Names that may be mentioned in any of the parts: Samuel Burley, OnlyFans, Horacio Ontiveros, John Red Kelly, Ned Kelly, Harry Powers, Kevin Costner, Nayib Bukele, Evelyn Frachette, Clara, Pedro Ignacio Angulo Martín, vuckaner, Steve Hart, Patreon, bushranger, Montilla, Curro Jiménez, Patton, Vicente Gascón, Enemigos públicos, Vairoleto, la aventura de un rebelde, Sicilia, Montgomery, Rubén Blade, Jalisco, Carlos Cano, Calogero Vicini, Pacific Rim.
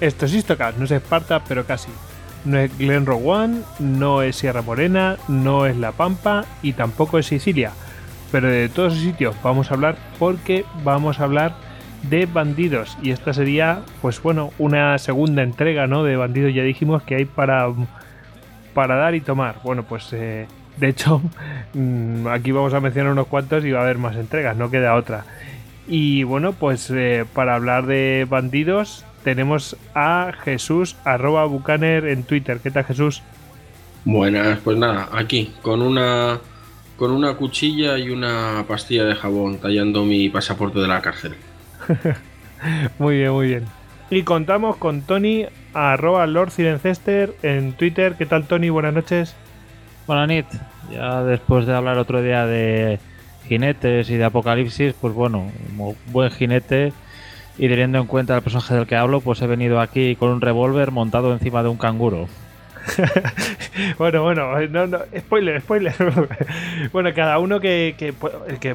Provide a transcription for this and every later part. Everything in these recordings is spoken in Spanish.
Esto es HistoCast, no es Esparta, pero casi. No es Glenrowan, no es Sierra Morena, no es La Pampa y tampoco es Sicilia. Pero de todos esos sitios vamos a hablar porque vamos a hablar de bandidos. Y esta sería, pues bueno, una segunda entrega, ¿no? De bandidos, ya dijimos que hay para dar y tomar. Bueno, pues de hecho, aquí vamos a mencionar unos cuantos y va a haber más entregas, no queda otra. Y bueno, pues para hablar de bandidos tenemos a Jesús @Bucaner en Twitter. ¿Qué tal, Jesús? Buenas, pues nada, aquí con una cuchilla y una pastilla de jabón tallando mi pasaporte de la cárcel. Muy bien, muy bien. Y contamos con Tony @LordCirencester en Twitter. ¿Qué tal, Tony? Buenas noches. Buenas noches. Ya después de hablar otro día de jinetes y de apocalipsis, pues bueno, como buen jinete y teniendo en cuenta el personaje del que hablo, pues he venido aquí con un revólver montado encima de un canguro. Bueno, no, spoiler. Bueno, cada uno que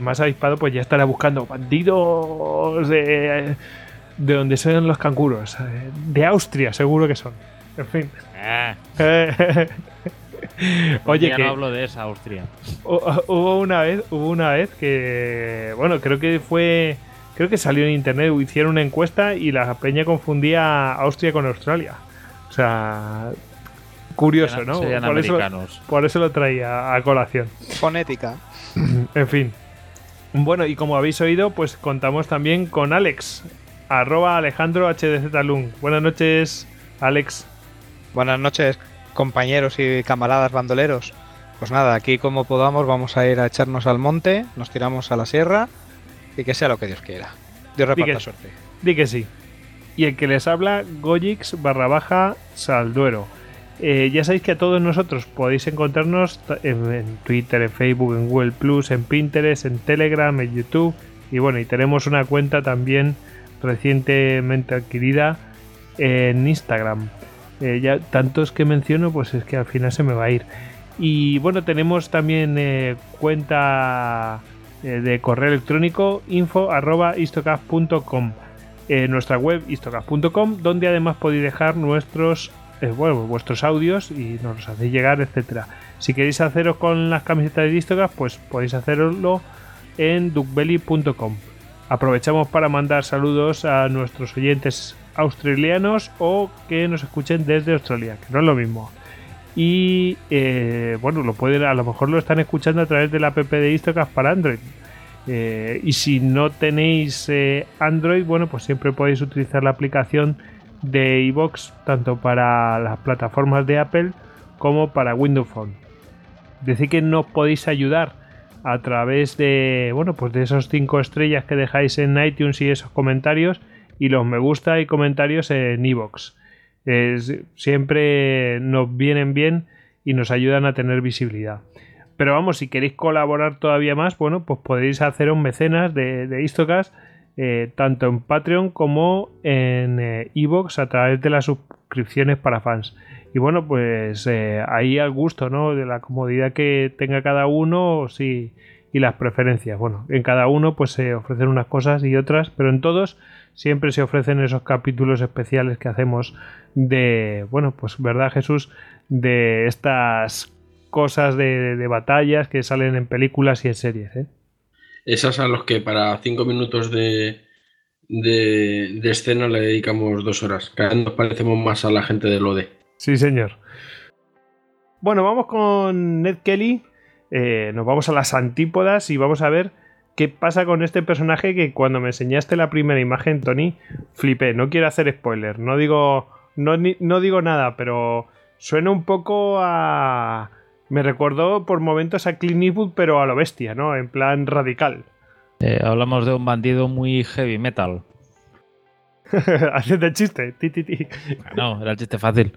más ha disparado, pues ya estará buscando bandidos de donde son los canguros. De Austria, seguro que son. En fin. Oye, ya que no hablo de esa Austria. Hubo una vez que, bueno, creo que salió en internet, hicieron una encuesta y la peña confundía Austria con Australia. O sea, curioso, ¿no? Por eso lo traía a colación. Fonética. En fin. Bueno, y como habéis oído, pues contamos también con Alex, @AlejandroHDZLung. Buenas noches, Alex. Buenas noches, compañeros y camaradas bandoleros. Pues nada, aquí como podamos vamos a ir a echarnos al monte, nos tiramos a la sierra. Y que sea lo que Dios quiera. Dios reparta suerte. Di que sí. Y el que les habla, Goyix / Salduero. Ya sabéis que a todos nosotros podéis encontrarnos en Twitter, en Facebook, en Google+, en Pinterest, en Telegram, en YouTube. Y bueno, y tenemos una cuenta también recientemente adquirida en Instagram. Ya tantos que menciono, pues es que al final se me va a ir. Y bueno, tenemos también cuenta de correo electrónico info@histocast.com, nuestra web histocast.com, donde además podéis dejar vuestros audios y nos los hacéis llegar, etcétera. Si queréis haceros con las camisetas de Histocast, pues podéis hacerlo en duckbelly.com. Aprovechamos para mandar saludos a nuestros oyentes australianos o que nos escuchen desde Australia, que no es lo mismo. Y bueno, a lo mejor lo están escuchando a través de la app de HistoCast para Android. Y si no tenéis Android, bueno, pues siempre podéis utilizar la aplicación de iVoox tanto para las plataformas de Apple como para Windows Phone. Decir que nos podéis ayudar a través de, bueno, pues de esos 5 estrellas que dejáis en iTunes y esos comentarios y los me gusta y comentarios en iVoox. Siempre nos vienen bien y nos ayudan a tener visibilidad. Pero vamos, si queréis colaborar todavía más, bueno, pues podéis haceros mecenas de HistoCast tanto en Patreon como en iVoox a través de las suscripciones para fans. Y bueno, pues ahí al gusto, ¿no? De la comodidad que tenga cada uno y las preferencias. Bueno, en cada uno pues se ofrecen unas cosas y otras, pero en todos siempre se ofrecen esos capítulos especiales que hacemos de, bueno, pues ¿verdad, Jesús? De estas cosas de batallas que salen en películas y en series, ¿eh? Esas a los que para 5 minutos de escena le dedicamos 2 horas. Cada vez nos parecemos más a la gente del ODE. Sí, señor. Bueno, vamos con Ned Kelly. Nos vamos a las antípodas y vamos a ver qué pasa con este personaje que cuando me enseñaste la primera imagen, Tony, flipé. No quiero hacer spoiler, no digo nada, pero suena un poco a... Me recordó por momentos a Clint Eastwood, pero a lo bestia, ¿no? En plan radical. Hablamos de un bandido muy heavy metal. Haciendo el chiste. No, era el chiste fácil.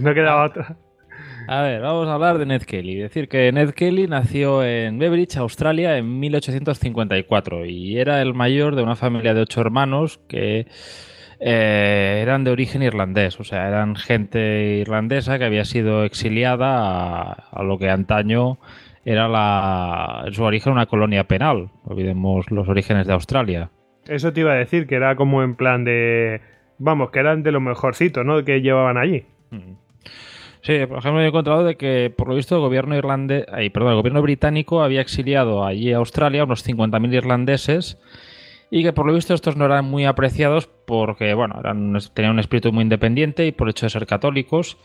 No quedaba otra. A ver, vamos a hablar de Ned Kelly. Decir que Ned Kelly nació en Beveridge, Australia, en 1854 y era el mayor de una familia de 8 hermanos que... eran de origen irlandés, o sea, eran gente irlandesa que había sido exiliada a lo que antaño era en su origen una colonia penal. Olvidemos los orígenes de Australia. Eso te iba a decir, que era como en plan de... Vamos, que eran de lo mejorcito, ¿no? Que llevaban allí. Sí, por ejemplo, he encontrado de que, por lo visto, el gobierno británico había exiliado allí a Australia unos 50.000 irlandeses. Y que por lo visto estos no eran muy apreciados porque, bueno, tenían un espíritu muy independiente y por el hecho de ser católicos,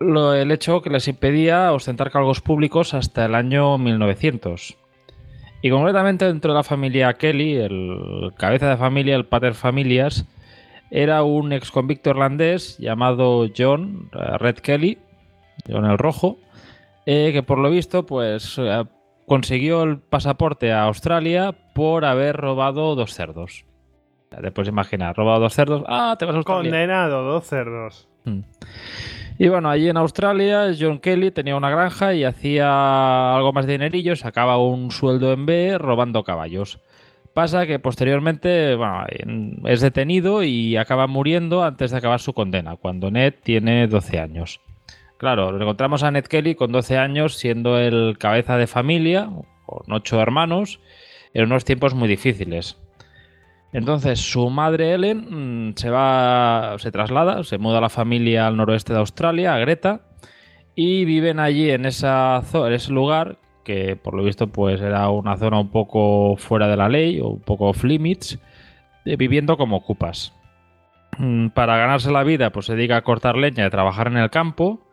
el hecho que les impedía ostentar cargos públicos hasta el año 1900. Y concretamente dentro de la familia Kelly, el cabeza de familia, el pater familias, era un exconvicto irlandés llamado John Red Kelly, John el Rojo, que por lo visto, pues... consiguió el pasaporte a Australia por haber robado 2 cerdos. Te puedes imaginar, robado 2 cerdos. ¡Ah, te vas a Australia! Condenado, 2 cerdos. Y bueno, allí en Australia, John Kelly tenía una granja y hacía algo más de dinerillo, sacaba un sueldo en B robando caballos. Pasa que posteriormente, bueno, es detenido y acaba muriendo antes de acabar su condena, cuando Ned tiene 12 años. Claro, encontramos a Ned Kelly con 12 años siendo el cabeza de familia, con 8 hermanos, en unos tiempos muy difíciles. Entonces su madre Ellen se traslada, se muda a la familia al noroeste de Australia, a Greta, y viven allí en ese lugar, que por lo visto pues era una zona un poco fuera de la ley, o un poco off limits, viviendo como ocupas. Para ganarse la vida pues se dedica a cortar leña y a trabajar en el campo.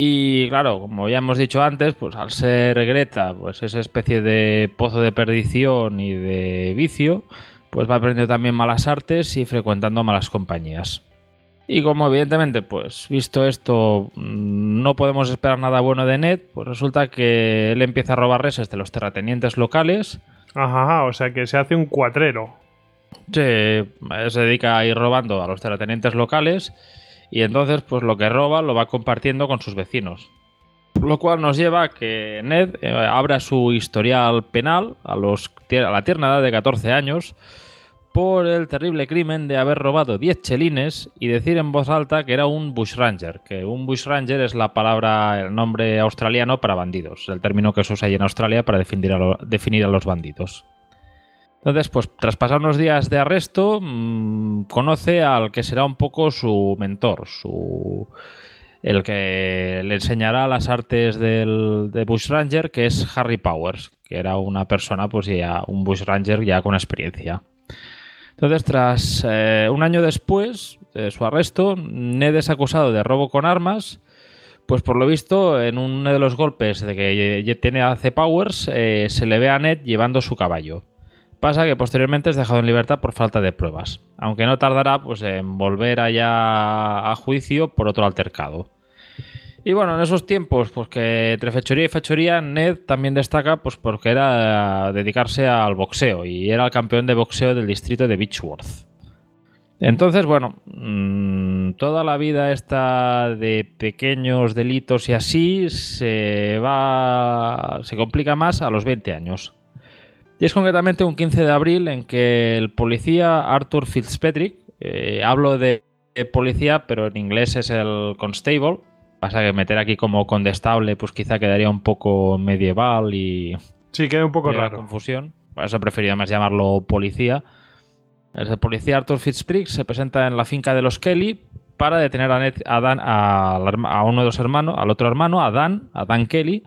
Y claro, como ya hemos dicho antes, pues al ser Greta, pues esa especie de pozo de perdición y de vicio, pues va aprendiendo también malas artes y frecuentando malas compañías. Y como evidentemente, pues visto esto, no podemos esperar nada bueno de Ned, pues resulta que él empieza a robar reses de los terratenientes locales. Ajá, o sea que se hace un cuatrero. Sí, se dedica a ir robando a los terratenientes locales. Y entonces, pues lo que roba lo va compartiendo con sus vecinos. Lo cual nos lleva a que Ned abra su historial penal a la tierna edad de 14 años por el terrible crimen de haber robado 10 chelines y decir en voz alta que era un bushranger. Que un bushranger es el nombre australiano para bandidos, el término que se usa ahí en Australia para definir a los bandidos. Entonces, pues tras pasar unos días de arresto, conoce al que será un poco su mentor, el que le enseñará las artes de bushranger, que es Harry Powers, que era una persona, pues ya un bushranger ya con experiencia. Entonces, tras un año después de su arresto, Ned es acusado de robo con armas. Pues por lo visto, en uno de los golpes de que tiene hace Powers, se le ve a Ned llevando su caballo. Pasa que posteriormente es dejado en libertad por falta de pruebas, aunque no tardará pues, en volver allá a juicio por otro altercado. Y bueno, en esos tiempos, pues que entre fechoría y fechoría, Ned también destaca pues, porque era dedicarse al boxeo y era el campeón de boxeo del distrito de Beechworth. Entonces, bueno, toda la vida esta de pequeños delitos y así se complica más a los 20 años. Y es concretamente un 15 de abril en que el policía Arthur Fitzpatrick, hablo de policía, pero en inglés es el constable, pasa que meter aquí como condestable pues quizá quedaría un poco medieval y... Sí, queda un poco raro. Confusión, por eso preferiría más llamarlo policía. El policía Arthur Fitzpatrick se presenta en la finca de los Kelly para detener a Dan Kelly,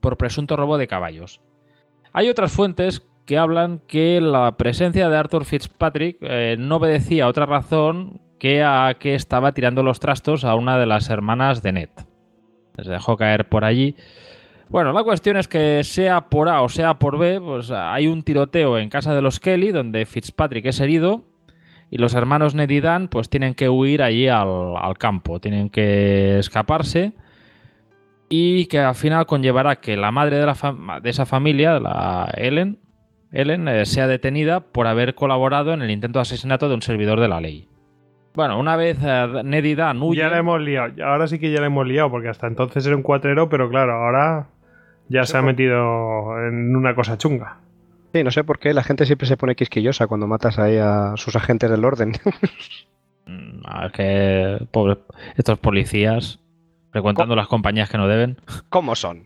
por presunto robo de caballos. Hay otras fuentes que hablan que la presencia de Arthur Fitzpatrick no obedecía a otra razón que a que estaba tirando los trastos a una de las hermanas de Ned. se dejó caer por allí. Bueno, la cuestión es que sea por A o sea por B, pues hay un tiroteo en casa de los Kelly, donde Fitzpatrick es herido, y los hermanos Ned y Dan pues tienen que huir allí al campo, tienen que escaparse, y que al final conllevará que la madre de esa familia, la Ellen, sea detenida por haber colaborado en el intento de asesinato de un servidor de la ley. Bueno, una vez Ned y Dan huyen... Ya la hemos liado, ahora sí que ya la hemos liado, porque hasta entonces era un cuatrero, pero claro, ahora ya se ha metido en una cosa chunga. Sí, no sé por qué la gente siempre se pone quisquillosa cuando matas ahí a sus agentes del orden. Es que pobre, estos policías frecuentando las compañías que no deben. ¿Cómo son?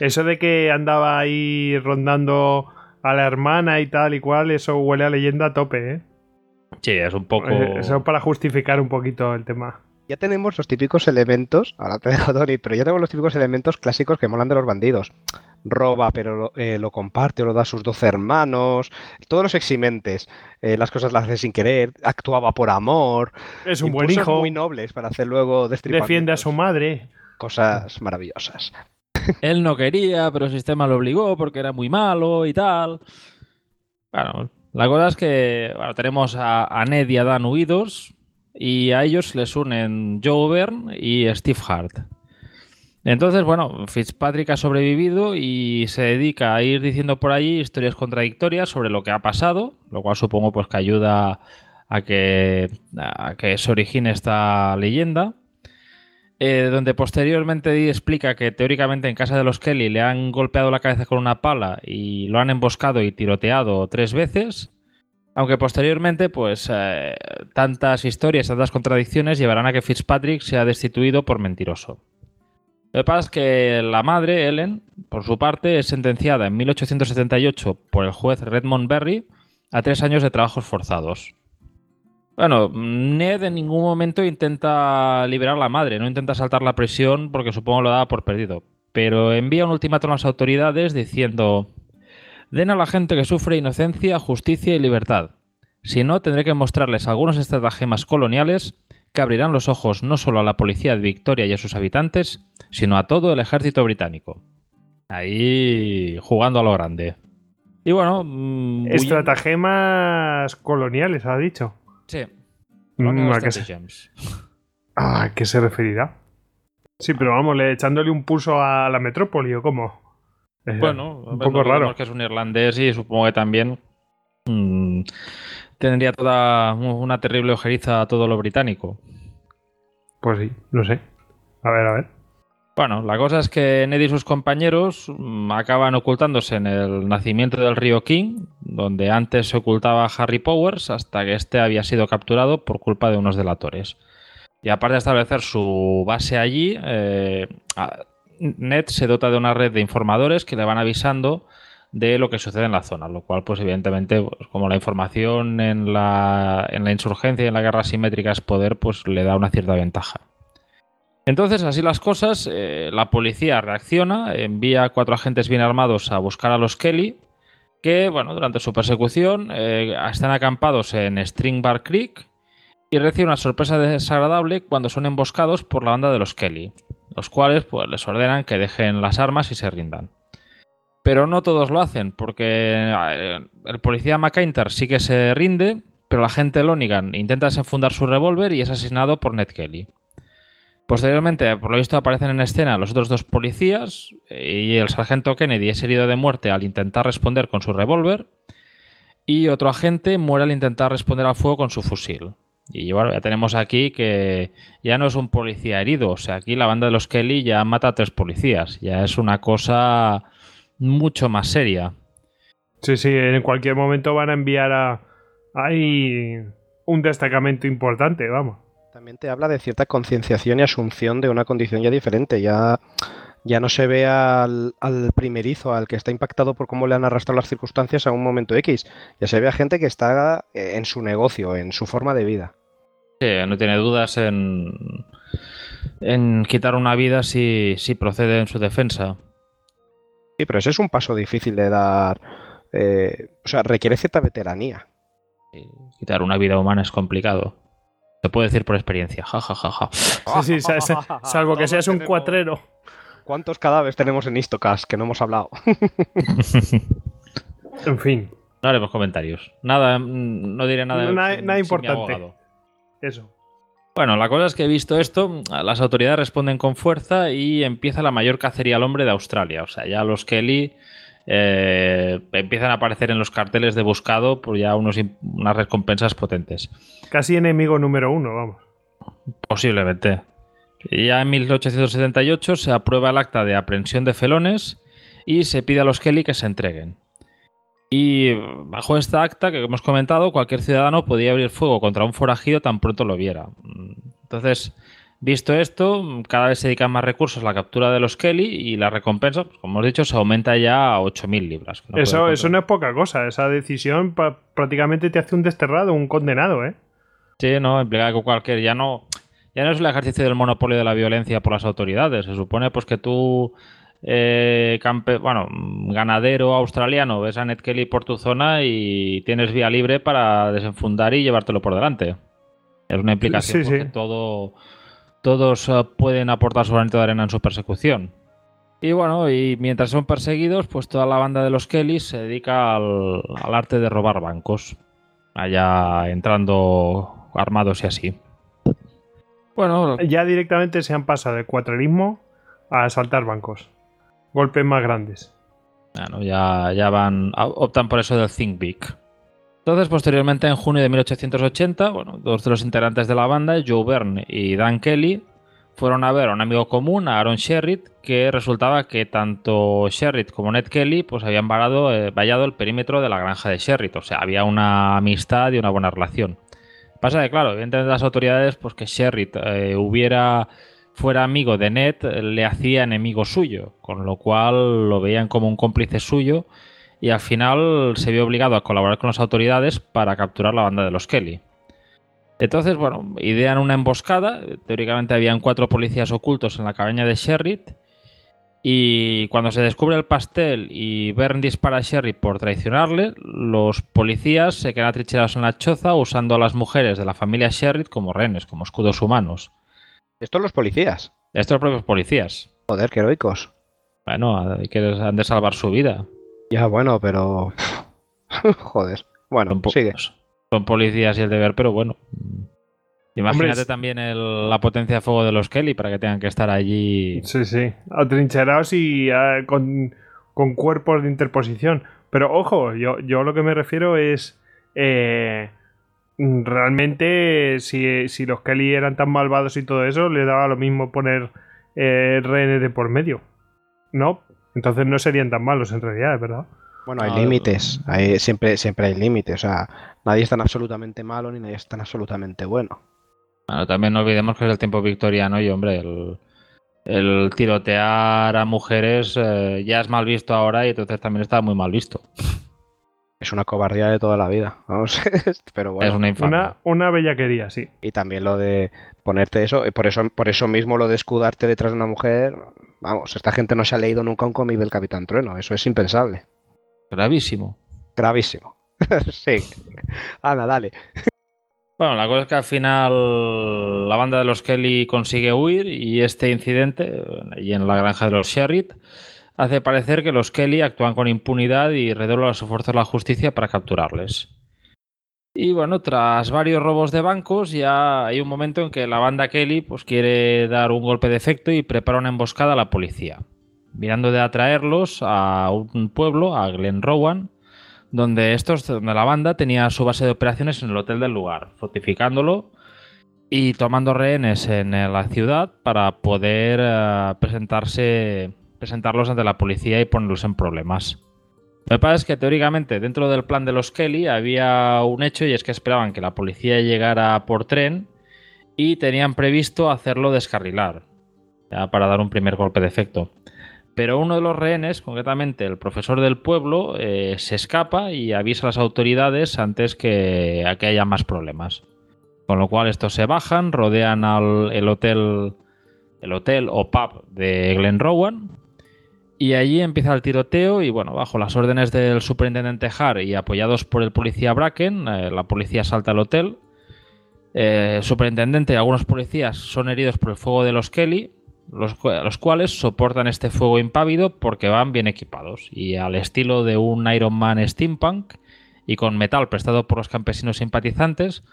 Eso de que andaba ahí rondando a la hermana y tal y cual, eso huele a leyenda a tope, ¿eh? Sí, es un poco... Eso para justificar un poquito el tema. Ya tenemos los típicos elementos, ahora te dejo, Dori, pero ya tenemos los típicos elementos clásicos que molan de los bandidos. Roba, pero lo comparte o lo da a sus 12 hermanos, todos los eximentes, las cosas las hace sin querer, actuaba por amor, es un buen hijo, muy nobles para hacer luego destripamientos. Defiende a su madre. Cosas maravillosas. Él no quería, pero el sistema lo obligó porque era muy malo y tal. Bueno, la cosa es que tenemos a Ned y a Dan huidos, y a ellos les unen Joe Byrne y Steve Hart. Entonces, bueno, Fitzpatrick ha sobrevivido y se dedica a ir diciendo por allí historias contradictorias sobre lo que ha pasado, lo cual supongo pues que ayuda a que se origine esta leyenda. Donde posteriormente explica que teóricamente en casa de los Kelly le han golpeado la cabeza con una pala y lo han emboscado y tiroteado 3 veces, aunque posteriormente pues tantas historias, tantas contradicciones llevarán a que Fitzpatrick sea destituido por mentiroso. Lo que pasa es que la madre, Ellen, por su parte, es sentenciada en 1878 por el juez Redmond Barry a 3 años de trabajos forzados. Bueno, Ned en ningún momento intenta liberar a la madre, no intenta saltar la prisión porque supongo lo daba por perdido, pero envía un ultimátum a las autoridades diciendo: den a la gente que sufre inocencia, justicia y libertad. Si no, tendré que mostrarles algunos estratagemas coloniales que abrirán los ojos no solo a la policía de Victoria y a sus habitantes, sino a todo el ejército británico. Ahí jugando a lo grande. Y bueno... estratagemas coloniales, ha dicho. Sí. ¿A qué se referirá? Sí, pero vamos, echándole un pulso a la metrópoli, ¿o cómo? Bueno, un poco raro. Que es un irlandés y supongo que también tendría toda una terrible ojeriza a todo lo británico. Pues sí, no sé. A ver. Bueno, la cosa es que Ned y sus compañeros acaban ocultándose en el nacimiento del río King, donde antes se ocultaba Harry Powers, hasta que este había sido capturado por culpa de unos delatores. Y aparte de establecer su base allí, Ned se dota de una red de informadores que le van avisando de lo que sucede en la zona, lo cual pues evidentemente, pues, como la información en la insurgencia y en la guerra asimétrica es poder, pues le da una cierta ventaja. Entonces, así las cosas, la policía reacciona, envía 4 agentes bien armados a buscar a los Kelly, que, durante su persecución están acampados en Stringybark Creek y reciben una sorpresa desagradable cuando son emboscados por la banda de los Kelly, los cuales pues les ordenan que dejen las armas y se rindan. Pero no todos lo hacen, porque el policía McIntyre sí que se rinde, pero la agente Lonigan intenta desenfundar su revólver y es asesinado por Ned Kelly. Posteriormente, por lo visto, aparecen en escena los otros 2 policías y el sargento Kennedy es herido de muerte al intentar responder con su revólver y otro agente muere al intentar responder al fuego con su fusil. Y bueno, ya tenemos aquí que ya no es un policía herido, o sea, aquí la banda de los Kelly ya mata a 3 policías, ya es una cosa mucho más seria. Sí, en cualquier momento van a enviar hay un destacamento importante, vamos. También te habla de cierta concienciación y asunción de una condición ya diferente. Ya no se ve al primerizo, al que está impactado por cómo le han arrastrado las circunstancias a un momento X. Ya se ve a gente que está en su negocio, en su forma de vida. Sí, no tiene dudas en quitar una vida si procede en su defensa. Sí, pero ese es un paso difícil de dar. Requiere cierta veteranía. Quitar una vida humana es complicado. Te puedo decir por experiencia. Ja, ja, ja, ja. Sí, sí, salvo que seas un cuatrero. ¿Cuántos cadáveres tenemos en HistoCast que no hemos hablado? En fin. No haremos comentarios. Nada, no diré nada. Nada importante. Eso. Bueno, la cosa es que he visto esto, las autoridades responden con fuerza y empieza la mayor cacería al hombre de Australia. O sea, ya los Kelly empiezan a aparecer en los carteles de buscado por ya unas recompensas potentes. Casi enemigo número uno, vamos. Posiblemente. Ya en 1878 se aprueba el acta de aprehensión de felones y se pide a los Kelly que se entreguen. Y bajo esta acta que hemos comentado, cualquier ciudadano podía abrir fuego contra un forajido tan pronto lo viera. Entonces, visto esto, cada vez se dedican más recursos a la captura de los Kelly y la recompensa, pues, como hemos dicho, se aumenta ya a 8.000 libras. No, eso no es poca cosa. Esa decisión prácticamente te hace un desterrado, un condenado, ¿eh? Sí, no, implica que cualquier... Ya no es el ejercicio del monopolio de la violencia por las autoridades. Se supone pues que tú... ganadero australiano, ves a Ned Kelly por tu zona y tienes vía libre para desenfundar y llevártelo por delante. Es una implicación, sí, porque sí. Todos pueden aportar su granito de arena en su persecución. Y bueno, y mientras son perseguidos, pues toda la banda de los Kelly se dedica al arte de robar bancos, allá entrando armados y así. Bueno, ya directamente se han pasado de cuatrerismo a asaltar bancos. Golpes más grandes. Bueno, ya optan por eso del Think Big. Entonces, posteriormente, en junio de 1880, dos de los integrantes de la banda, Joe Byrne y Dan Kelly, fueron a ver a un amigo común, a Aaron Sherritt, que resultaba que tanto Sherritt como Ned Kelly pues habían vallado el perímetro de la granja de Sherritt. O sea, había una amistad y una buena relación. Pasa que, claro, evidentemente las autoridades, pues que Sherritt fuera amigo de Ned, le hacía enemigo suyo, con lo cual lo veían como un cómplice suyo y al final se vio obligado a colaborar con las autoridades para capturar la banda de los Kelly. Entonces, idean una emboscada. Teóricamente habían 4 policías ocultos en la cabaña de Sherritt y cuando se descubre el pastel y Byrne dispara a Sherritt por traicionarle, los policías se quedan atrincherados en la choza usando a las mujeres de la familia Sherritt como rehenes, como escudos humanos. ¿Estos los policías? Estos propios policías. Joder, qué heroicos. Bueno, que han de salvar su vida. Ya, bueno, pero... Joder. Bueno, sigue. Son policías y el deber, pero bueno. Imagínate, hombre, también la potencia de fuego de los Kelly para que tengan que estar allí... Sí, sí. Atrincherados y con cuerpos de interposición. Pero ojo, yo lo que me refiero es... Realmente, si los Kelly eran tan malvados y todo eso, les daba lo mismo poner rehenes de por medio, ¿no? Entonces no serían tan malos en realidad, ¿verdad? Bueno, hay límites, siempre hay límites, o sea, nadie es tan absolutamente malo ni nadie es tan absolutamente bueno. Bueno, también no olvidemos que es el tiempo victoriano y, hombre, el tirotear a mujeres ya es mal visto ahora y entonces también está muy mal visto. Es una cobardía de toda la vida, vamos. Pero bueno, es una infamia. Una bellaquería, sí. Y también lo de ponerte eso, por eso mismo lo de escudarte detrás de una mujer, vamos, esta gente no se ha leído nunca un cómic del Capitán Trueno, eso es impensable. Gravísimo. Gravísimo. Sí. Ana, dale. Bueno, la cosa es que al final la banda de los Kelly consigue huir y este incidente, y en la granja de los Sherritt, hace parecer que los Kelly actúan con impunidad y redoblan a su fuerza la justicia para capturarles. Y bueno, tras varios robos de bancos, ya hay un momento en que la banda Kelly pues quiere dar un golpe de efecto y prepara una emboscada a la policía, mirando de atraerlos a un pueblo, a Glenrowan, donde la banda tenía su base de operaciones en el hotel del lugar, fortificándolo y tomando rehenes en la ciudad para poder presentarlos ante la policía y ponerlos en problemas. Lo que pasa es que teóricamente dentro del plan de los Kelly había un hecho y es que esperaban que la policía llegara por tren y tenían previsto hacerlo descarrilar, ya para dar un primer golpe de efecto. Pero uno de los rehenes, concretamente el profesor del pueblo, se escapa y avisa a las autoridades antes que aquí haya más problemas. Con lo cual estos se bajan, rodean el hotel o pub de Glenrowan. Y allí empieza el tiroteo y, bajo las órdenes del superintendente Harry y apoyados por el policía Bracken, la policía salta al hotel superintendente y algunos policías son heridos por el fuego de los Kelly, los cuales soportan este fuego impávido porque van bien equipados y al estilo de un Iron Man steampunk y con metal prestado por los campesinos simpatizantes,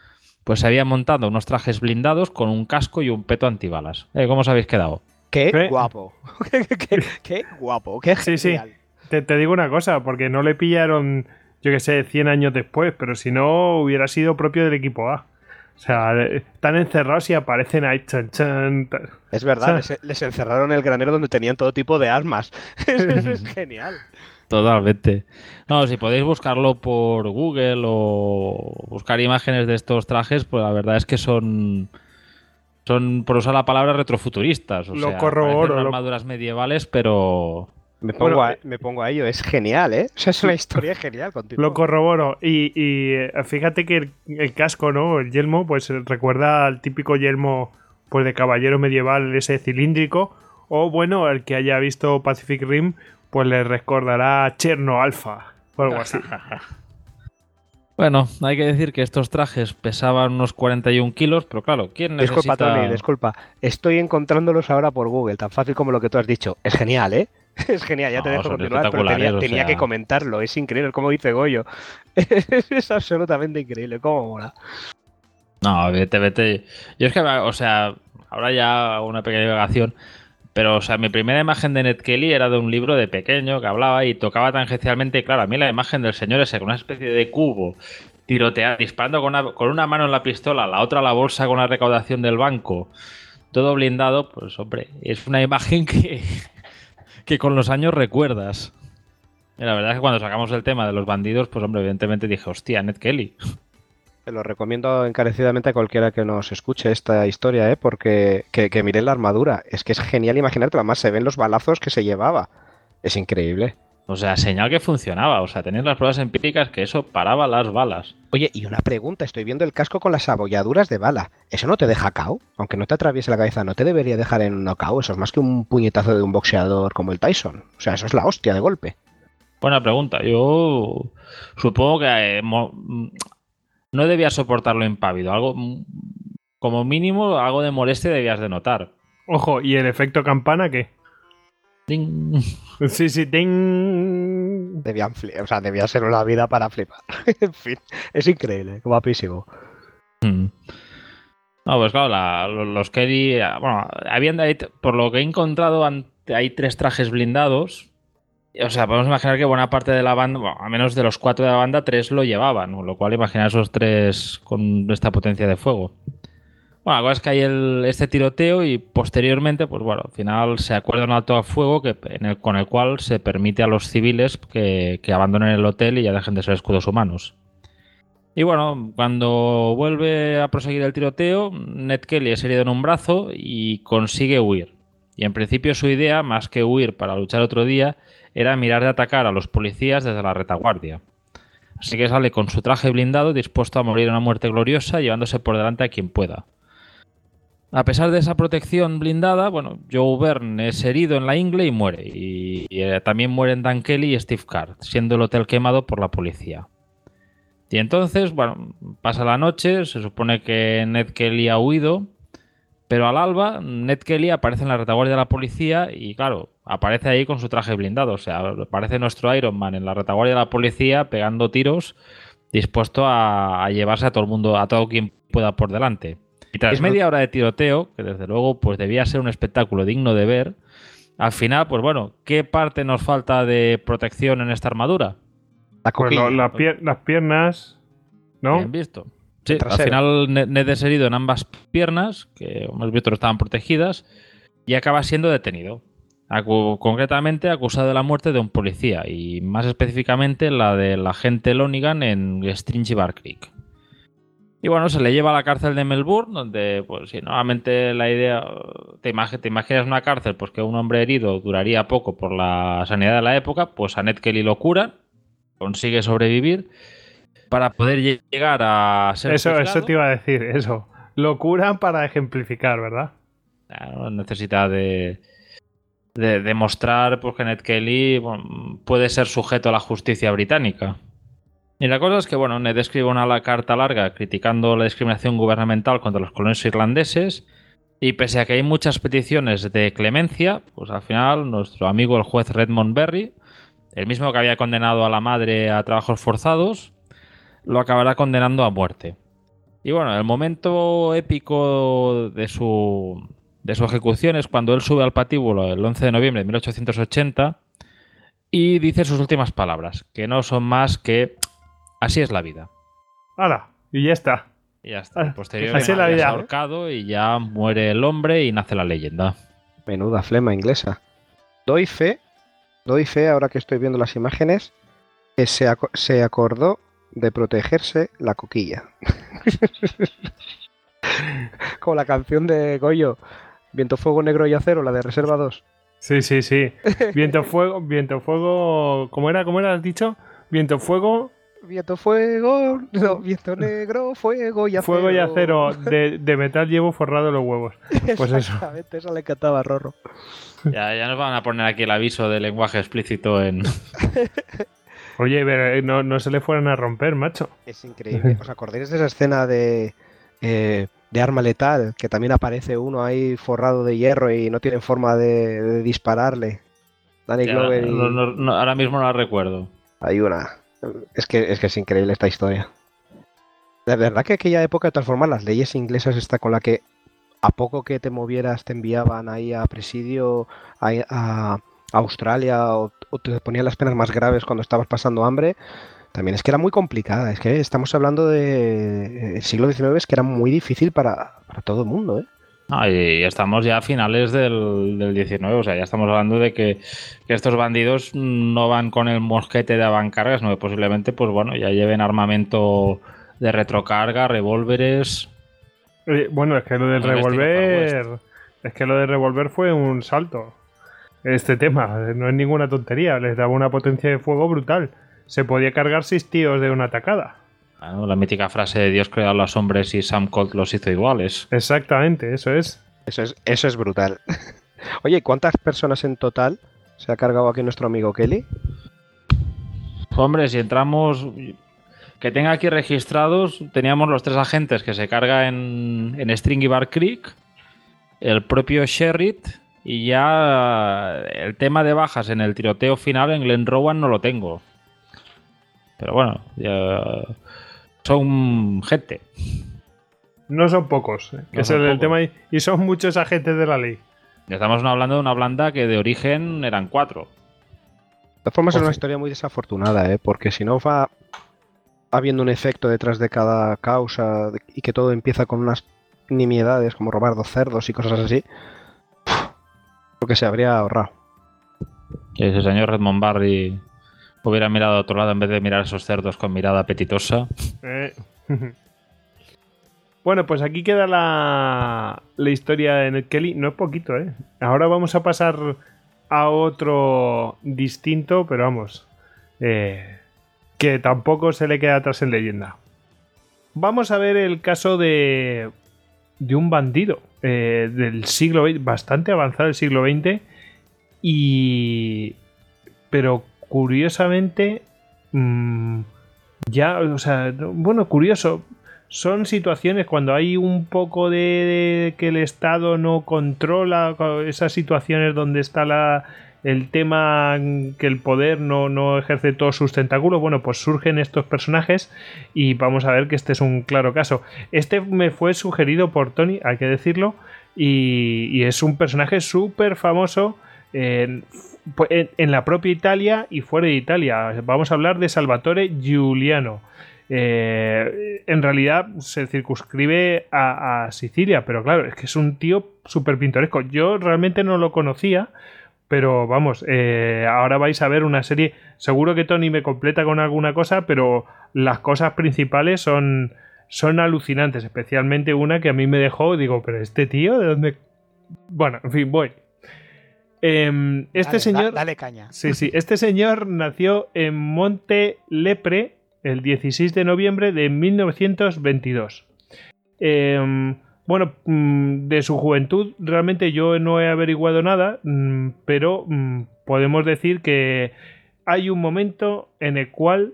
pues se habían montado unos trajes blindados con un casco y un peto antibalas. ¿Cómo os habéis quedado? ¡Qué guapo! ¡Qué guapo! ¡Qué genial! Sí. Te digo una cosa, porque no le pillaron, yo que sé, 100 años después, pero si no hubiera sido propio del equipo A. O sea, están encerrados y aparecen ahí. Chan, chan, tan. Es verdad, les encerraron el granero donde tenían todo tipo de armas. Es genial. Totalmente. No, si podéis buscarlo por Google o buscar imágenes de estos trajes, pues la verdad es que son por usar la palabra, retrofuturistas. O sea, corroboro. Armaduras medievales, pero... Me pongo a ello, es genial, ¿eh? O sea, es una historia genial. Continúa. Lo corroboro. Y fíjate que el casco, ¿no? El yelmo, pues recuerda al típico yelmo pues de caballero medieval, ese cilíndrico. O bueno, el que haya visto Pacific Rim, pues le recordará a Cherno Alpha o algo así. Bueno, hay que decir que estos trajes pesaban unos 41 kilos, pero claro, ¿quién necesita...? Disculpa, Tony, estoy encontrándolos ahora por Google, tan fácil como lo que tú has dicho. Es genial, ¿eh? Es genial, ya no, te dejo continuar, pero tenía que comentarlo. Es increíble, como dice Goyo. Es absolutamente increíble, cómo mola. No, vete. Yo es que, o sea, ahora ya una pequeña divagación, pero, o sea, mi primera imagen de Ned Kelly era de un libro de pequeño que hablaba y tocaba tangencialmente. Y claro, a mí la imagen del señor ese, con una especie de cubo, tiroteando, disparando con una mano en la pistola, la otra la bolsa con la recaudación del banco, todo blindado, pues hombre, es una imagen que con los años recuerdas. Y la verdad es que cuando sacamos el tema de los bandidos, pues hombre, evidentemente dije, hostia, Ned Kelly. Te lo recomiendo encarecidamente a cualquiera que nos escuche esta historia, porque que miren la armadura. Es que es genial imaginártela, más se ven los balazos que se llevaba. Es increíble. O sea, señal que funcionaba. O sea, tenían las pruebas empíricas que eso paraba las balas. Oye, y una pregunta. Estoy viendo el casco con las abolladuras de bala. ¿Eso no te deja KO? Aunque no te atraviese la cabeza, ¿no te debería dejar en un KO? Eso es más que un puñetazo de un boxeador como el Tyson. O sea, eso es la hostia de golpe. Buena pregunta. Yo supongo que no debías soportarlo impávido. Algo, como mínimo, algo de molestia debías de notar. Ojo, ¿y el efecto campana qué? Ding. Sí, ding. Debía ser una vida para flipar. En fin, es increíble, guapísimo. No, pues claro, los Kelly... Bueno, por lo que he encontrado, hay 3 trajes blindados. O sea, podemos imaginar que buena parte de la banda, bueno, a menos de los 4 de la banda, 3 lo llevaban, con lo cual imaginar esos 3 con esta potencia de fuego. Bueno, la cosa es que hay este tiroteo y posteriormente, pues bueno, al final se acuerda un alto a fuego con el cual se permite a los civiles que abandonen el hotel y ya dejen de ser escudos humanos. Y bueno, cuando vuelve a proseguir el tiroteo, Ned Kelly es herido en un brazo y consigue huir. Y en principio su idea, más que huir para luchar otro día, era mirar de atacar a los policías desde la retaguardia. Así que sale con su traje blindado, dispuesto a morir una muerte gloriosa, llevándose por delante a quien pueda. A pesar de esa protección blindada, bueno, Joe Byrne es herido en la ingle y muere. Y también mueren Dan Kelly y Steve Carr, siendo el hotel quemado por la policía. Y entonces, bueno, pasa la noche, se supone que Ned Kelly ha huido, pero al alba Ned Kelly aparece en la retaguardia de la policía y claro, aparece ahí con su traje blindado. O sea, aparece nuestro Iron Man en la retaguardia de la policía pegando tiros, dispuesto a llevarse a todo el mundo, a todo quien pueda por delante. Y tras media hora de tiroteo, que desde luego pues debía ser un espectáculo digno de ver, al final, pues bueno, ¿qué parte nos falta de protección en esta armadura? Pues las piernas, ¿no? Bien visto. Sí, al final Ned es herido en ambas piernas, que como hemos visto no estaban protegidas, y acaba siendo detenido. Concretamente acusado de la muerte de un policía, y más específicamente la del agente Lonigan en Stringybark Creek. Y bueno, se le lleva a la cárcel de Melbourne, donde, pues si nuevamente la idea... ¿Te imaginas una cárcel? Pues que un hombre herido duraría poco por la sanidad de la época, pues a Ned Kelly lo cura, consigue sobrevivir, para poder llegar a ser... Eso te iba a decir, eso. Lo curan para ejemplificar, ¿verdad? Claro, necesita de demostrar pues, que Ned Kelly, bueno, puede ser sujeto a la justicia británica. Y la cosa es que, bueno, Ned escribe una carta larga criticando la discriminación gubernamental contra los colonos irlandeses, y pese a que hay muchas peticiones de clemencia, pues al final nuestro amigo el juez Redmond Barry, el mismo que había condenado a la madre a trabajos forzados, lo acabará condenando a muerte. Y bueno, el momento épico de su ejecución es cuando él sube al patíbulo el 11 de noviembre de 1880 y dice sus últimas palabras, que no son más que así es la vida. ¡Hala! Y ya está. Y ya está. Posteriormente es ahorcado y ya muere el hombre y nace la leyenda. Menuda flema inglesa. Doy fe, ahora que estoy viendo las imágenes, que se acordó de protegerse la coquilla. Como la canción de Goyo, Viento, Fuego, Negro y Acero, la de Reserva 2. Sí, sí, sí. Viento, Fuego... ¿Cómo era? ¿Has dicho? Viento negro, fuego y acero. Fuego y acero, de metal llevo forrado los huevos. Pues exactamente, eso le cantaba Rorro. Ya nos van a poner aquí el aviso de lenguaje explícito en... Oye, pero no se le fueran a romper, macho. Es increíble. ¿Os acordáis de esa escena de Arma Letal? Que también aparece uno ahí forrado de hierro y no tienen forma de dispararle. Danny Glover. No, ahora mismo no la recuerdo. Hay una... Es que es increíble esta historia. La verdad que aquella época, de todas formas, las leyes inglesas, esta con la que a poco que te movieras te enviaban ahí a presidio, a Australia, o te ponían las penas más graves cuando estabas pasando hambre, también es que era muy complicada. Es que estamos hablando del siglo XIX, es que era muy difícil para todo el mundo, ¿eh? Ah, y estamos ya a finales del 19, o sea, ya estamos hablando de que estos bandidos no van con el mosquete de avancargas, no, posiblemente, pues bueno, ya lleven armamento de retrocarga, revólveres. Bueno, es que lo del revólver, fue un salto. Este tema no es ninguna tontería, les daba una potencia de fuego brutal. Se podía cargar 6 tíos de una atacada. Bueno, la mítica frase de Dios creó a los hombres y Sam Colt los hizo iguales. Exactamente, eso es. Eso es brutal. Oye, ¿cuántas personas en total se ha cargado aquí nuestro amigo Kelly? Hombre, si entramos... Que tenga aquí registrados, teníamos los 3 agentes que se carga en Stringybark Creek, el propio Sherritt, y ya el tema de bajas en el tiroteo final en Glenrowan no lo tengo. Pero bueno, ya... Son gente. No son pocos, que es el tema, y son muchos agentes de la ley. Ya estamos hablando de una blanda que de origen eran 4. De todas formas, es una historia muy desafortunada, porque si no va habiendo un efecto detrás de cada causa y que todo empieza con unas nimiedades como robar 2 cerdos y cosas así, lo que se habría ahorrado. Que ese señor Redmond Barry hubiera mirado a otro lado en vez de mirar a esos cerdos con mirada apetitosa. Bueno, pues aquí queda la historia de Ned Kelly. No es poquito, ¿eh? Ahora vamos a pasar a otro distinto, pero vamos, que tampoco se le queda atrás en leyenda. Vamos a ver el caso de un bandido del siglo XX, bastante avanzado del siglo XX, pero curiosamente, curioso, son situaciones cuando hay un poco de que el Estado no controla, esas situaciones donde está el tema que el poder no ejerce todos sus tentáculos, bueno, pues surgen estos personajes y vamos a ver que este es un claro caso. Este me fue sugerido por Tony, hay que decirlo, y es un personaje súper famoso en la propia Italia y fuera de Italia. Vamos a hablar de Salvatore Giuliano. En realidad se circunscribe a Sicilia, pero claro, es que es un tío súper pintoresco. Yo realmente no lo conocía, pero vamos, ahora vais a ver una serie. Seguro que Tony me completa con alguna cosa, pero las cosas principales son alucinantes, especialmente una que a mí me dejó, digo, pero este tío, ¿de dónde? Bueno, en fin, voy. Señor. Dale caña. Sí. Este señor nació en Montelepre el 16 de noviembre de 1922. Bueno, de su juventud realmente yo no he averiguado nada, pero podemos decir que hay un momento en el cual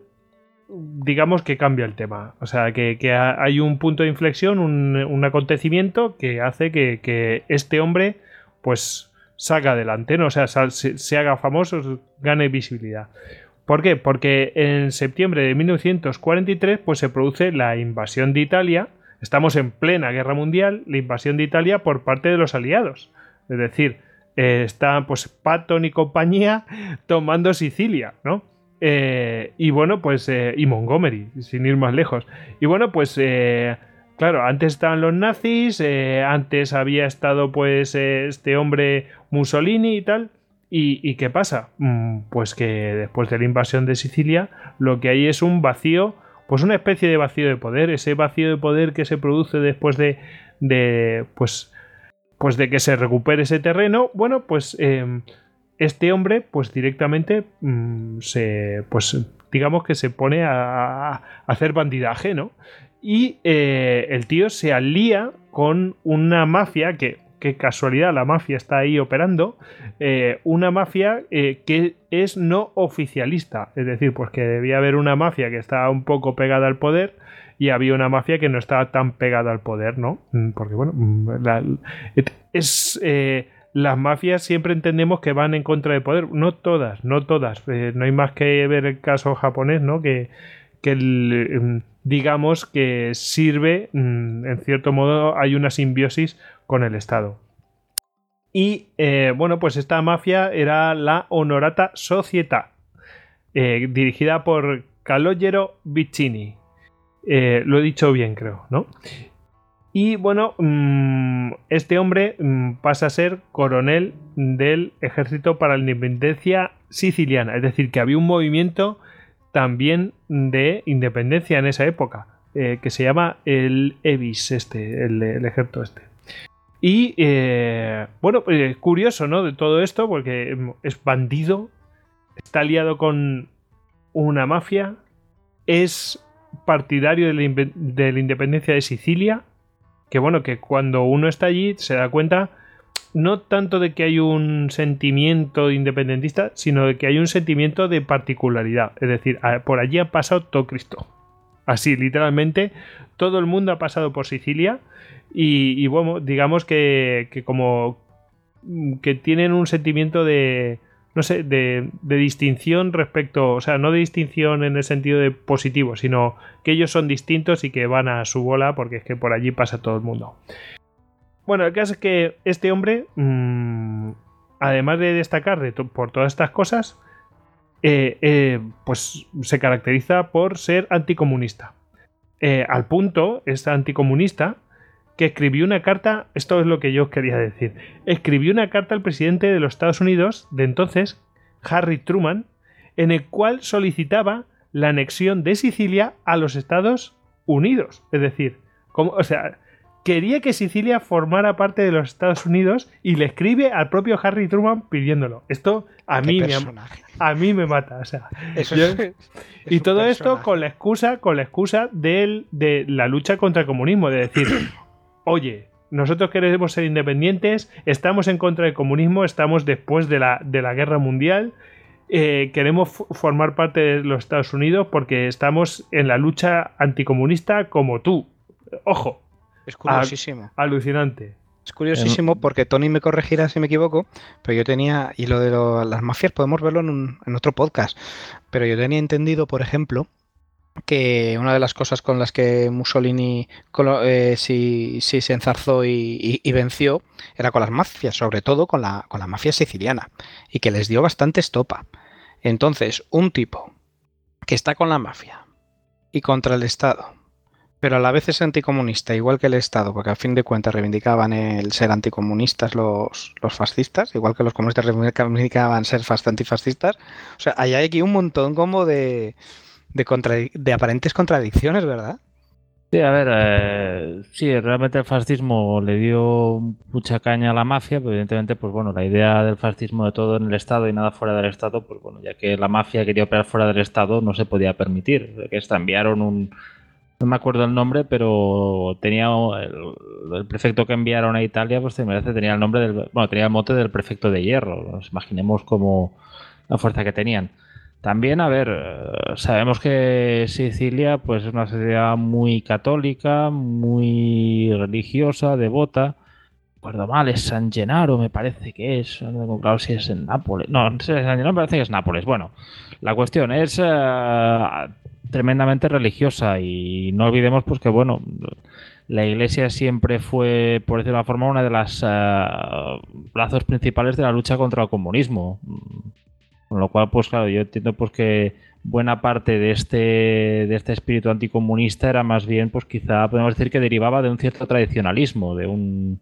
digamos que cambia el tema. O sea, que hay un punto de inflexión, un acontecimiento que hace que este hombre pues salga adelante, ¿no? O sea, se haga famoso, gane visibilidad. ¿Por qué? Porque en septiembre de 1943 pues se produce la invasión de Italia. Estamos en plena guerra mundial, la invasión de Italia por parte de los aliados. Es decir, están pues Patton y compañía tomando Sicilia, ¿no? Y bueno, pues y Montgomery, sin ir más lejos. Y bueno, pues claro, antes estaban los nazis, antes había estado pues este hombre Mussolini y tal. ¿Y qué pasa? Pues que después de la invasión de Sicilia, lo que hay es un vacío, pues una especie de vacío de poder. Ese vacío de poder que se produce después de que se recupere ese terreno. Bueno, pues este hombre pues directamente digamos que se pone a hacer bandidaje, ¿no? Y el tío se alía con una mafia que, qué casualidad, la mafia está ahí operando, una mafia que es no oficialista. Es decir, pues que debía haber una mafia que estaba un poco pegada al poder y había una mafia que no estaba tan pegada al poder, ¿no? Porque bueno, las mafias siempre entendemos que van en contra del poder. No todas. No hay más que ver el caso japonés, ¿no? Que digamos que sirve, en cierto modo hay una simbiosis con el Estado. Y bueno, pues esta mafia era la Onorata Società, dirigida por Calogero Vicini. Lo he dicho bien, creo, ¿no? Y bueno, este hombre pasa a ser coronel del Ejército para la Independencia Siciliana. Es decir, que había un movimiento también de independencia en esa época, que se llama el EBIS, el ejército este. Y bueno, pues curioso, ¿no? De todo esto, porque es bandido, está aliado con una mafia, es partidario de la independencia de Sicilia, que bueno, que cuando uno está allí se da cuenta no tanto de que hay un sentimiento independentista, sino de que hay un sentimiento de particularidad. Es decir, por allí ha pasado todo Cristo. Así, literalmente, todo el mundo ha pasado por Sicilia y bueno, digamos que como que tienen un sentimiento de, no sé, de distinción respecto, o sea, no de distinción en el sentido de positivo, sino que ellos son distintos y que van a su bola porque es que por allí pasa todo el mundo. Bueno, el caso es que este hombre, además de destacar por todas estas cosas, pues se caracteriza por ser anticomunista. Al punto, es anticomunista, que escribió una carta, esto es lo que yo quería decir, escribió una carta al presidente de los Estados Unidos de entonces, Harry Truman, en el cual solicitaba la anexión de Sicilia a los Estados Unidos. Es decir, quería que Sicilia formara parte de los Estados Unidos y le escribe al propio Harry Truman pidiéndolo. Esto a mí me mata. O sea, y todo personaje. Esto con la excusa de la lucha contra el comunismo. De decir, oye, nosotros queremos ser independientes, estamos en contra del comunismo, estamos después de la guerra mundial, queremos formar parte de los Estados Unidos porque estamos en la lucha anticomunista como tú. Ojo. Es curiosísimo. Alucinante. Es curiosísimo porque Tony me corregirá si me equivoco, pero yo tenía, y lo de las mafias podemos verlo en otro podcast, pero yo tenía entendido, por ejemplo, que una de las cosas con las que Mussolini sí se enzarzó y venció era con las mafias, sobre todo con la mafia siciliana, y que les dio bastante estopa. Entonces, un tipo que está con la mafia y contra el Estado, pero a la vez es anticomunista, igual que el Estado, porque al fin de cuentas reivindicaban el ser anticomunistas los fascistas, igual que los comunistas reivindicaban ser antifascistas. O sea, hay aquí un montón como de aparentes contradicciones, ¿verdad? Sí, a ver, sí, realmente el fascismo le dio mucha caña a la mafia, pero evidentemente, pues bueno, la idea del fascismo de todo en el Estado y nada fuera del Estado, pues bueno, ya que la mafia quería operar fuera del Estado, no se podía permitir, que enviaron un... No me acuerdo el nombre, pero tenía el prefecto que enviaron a Italia, pues tenía el nombre del, bueno, tenía el mote del prefecto de hierro. Nos imaginemos como la fuerza que tenían. También, a ver, sabemos que Sicilia pues es una sociedad muy católica, muy religiosa, devota. Recuerdo mal, es San Gennaro, me parece que es. No, claro, si es en Nápoles. No, San Gennaro me parece que es Nápoles. Bueno, la cuestión es tremendamente religiosa y no olvidemos pues que, bueno, la Iglesia siempre fue, por decirlo de una forma, una de las brazos principales de la lucha contra el comunismo. Con lo cual, pues claro, yo entiendo pues que buena parte de este espíritu anticomunista era más bien, pues quizá podemos decir que derivaba de un cierto tradicionalismo, de un...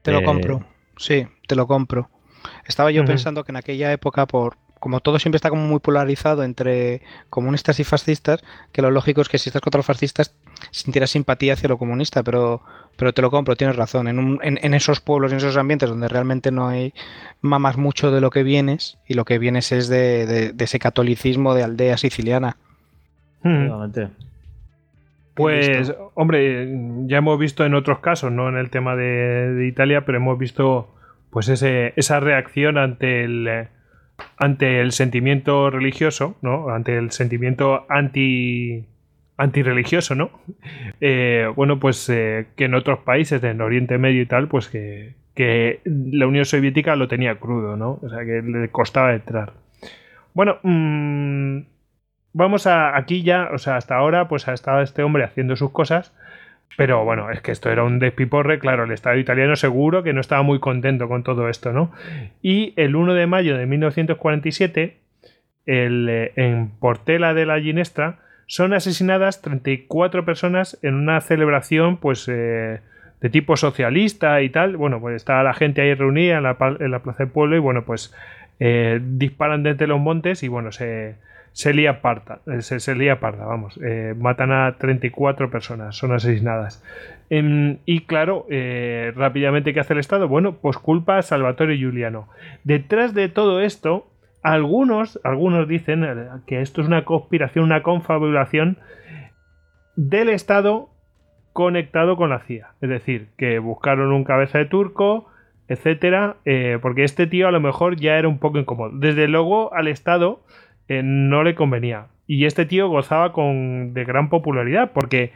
Te lo compro, sí, te lo compro. Estaba yo pensando que en aquella época, como todo siempre está como muy polarizado entre comunistas y fascistas, que lo lógico es que si estás contra los fascistas sentirás simpatía hacia lo comunista, pero te lo compro, tienes razón. En esos pueblos, en esos ambientes donde realmente no hay mamas mucho de lo que vienes, y lo que vienes es de ese catolicismo de aldea siciliana. Pues, hombre, ya hemos visto en otros casos, no en el tema de Italia, pero hemos visto pues esa reacción ante el sentimiento religioso, ¿no? Ante el sentimiento antirreligioso, ¿no? Bueno, pues que en otros países del Oriente Medio y tal, pues que la Unión Soviética lo tenía crudo, ¿no? O sea, que le costaba entrar. Bueno, vamos aquí ya, o sea, hasta ahora pues ha estado este hombre haciendo sus cosas, pero bueno, es que esto era un despiporre, claro, el Estado italiano seguro que no estaba muy contento con todo esto, ¿no? Y el 1 de mayo de 1947, en Portela de la Ginestra, son asesinadas 34 personas en una celebración pues de tipo socialista y tal. Bueno, pues estaba la gente ahí reunida en la Plaza del Pueblo y bueno, pues disparan desde los montes y bueno, se lía parda, vamos. Matan a 34 personas, son asesinadas. Y claro, rápidamente, ¿qué hace el Estado? Bueno, pues culpa a Salvatore Giuliano. Detrás de todo esto, algunos dicen que esto es una conspiración, una confabulación del Estado conectado con la CIA. Es decir, que buscaron un cabeza de turco, etcétera, porque este tío a lo mejor ya era un poco incómodo. Desde luego, al Estado no le convenía. Y este tío gozaba de gran popularidad porque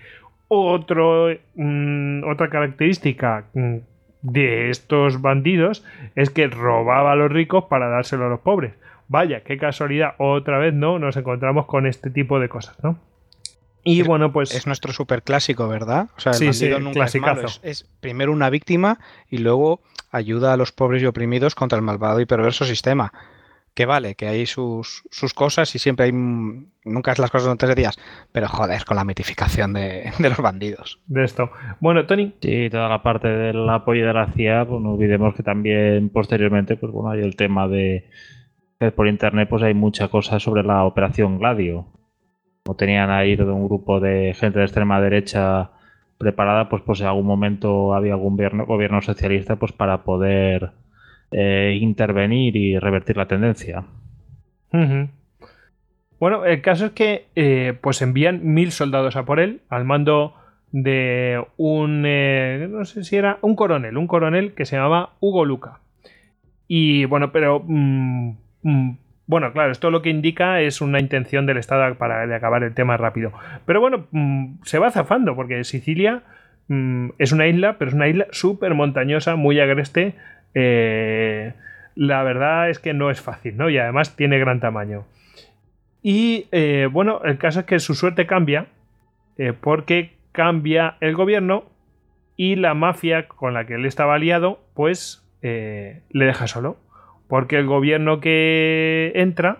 otra característica de estos bandidos es que robaba a los ricos para dárselo a los pobres. Vaya, qué casualidad, otra vez no nos encontramos con este tipo de cosas, ¿no? Y bueno, pues... Es nuestro superclásico, ¿verdad? O sea, el bandido nunca es malo. Es primero una víctima y luego ayuda a los pobres y oprimidos contra el malvado y perverso sistema. Que vale, que hay sus cosas y siempre hay... Nunca es las cosas en 3 días. Pero joder, con la mitificación de los bandidos. De esto. Bueno, Tony. Sí, toda la parte del apoyo de la CIA, pues no olvidemos que también posteriormente, pues bueno, hay el tema de... Por internet pues hay mucha cosa sobre la operación Gladio. Como tenían ahí todo un grupo de gente de extrema derecha preparada, pues en algún momento había algún gobierno socialista pues para poder... intervenir y revertir la tendencia. Bueno, el caso es que pues envían 1.000 soldados a por él al mando de un no sé si era un coronel que se llamaba Hugo Luca. Y bueno, pero bueno, claro, esto lo que indica es una intención del Estado para de acabar el tema rápido, pero bueno, se va zafando porque Sicilia es una isla, pero es una isla súper montañosa, muy agreste. La verdad es que no es fácil, ¿no? Y además tiene gran tamaño. Y bueno, el caso es que su suerte cambia porque cambia el gobierno y la mafia con la que él estaba aliado pues le deja solo, porque el gobierno que entra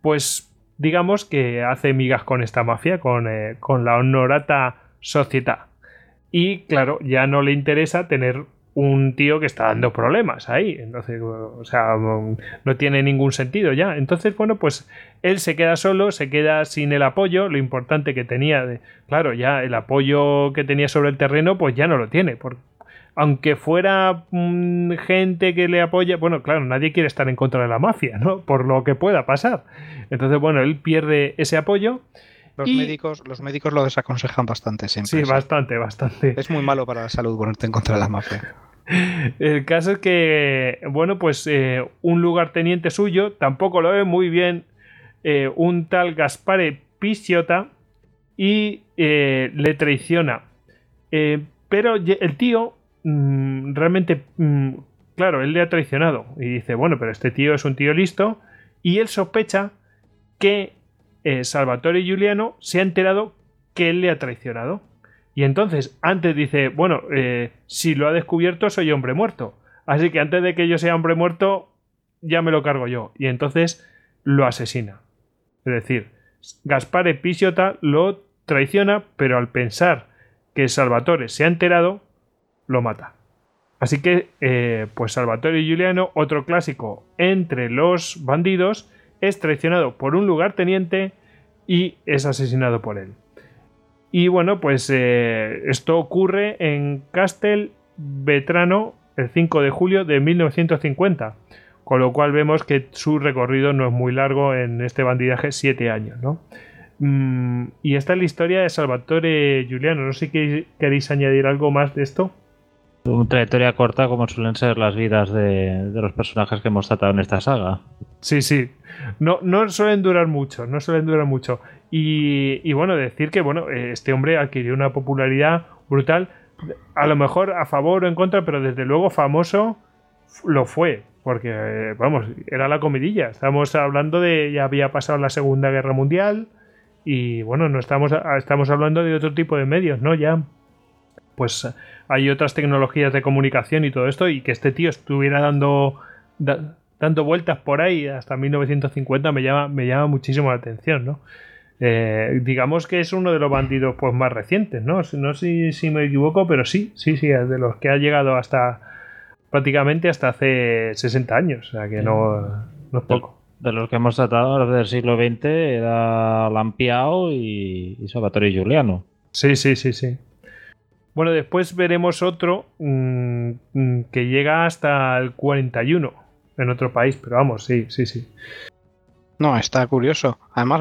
pues digamos que hace migas con esta mafia, con la Onorata Società, y claro, ya no le interesa tener un tío que está dando problemas ahí. Entonces, o sea, no tiene ningún sentido ya. Entonces, bueno, pues él se queda solo, se queda sin el apoyo, lo importante que tenía. Claro, ya el apoyo que tenía sobre el terreno, pues ya no lo tiene. Aunque fuera gente que le apoya, bueno, claro, nadie quiere estar en contra de la mafia, ¿no? Por lo que pueda pasar. Entonces, bueno, él pierde ese apoyo. Los médicos lo desaconsejan bastante siempre. Sí, bastante. Es muy malo para la salud ponerte en contra de la mafia. El caso es que, bueno, pues un lugarteniente suyo tampoco lo ve muy bien un tal Gaspare Pisciotta y le traiciona. Pero el tío realmente, claro, él le ha traicionado y dice, bueno, pero este tío es un tío listo, y él sospecha que Salvatore Giuliano se ha enterado que él le ha traicionado. Y entonces, antes dice, bueno, si lo ha descubierto soy hombre muerto, así que antes de que yo sea hombre muerto ya me lo cargo yo. Y entonces lo asesina. Es decir, Gaspare Pisciotta lo traiciona, pero al pensar que Salvatore se ha enterado, lo mata. Así que, pues Salvatore Giuliano, otro clásico entre los bandidos, es traicionado por un lugarteniente y es asesinado por él. Y bueno, pues esto ocurre en Castel Vetrano el 5 de julio de 1950, con lo cual vemos que su recorrido no es muy largo en este bandidaje, 7 años, ¿no? Y esta es la historia de Salvatore Giuliano. No sé si queréis añadir algo más de esto. Una trayectoria corta, como suelen ser las vidas de los personajes que hemos tratado en esta saga. Sí, sí. No suelen durar mucho. Y bueno, decir que bueno, este hombre adquirió una popularidad brutal, a lo mejor a favor o en contra, pero desde luego famoso lo fue, porque vamos, era la comidilla. Estamos hablando de, ya había pasado la Segunda Guerra Mundial, y bueno, no estamos hablando de otro tipo de medios, ¿no? Ya pues hay otras tecnologías de comunicación y todo esto, y que este tío estuviera dando vueltas por ahí hasta 1950 me llama muchísimo la atención, ¿no? Digamos que es uno de los bandidos pues más recientes, ¿no? No sé si me equivoco, pero sí, es de los que ha llegado hasta prácticamente hasta hace 60 años, o sea que no es poco. De los que hemos tratado desde el siglo XX era Lampiao y Salvatore Giuliano. Sí. Bueno, después veremos otro que llega hasta el 41 en otro país, pero vamos, sí. No, está curioso. Además,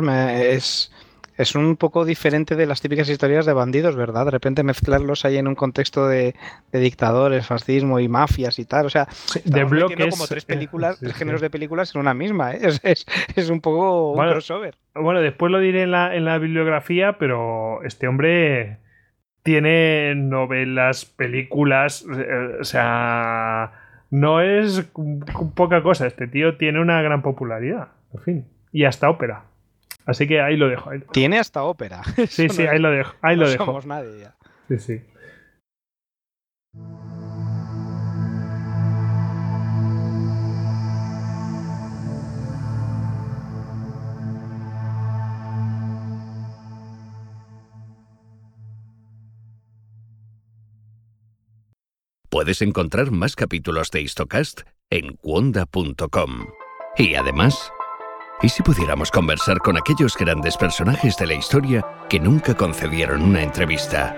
es un poco diferente de las típicas historias de bandidos, ¿verdad? De repente mezclarlos ahí en un contexto de dictadores, fascismo y mafias y tal. O sea, de bloques, como 3 películas, sí, 3 géneros de películas en una misma, ¿eh? Es un poco un crossover. Bueno, después lo diré en la bibliografía, pero este hombre tiene novelas, películas, o sea, no es poca cosa. Este tío tiene una gran popularidad, en fin, y hasta ópera. Así que ahí lo dejo. Tiene hasta ópera. Sí, eso sí, no, ahí lo dejo. Ahí no lo dejo. Somos nadie ya. Sí. Puedes encontrar más capítulos de HistoCast en Cuonda.com. Y además, ¿y si pudiéramos conversar con aquellos grandes personajes de la historia que nunca concedieron una entrevista?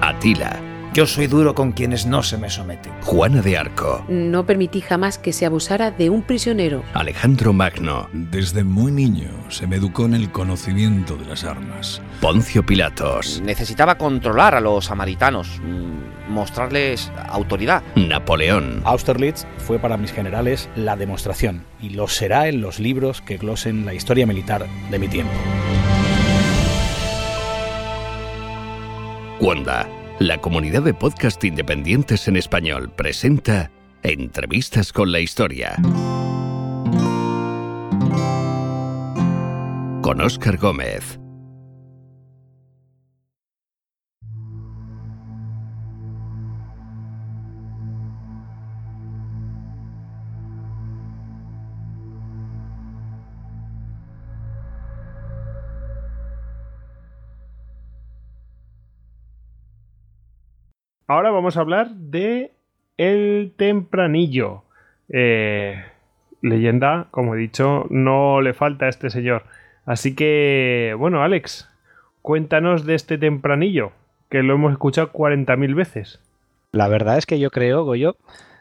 Atila. Yo soy duro con quienes no se me someten. Juana de Arco. No permití jamás que se abusara de un prisionero. Alejandro Magno. Desde muy niño se me educó en el conocimiento de las armas. Poncio Pilatos. Necesitaba controlar a los samaritanos, mostrarles autoridad. Napoleón. Austerlitz fue para mis generales la demostración, y lo será en los libros que glosen la historia militar de mi tiempo. Cuonda, la comunidad de podcast independientes en español, presenta Entrevistas con la Historia, con Óscar Gómez. Ahora vamos a hablar de El Tempranillo. Leyenda, como he dicho, no le falta a este señor. Así que, bueno, Alex, cuéntanos de este Tempranillo, que lo hemos escuchado 40.000 veces. La verdad es que yo creo, Goyo,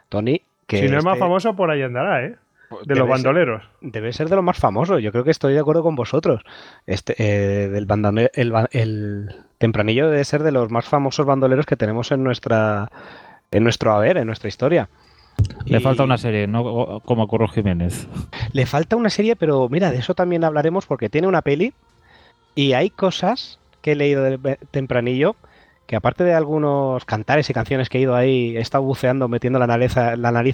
Tony, que si no es más famoso, por ahí andará, ¿eh? De los bandoleros. Debe ser de lo más famoso. Yo creo que estoy de acuerdo con vosotros. El Tempranillo debe ser de los más famosos bandoleros que tenemos en nuestra historia. Le falta una serie, no como a Curro Jiménez. Le falta una serie, pero mira, de eso también hablaremos porque tiene una peli y hay cosas que he leído de tempranillo que aparte de algunos cantares y canciones que he ido ahí, he estado buceando, metiendo la nariz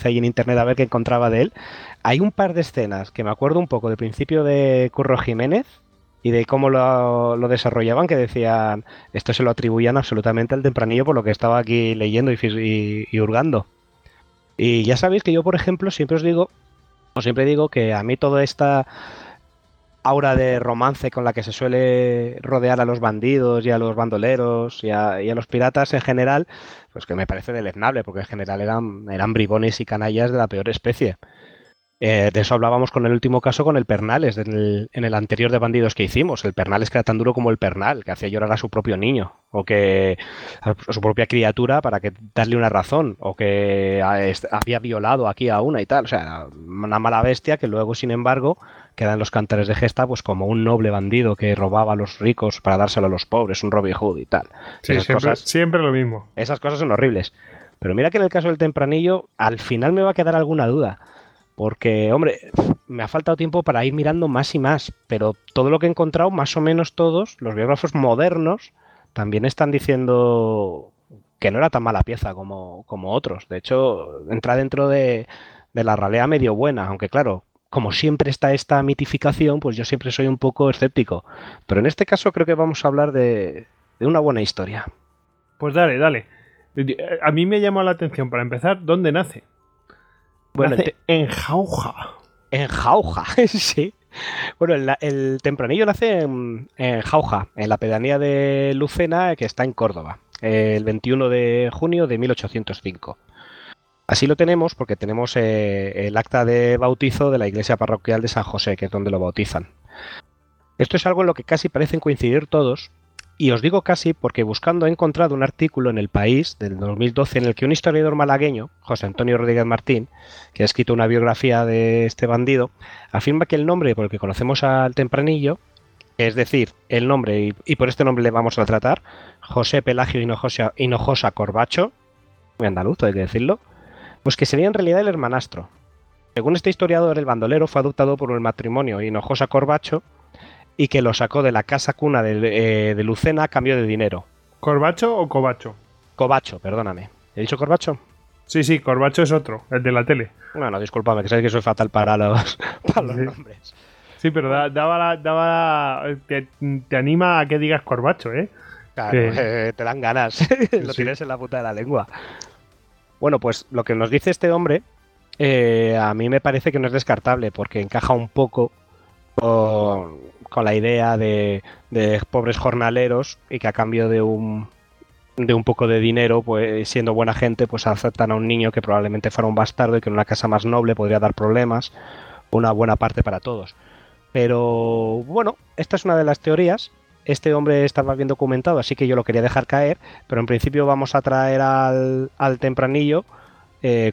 ahí en internet a ver qué encontraba de él. Hay un par de escenas que me acuerdo un poco del principio de Curro Jiménez y de cómo lo desarrollaban, que decían, esto se lo atribuían absolutamente al tempranillo por lo que estaba aquí leyendo y hurgando. Y ya sabéis que yo, por ejemplo, siempre digo que a mí toda esta aura de romance con la que se suele rodear a los bandidos y a los bandoleros y a los piratas en general, pues que me parece deleznable, porque en general eran bribones y canallas de la peor especie. De eso hablábamos con el último caso con el Pernales, en el anterior de bandidos que hicimos. El Pernales que era tan duro como el Pernal, que hacía llorar a su propio niño o a su propia criatura para que darle una razón, o que había violado aquí a una y tal. O sea, una mala bestia que luego, sin embargo, queda en los cantares de gesta pues como un noble bandido que robaba a los ricos para dárselo a los pobres, un Robin Hood y tal. Sí, siempre lo mismo. Esas cosas son horribles. Pero mira que en el caso del tempranillo, al final me va a quedar alguna duda. Porque, hombre, me ha faltado tiempo para ir mirando más y más, pero todo lo que he encontrado, más o menos todos, los biógrafos modernos también están diciendo que no era tan mala pieza como otros. De hecho, entra dentro de la ralea medio buena, aunque claro, como siempre está esta mitificación, pues yo siempre soy un poco escéptico. Pero en este caso creo que vamos a hablar de una buena historia. Pues dale. A mí me ha llamado la atención, para empezar, ¿dónde nace? Bueno, en Jauja. En Jauja, sí. Bueno, el tempranillo nace en Jauja, en la pedanía de Lucena, que está en Córdoba, el 21 de junio de 1805. Así lo tenemos porque tenemos el acta de bautizo de la iglesia parroquial de San José, que es donde lo bautizan. Esto es algo en lo que casi parecen coincidir todos. Y os digo casi porque buscando he encontrado un artículo en El País del 2012 en el que un historiador malagueño, José Antonio Rodríguez Martín, que ha escrito una biografía de este bandido, afirma que el nombre por el que conocemos al tempranillo, es decir, el nombre, y por este nombre le vamos a tratar, José Pelagio Hinojosa Corbacho, muy andaluz, hay que decirlo, pues que sería en realidad el hermanastro. Según este historiador, el bandolero fue adoptado por el matrimonio Hinojosa Corbacho, y que lo sacó de la casa cuna de Lucena a cambio de dinero. ¿Corbacho o Cobacho? Cobacho, perdóname. ¿He dicho Corbacho? Sí, Corbacho es otro, el de la tele. Bueno, discúlpame, que sabes que soy fatal para los nombres. Sí, pero te anima a que digas Corbacho, ¿eh? Claro, que... te dan ganas. Lo tienes en la puta de la lengua. Bueno, pues lo que nos dice este hombre a mí me parece que no es descartable, porque encaja un poco con la idea de pobres jornaleros y que a cambio de un poco de dinero, pues siendo buena gente, pues aceptan a un niño que probablemente fuera un bastardo y que en una casa más noble podría dar problemas, una buena parte para todos. Pero bueno, esta es una de las teorías. Este hombre estaba bien documentado, así que yo lo quería dejar caer, pero en principio vamos a traer al tempranillo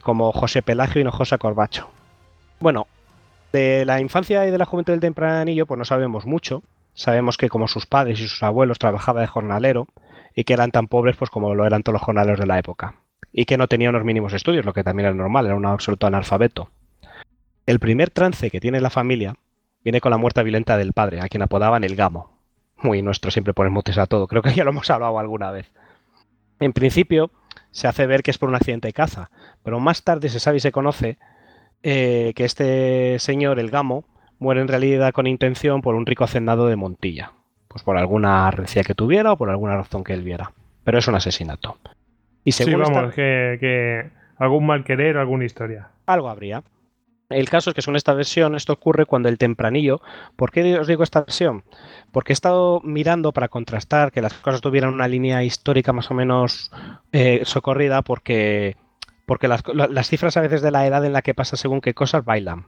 como José Pelagio Hinojosa Corbacho. Bueno, de la infancia y de la juventud del tempranillo, pues no sabemos mucho. Sabemos que como sus padres y sus abuelos trabajaba de jornalero y que eran tan pobres pues como lo eran todos los jornaleros de la época. Y que no tenía unos mínimos estudios, lo que también era normal, era un absoluto analfabeto. El primer trance que tiene la familia viene con la muerte violenta del padre, a quien apodaban el Gamo. Muy nuestro, siempre poner motes a todo, creo que ya lo hemos hablado alguna vez. En principio se hace ver que es por un accidente de caza, pero más tarde se sabe y se conoce que este señor, el Gamo, muere en realidad con intención por un rico hacendado de Montilla. Pues por alguna rencilla que tuviera o por alguna razón que él viera. Pero es un asesinato. Y según que algún mal querer, alguna historia. Algo habría. El caso es que según esta versión, esto ocurre cuando el tempranillo... ¿Por qué os digo esta versión? Porque he estado mirando para contrastar que las cosas tuvieran una línea histórica más o menos socorrida porque las cifras a veces de la edad en la que pasa según qué cosas bailan.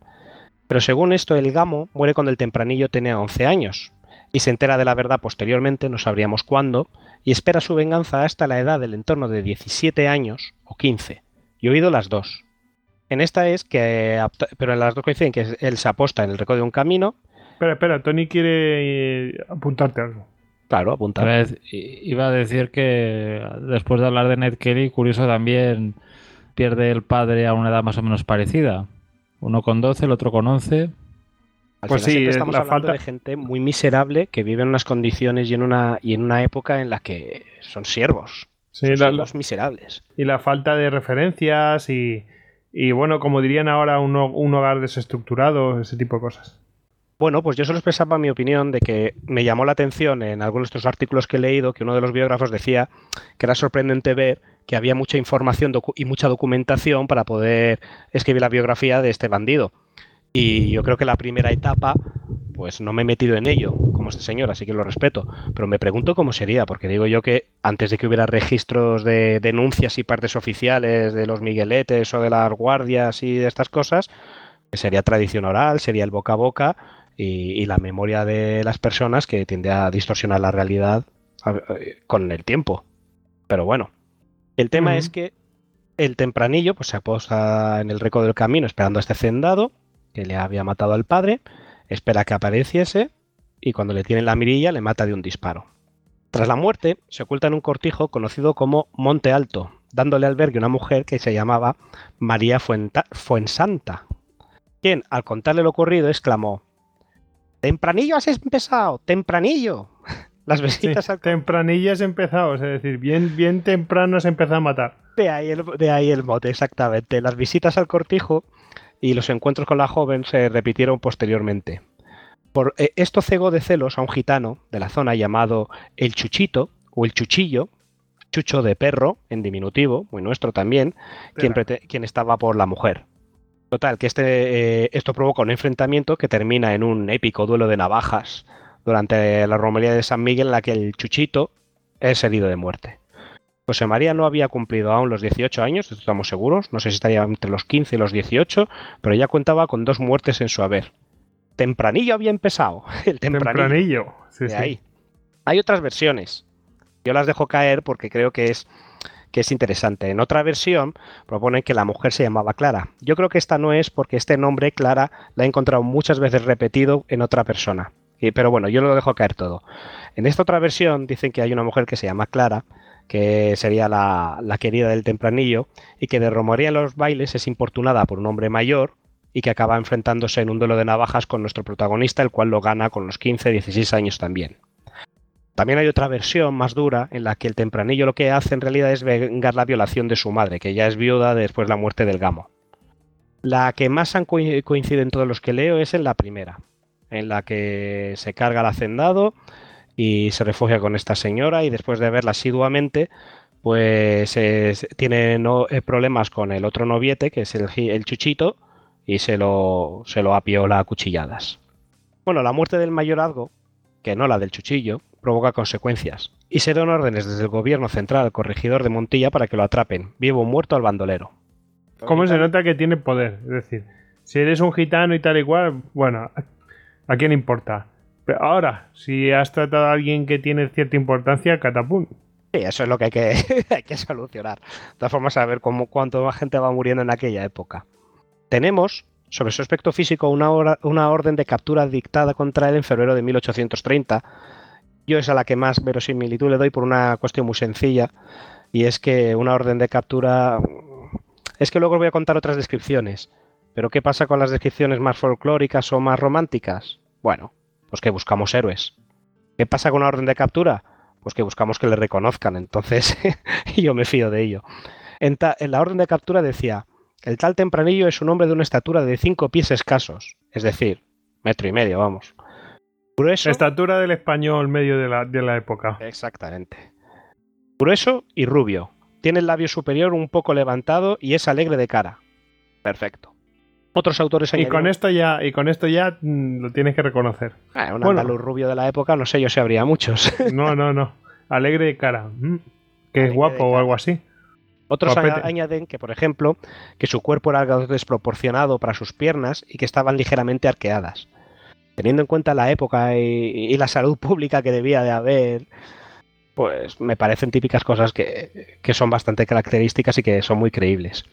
Pero según esto, el Gamo muere cuando el tempranillo tenía 11 años y se entera de la verdad posteriormente, no sabríamos cuándo, y espera su venganza hasta la edad del entorno de 17 años o 15. Yo he oído las dos. Pero en las dos coinciden que él se aposta en el recodo de un camino. Espera, Tony quiere apuntarte algo. Claro, apuntar. Iba a decir que después de hablar de Ned Kelly, curioso también... pierde el padre a una edad más o menos parecida. Uno con 12, el otro con 11. Pues sí, estamos hablando de gente muy miserable que vive en unas condiciones y en una época en la que son siervos. Sí, los miserables. Y la falta de referencias y bueno, como dirían ahora, un hogar desestructurado, ese tipo de cosas. Bueno, pues yo solo expresaba mi opinión de que me llamó la atención en algunos de estos artículos que he leído que uno de los biógrafos decía que era sorprendente ver que había mucha información y mucha documentación para poder escribir la biografía de este bandido. Y yo creo que la primera etapa, pues no me he metido en ello, como este señor, así que lo respeto. Pero me pregunto cómo sería, porque digo yo que antes de que hubiera registros de denuncias y partes oficiales de los migueletes o de las guardias y de estas cosas, que sería tradición oral, sería el boca a boca y la memoria de las personas que tiende a distorsionar la realidad con el tiempo. Pero bueno, el tema es que el tempranillo pues se aposta en el recodo del camino esperando a este hacendado que le había matado al padre, espera que apareciese y cuando le tiene la mirilla le mata de un disparo. Tras la muerte, se oculta en un cortijo conocido como Monte Alto, dándole albergue a una mujer que se llamaba María Fuensanta, quien, al contarle lo ocurrido, exclamó: ¡Tempranillo has empezado! ¡Tempranillo! Las visitas Tempranillo has empezado, es decir, bien temprano has empezado a matar. De ahí el mote, exactamente. Las visitas al cortijo y los encuentros con la joven se repitieron posteriormente. Esto cegó de celos a un gitano de la zona llamado El Chuchito, o El Chuchillo, chucho de perro, en diminutivo, muy nuestro también, quien estaba por la mujer. Total, que esto provoca un enfrentamiento que termina en un épico duelo de navajas durante la romería de San Miguel, en la que el Chuchito es herido de muerte. José María no había cumplido aún los 18 años, estamos seguros, no sé si estaría entre los 15 y los 18, pero ya contaba con 2 muertes en su haber. Tempranillo había empezado, el tempranillo. Sí. Ahí. Hay otras versiones, yo las dejo caer porque creo que es interesante. En otra versión proponen que la mujer se llamaba Clara. Yo creo que esta no es, porque este nombre, Clara, la he encontrado muchas veces repetido en otra persona. Pero bueno, yo lo dejo caer todo. En esta otra versión dicen que hay una mujer que se llama Clara, que sería la querida del tempranillo, y que de romería en los bailes es importunada por un hombre mayor y que acaba enfrentándose en un duelo de navajas con nuestro protagonista, el cual lo gana con los 15-16 años también. También hay otra versión más dura en la que el tempranillo lo que hace en realidad es vengar la violación de su madre, que ya es viuda después de la muerte del gamo. La que más coinciden todos los que leo es en la primera, en la que se carga al hacendado y se refugia con esta señora, y después de verla asiduamente, pues tiene problemas con el otro noviete, que es el Chuchito, y se lo apiola a cuchilladas. Bueno, la muerte del mayorazgo, que no la del Chuchillo, provoca consecuencias, y se dan órdenes desde el gobierno central al corregidor de Montilla para que lo atrapen, vivo o muerto, al bandolero. ¿Cómo se nota que tiene poder? Es decir, si eres un gitano y tal y cual, bueno, ¿a quién importa? Pero ahora, si has tratado a alguien que tiene cierta importancia, catapum. Sí, eso es lo que hay que solucionar. De todas formas, a ver cuánta más gente va muriendo en aquella época. Tenemos, sobre su aspecto físico, una orden de captura dictada contra él en febrero de 1830. Yo es a la que más verosimilitud le doy por una cuestión muy sencilla, y es que una orden de captura... Es que luego os voy a contar otras descripciones, pero ¿qué pasa con las descripciones más folclóricas o más románticas? Bueno... pues que buscamos héroes. ¿Qué pasa con una orden de captura? Pues que buscamos que le reconozcan, entonces yo me fío de ello. En la orden de captura decía: el tal Tempranillo es un hombre de una estatura de 5 pies escasos, es decir, 1,5 metros, vamos. Grueso, estatura del español medio de la época. Exactamente. Grueso y rubio, tiene el labio superior un poco levantado y es alegre de cara. Perfecto. Otros autores añadieron... Y con esto ya lo tienes que reconocer. Un andaluz rubio de la época, no sé yo si habría muchos. No. Alegre de cara. Que alegre es guapo o algo así. Otros añaden que, por ejemplo, que su cuerpo era algo desproporcionado para sus piernas y que estaban ligeramente arqueadas. Teniendo en cuenta la época y la salud pública que debía de haber, pues me parecen típicas cosas que son bastante características y que son muy creíbles.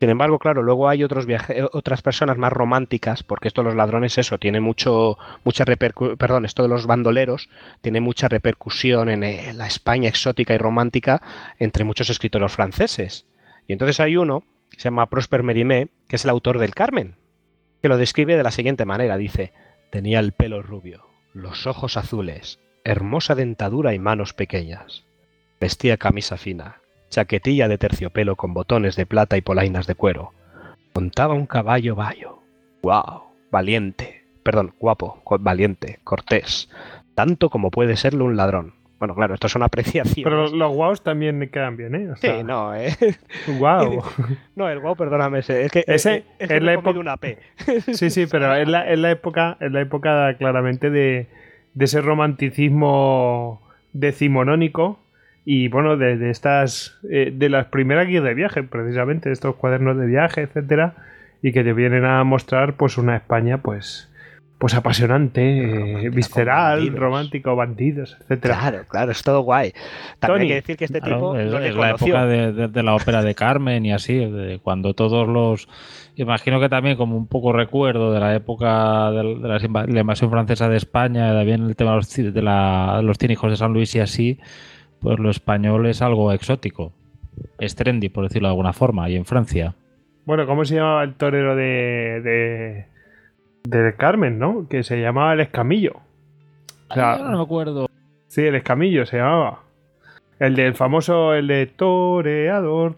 Sin embargo, claro, luego hay otras personas más románticas, porque esto de los ladrones, eso, tiene esto de los bandoleros tiene mucha repercusión en la España exótica y romántica entre muchos escritores franceses. Y entonces hay uno que se llama Prosper Mérimée, que es el autor del Carmen, que lo describe de la siguiente manera, dice: tenía el pelo rubio, los ojos azules, hermosa dentadura y manos pequeñas. Vestía camisa fina, chaquetilla de terciopelo con botones de plata y polainas de cuero. Montaba un caballo bayo. ¡Guau! Valiente. Perdón, guapo, valiente, cortés. Tanto como puede serlo un ladrón. Bueno, claro, esto es una apreciación. Pero los guaus también me quedan bien, ¿eh? O sea, sí, no, ¿eh? Guau. No, el guau, perdóname, es que ese es la época de una P. Sí, sí, pero es la época claramente de ese romanticismo decimonónico y, bueno, de estas... de las primeras guías de viaje, precisamente, estos cuadernos de viaje, etcétera, y que te vienen a mostrar, pues, una España, pues apasionante, visceral, bandidos. Romántico, bandidos, etcétera. Claro, es todo guay. También hay que decir que este tipo es la época de la ópera de Carmen y así, de cuando todos los... Imagino que también como un poco recuerdo de la época de la invasión francesa de España, también el tema de los cínigos de San Luis y así, pues lo español es algo exótico. Es trendy, por decirlo de alguna forma, y en Francia. Bueno, ¿cómo se llamaba el torero de Carmen, ¿no? Que se llamaba El Escamillo. O sea, no me acuerdo. Sí, El Escamillo se llamaba. El del famoso, el de toreador.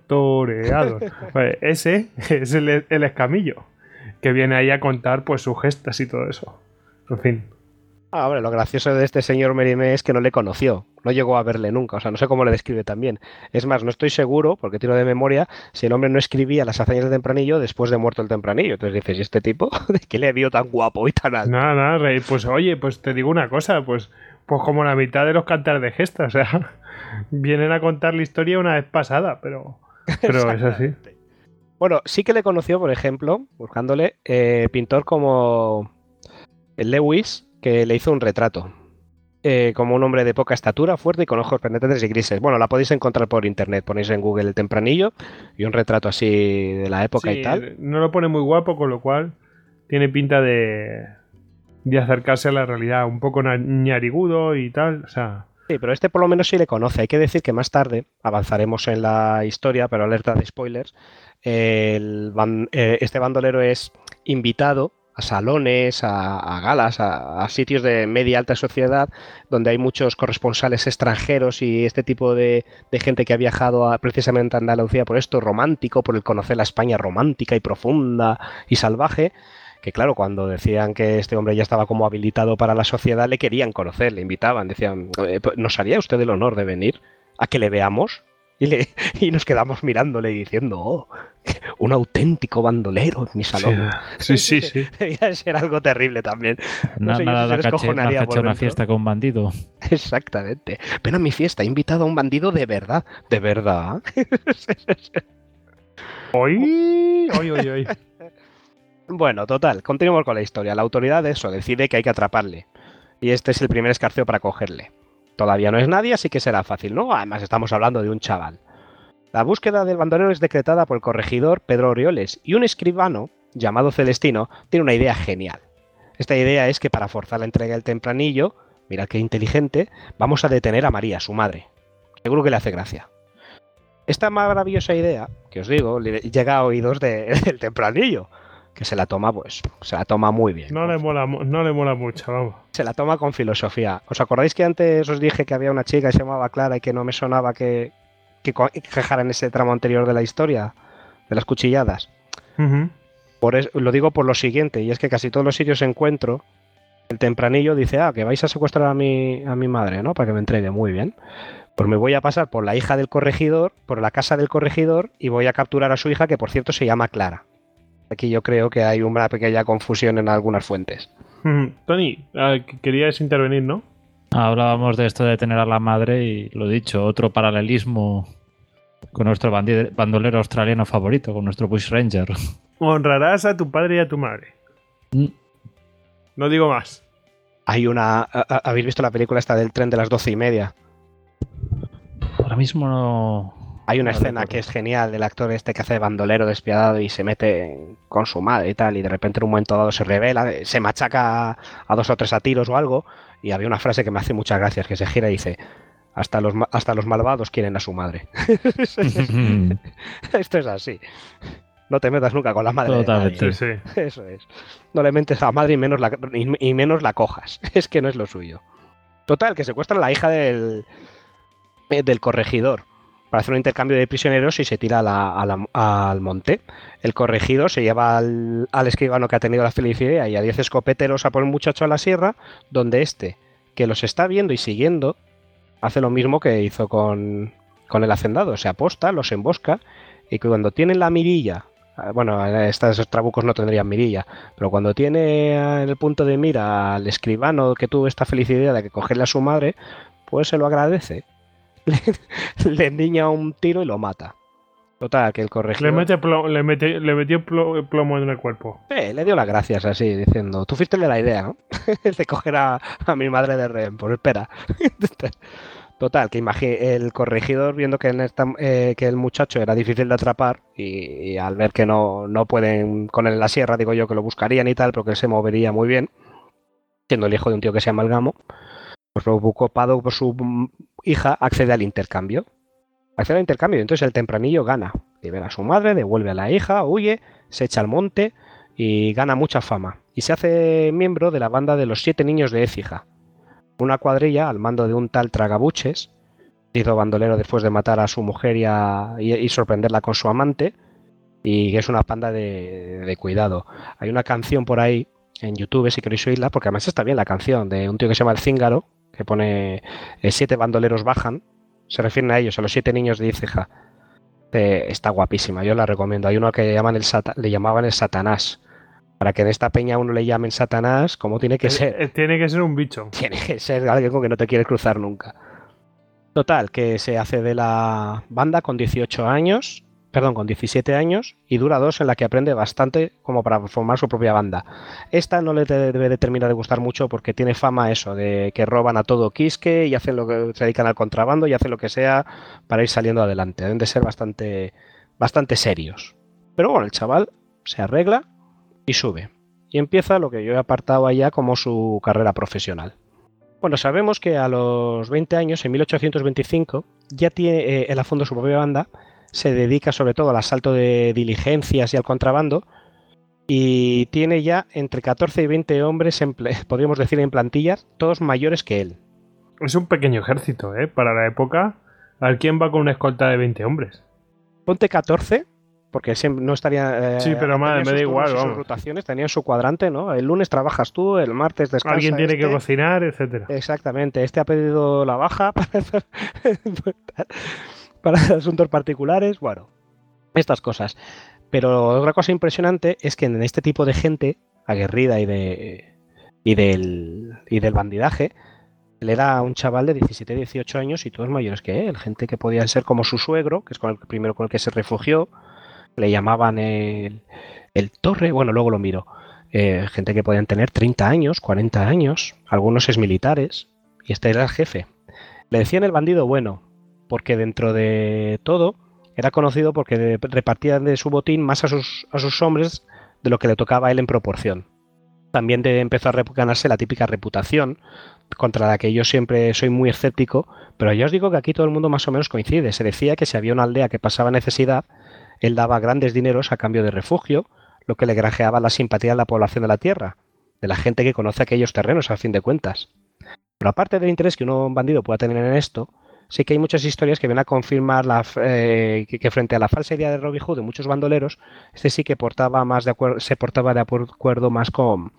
Pues ese es el Escamillo, que viene ahí a contar pues sus gestas y todo eso. En fin. Ah, hombre, lo gracioso de este señor Mérimée es que no le conoció. No llegó a verle nunca. O sea, no sé cómo le describe también. Es más, no estoy seguro, porque tiro de memoria, si el hombre no escribía las hazañas de Tempranillo después de muerto el Tempranillo. Entonces dices, ¿y este tipo? ¿De qué le vio tan guapo y tan alto? Nada, Rey. Pues oye, pues te digo una cosa. Pues como la mitad de los cantares de gesta. O sea, vienen a contar la historia una vez pasada, pero es así. Bueno, sí que le conoció, por ejemplo, buscándole, pintor como el Lewis, que le hizo un retrato, como un hombre de poca estatura, fuerte y con ojos penetrantes y grises. Bueno, la podéis encontrar por internet, ponéis en Google El Tempranillo y un retrato así de la época, sí, y tal. No lo pone muy guapo, con lo cual tiene pinta de acercarse a la realidad, un poco ñarigudo y tal, o sea... Sí, pero este por lo menos sí le conoce. Hay que decir que más tarde avanzaremos en la historia, pero alerta de spoilers, este bandolero es invitado a salones, a galas, a sitios de media alta sociedad donde hay muchos corresponsales extranjeros y este tipo de gente que ha viajado precisamente a Andalucía por esto, romántico, por el conocer la España romántica y profunda y salvaje, que claro, cuando decían que este hombre ya estaba como habilitado para la sociedad, le querían conocer, le invitaban, decían, ¿nos haría usted el honor de venir a que le veamos? Y nos quedamos mirándole y diciendo, oh, un auténtico bandolero en mi salón. Sí. Debía ser algo terrible también. Nada, la caché una fiesta con bandido. Exactamente. Pero a mi fiesta he invitado a un bandido de verdad. ¿De verdad? Hoy. Bueno, total, continuamos con la historia. La autoridad decide que hay que atraparle. Y este es el primer escarceo para cogerle. Todavía no es nadie, así que será fácil, ¿no? Además, estamos hablando de un chaval. La búsqueda del bandolero es decretada por el corregidor Pedro Orioles y un escribano llamado Celestino tiene una idea genial. Esta idea es que para forzar la entrega del Tempranillo, mira qué inteligente, vamos a detener a María, su madre. Seguro que le hace gracia. Esta maravillosa idea, que os digo, llega a oídos del Tempranillo, que se la toma muy bien. No le mola mucho, vamos. Se la toma con filosofía. ¿Os acordáis que antes os dije que había una chica que se llamaba Clara y que no me sonaba que quejara en ese tramo anterior de la historia, de las cuchilladas? Uh-huh. Lo digo por lo siguiente, y es que casi todos los sitios encuentro, el Tempranillo dice, que vais a secuestrar a mi madre, ¿no? Para que me entregue, muy bien. Pues me voy a pasar por la hija del corregidor, por la casa del corregidor, y voy a capturar a su hija, que por cierto se llama Clara. Aquí yo creo que hay una pequeña confusión en algunas fuentes. Tony, querías intervenir, ¿no? Hablábamos de esto de tener a la madre y, lo dicho, otro paralelismo con nuestro bandolero australiano favorito, con nuestro Bush Ranger. Honrarás a tu padre y a tu madre. No digo más. Hay una... ¿Habéis visto la película esta del tren de las 12:30? Ahora mismo no... Hay una escena que es genial del actor este que hace bandolero despiadado y se mete con su madre y tal, y de repente en un momento dado se revela, se machaca a dos o tres a tiros o algo, y había una frase que me hace muchas gracias, que se gira y dice, hasta los malvados quieren a su madre. Esto es así. No te metas nunca con la madre. Totalmente. Sí, sí. Eso es. No le mentes a la madre y menos la cojas. Es que no es lo suyo. Total, que secuestran a la hija del corregidor para hacer un intercambio de prisioneros y se tira al monte. El corregidor se lleva al escribano que ha tenido la felicidad y a 10 escopeteros a por un muchacho a la sierra, donde este, que los está viendo y siguiendo, hace lo mismo que hizo con el hacendado. Se aposta, los embosca y cuando tienen la mirilla... Bueno, estos trabucos no tendrían mirilla, pero cuando tiene en el punto de mira al escribano que tuvo esta felicidad de que cogerle a su madre, pues se lo agradece. Le endiña un tiro y lo mata. Total, que el corregidor... Le metió plomo en el cuerpo. Sí, le dio las gracias así, diciendo, tú fuiste de la idea, ¿no? De coger a mi madre de rehén, pues espera. Total, que el corregidor, viendo que el muchacho era difícil de atrapar y al ver que no pueden con él en la sierra, digo yo que lo buscarían y tal, pero que él se movería muy bien, siendo el hijo de un tío que se llama el Gamo, pues preocupado por su hija, accede al intercambio. Entonces el tempranillo gana. Libera a su madre, devuelve a la hija, huye, se echa al monte y gana mucha fama. Y se hace miembro de la banda de los 7 Niños de Écija. Una cuadrilla al mando de un tal Tragabuches, hizo bandolero después de matar a su mujer y sorprenderla con su amante, y es una panda de cuidado. Hay una canción por ahí en YouTube, si queréis oírla, porque además está bien la canción, de un tío que se llama El Cíngaro, que pone 7 bandoleros bajan, se refieren a ellos, a los 7 niños de Écija. Está guapísima, yo la recomiendo. Hay uno que le llamaban el Satanás. Para que en esta peña uno le llamen Satanás, ¿cómo tiene que ser? Tiene que ser un bicho. Tiene que ser alguien con que no te quieres cruzar nunca. Total, que se hace de la banda con 17 años y dura 2, en la que aprende bastante como para formar su propia banda. Esta no le debe de terminar de gustar mucho porque tiene fama eso, de que roban a todo quisque y hacen lo que se dedican al contrabando y hacen lo que sea para ir saliendo adelante. Deben de ser bastante serios. Pero bueno, el chaval se arregla y sube. Y empieza lo que yo he apartado allá como su carrera profesional. Bueno, sabemos que a los 20 años, en 1825, ya tiene el afundo de su propia banda, se dedica sobre todo al asalto de diligencias y al contrabando, y tiene ya entre 14 y 20 hombres, podríamos decir, en plantillas, todos mayores que él. Es un pequeño ejército, ¿eh? Para la época, ¿quién va con una escolta de 20 hombres? Ponte 14... Porque siempre no estaría... sí, pero madre, me da igual, vamos. Sus rotaciones, tenían su cuadrante, ¿no? El lunes trabajas tú, el martes descansas. Alguien tiene que cocinar, etcétera. Exactamente. Este ha pedido la baja para asuntos particulares, bueno, estas cosas. Pero otra cosa impresionante es que en este tipo de gente aguerrida y del bandidaje, él era un chaval de 17, 18 años y todos mayores que él. Gente que podía ser como su suegro, que es con el primero con el que se refugió. Le llamaban el torre, bueno, luego lo miro. Gente que podían tener 30 años, 40 años, algunos exmilitares, y este era el jefe. Le decían el bandido bueno, porque dentro de todo era conocido porque repartía de su botín más a sus hombres de lo que le tocaba a él en proporción. También empezó a ganarse la típica reputación, contra la que yo siempre soy muy escéptico, pero ya os digo que aquí todo el mundo más o menos coincide. Se decía que si había una aldea que pasaba necesidad, él daba grandes dineros a cambio de refugio, lo que le granjeaba la simpatía de la población de la tierra, de la gente que conoce aquellos terrenos, a fin de cuentas. Pero aparte del interés que un bandido pueda tener en esto, sí que hay muchas historias que vienen a confirmar que frente a la falsa idea de Robin Hood de muchos bandoleros, este sí que se portaba de acuerdo más con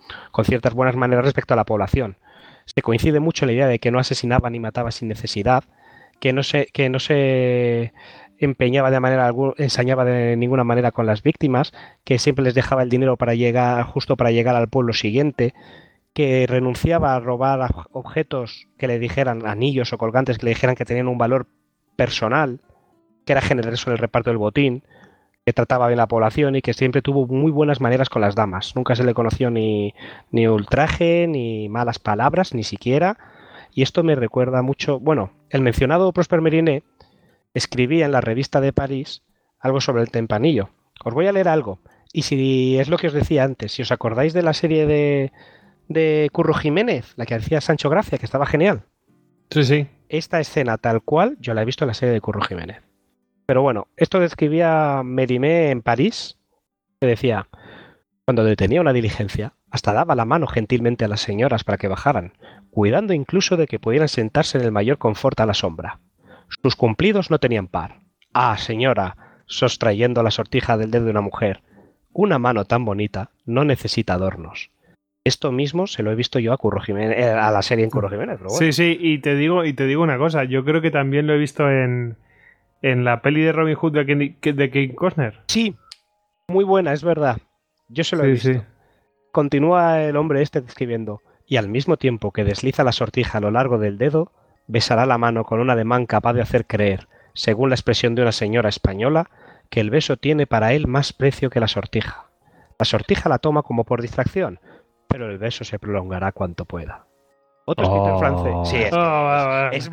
ciertas buenas maneras respecto a la población. Se coincide mucho la idea de que no asesinaba ni mataba sin necesidad, que no se empeñaba de manera alguna, ensañaba de ninguna manera con las víctimas, que siempre les dejaba el dinero justo para llegar al pueblo siguiente, que renunciaba a robar objetos que le dijeran, anillos o colgantes que le dijeran que tenían un valor personal, que era generoso en el reparto del botín, que trataba bien la población y que siempre tuvo muy buenas maneras con las damas. Nunca se le conoció ni ultraje, ni malas palabras, ni siquiera. Y esto me recuerda mucho, bueno, el mencionado Prosper Mérimée escribía en la revista de París algo sobre el tempranillo. Os voy a leer algo. Y si es lo que os decía antes, si os acordáis de la serie de Curro Jiménez, la que hacía Sancho Gracia, que estaba genial. Sí, sí. Esta escena tal cual yo la he visto en la serie de Curro Jiménez. Pero bueno, esto describía Mérimée en París que decía: cuando detenía una diligencia, hasta daba la mano gentilmente a las señoras para que bajaran, cuidando incluso de que pudieran sentarse en el mayor confort a la sombra. Sus cumplidos no tenían par. ¡Ah, señora!, sostrayendo la sortija del dedo de una mujer. Una mano tan bonita no necesita adornos. Esto mismo se lo he visto yo a Curro Jiménez, a la serie en Curro Jiménez. Pero bueno. Sí, sí, y te digo una cosa. Yo creo que también lo he visto en la peli de Robin Hood de Kevin Costner. Sí, muy buena, es verdad. Yo se lo he visto. Sí. Continúa el hombre este escribiendo: y al mismo tiempo que desliza la sortija a lo largo del dedo, besará la mano con un ademán capaz de hacer creer, según la expresión de una señora española, que el beso tiene para él más precio que la sortija. La sortija la toma como por distracción, pero el beso se prolongará cuanto pueda. Otro escrito en francés. Sí,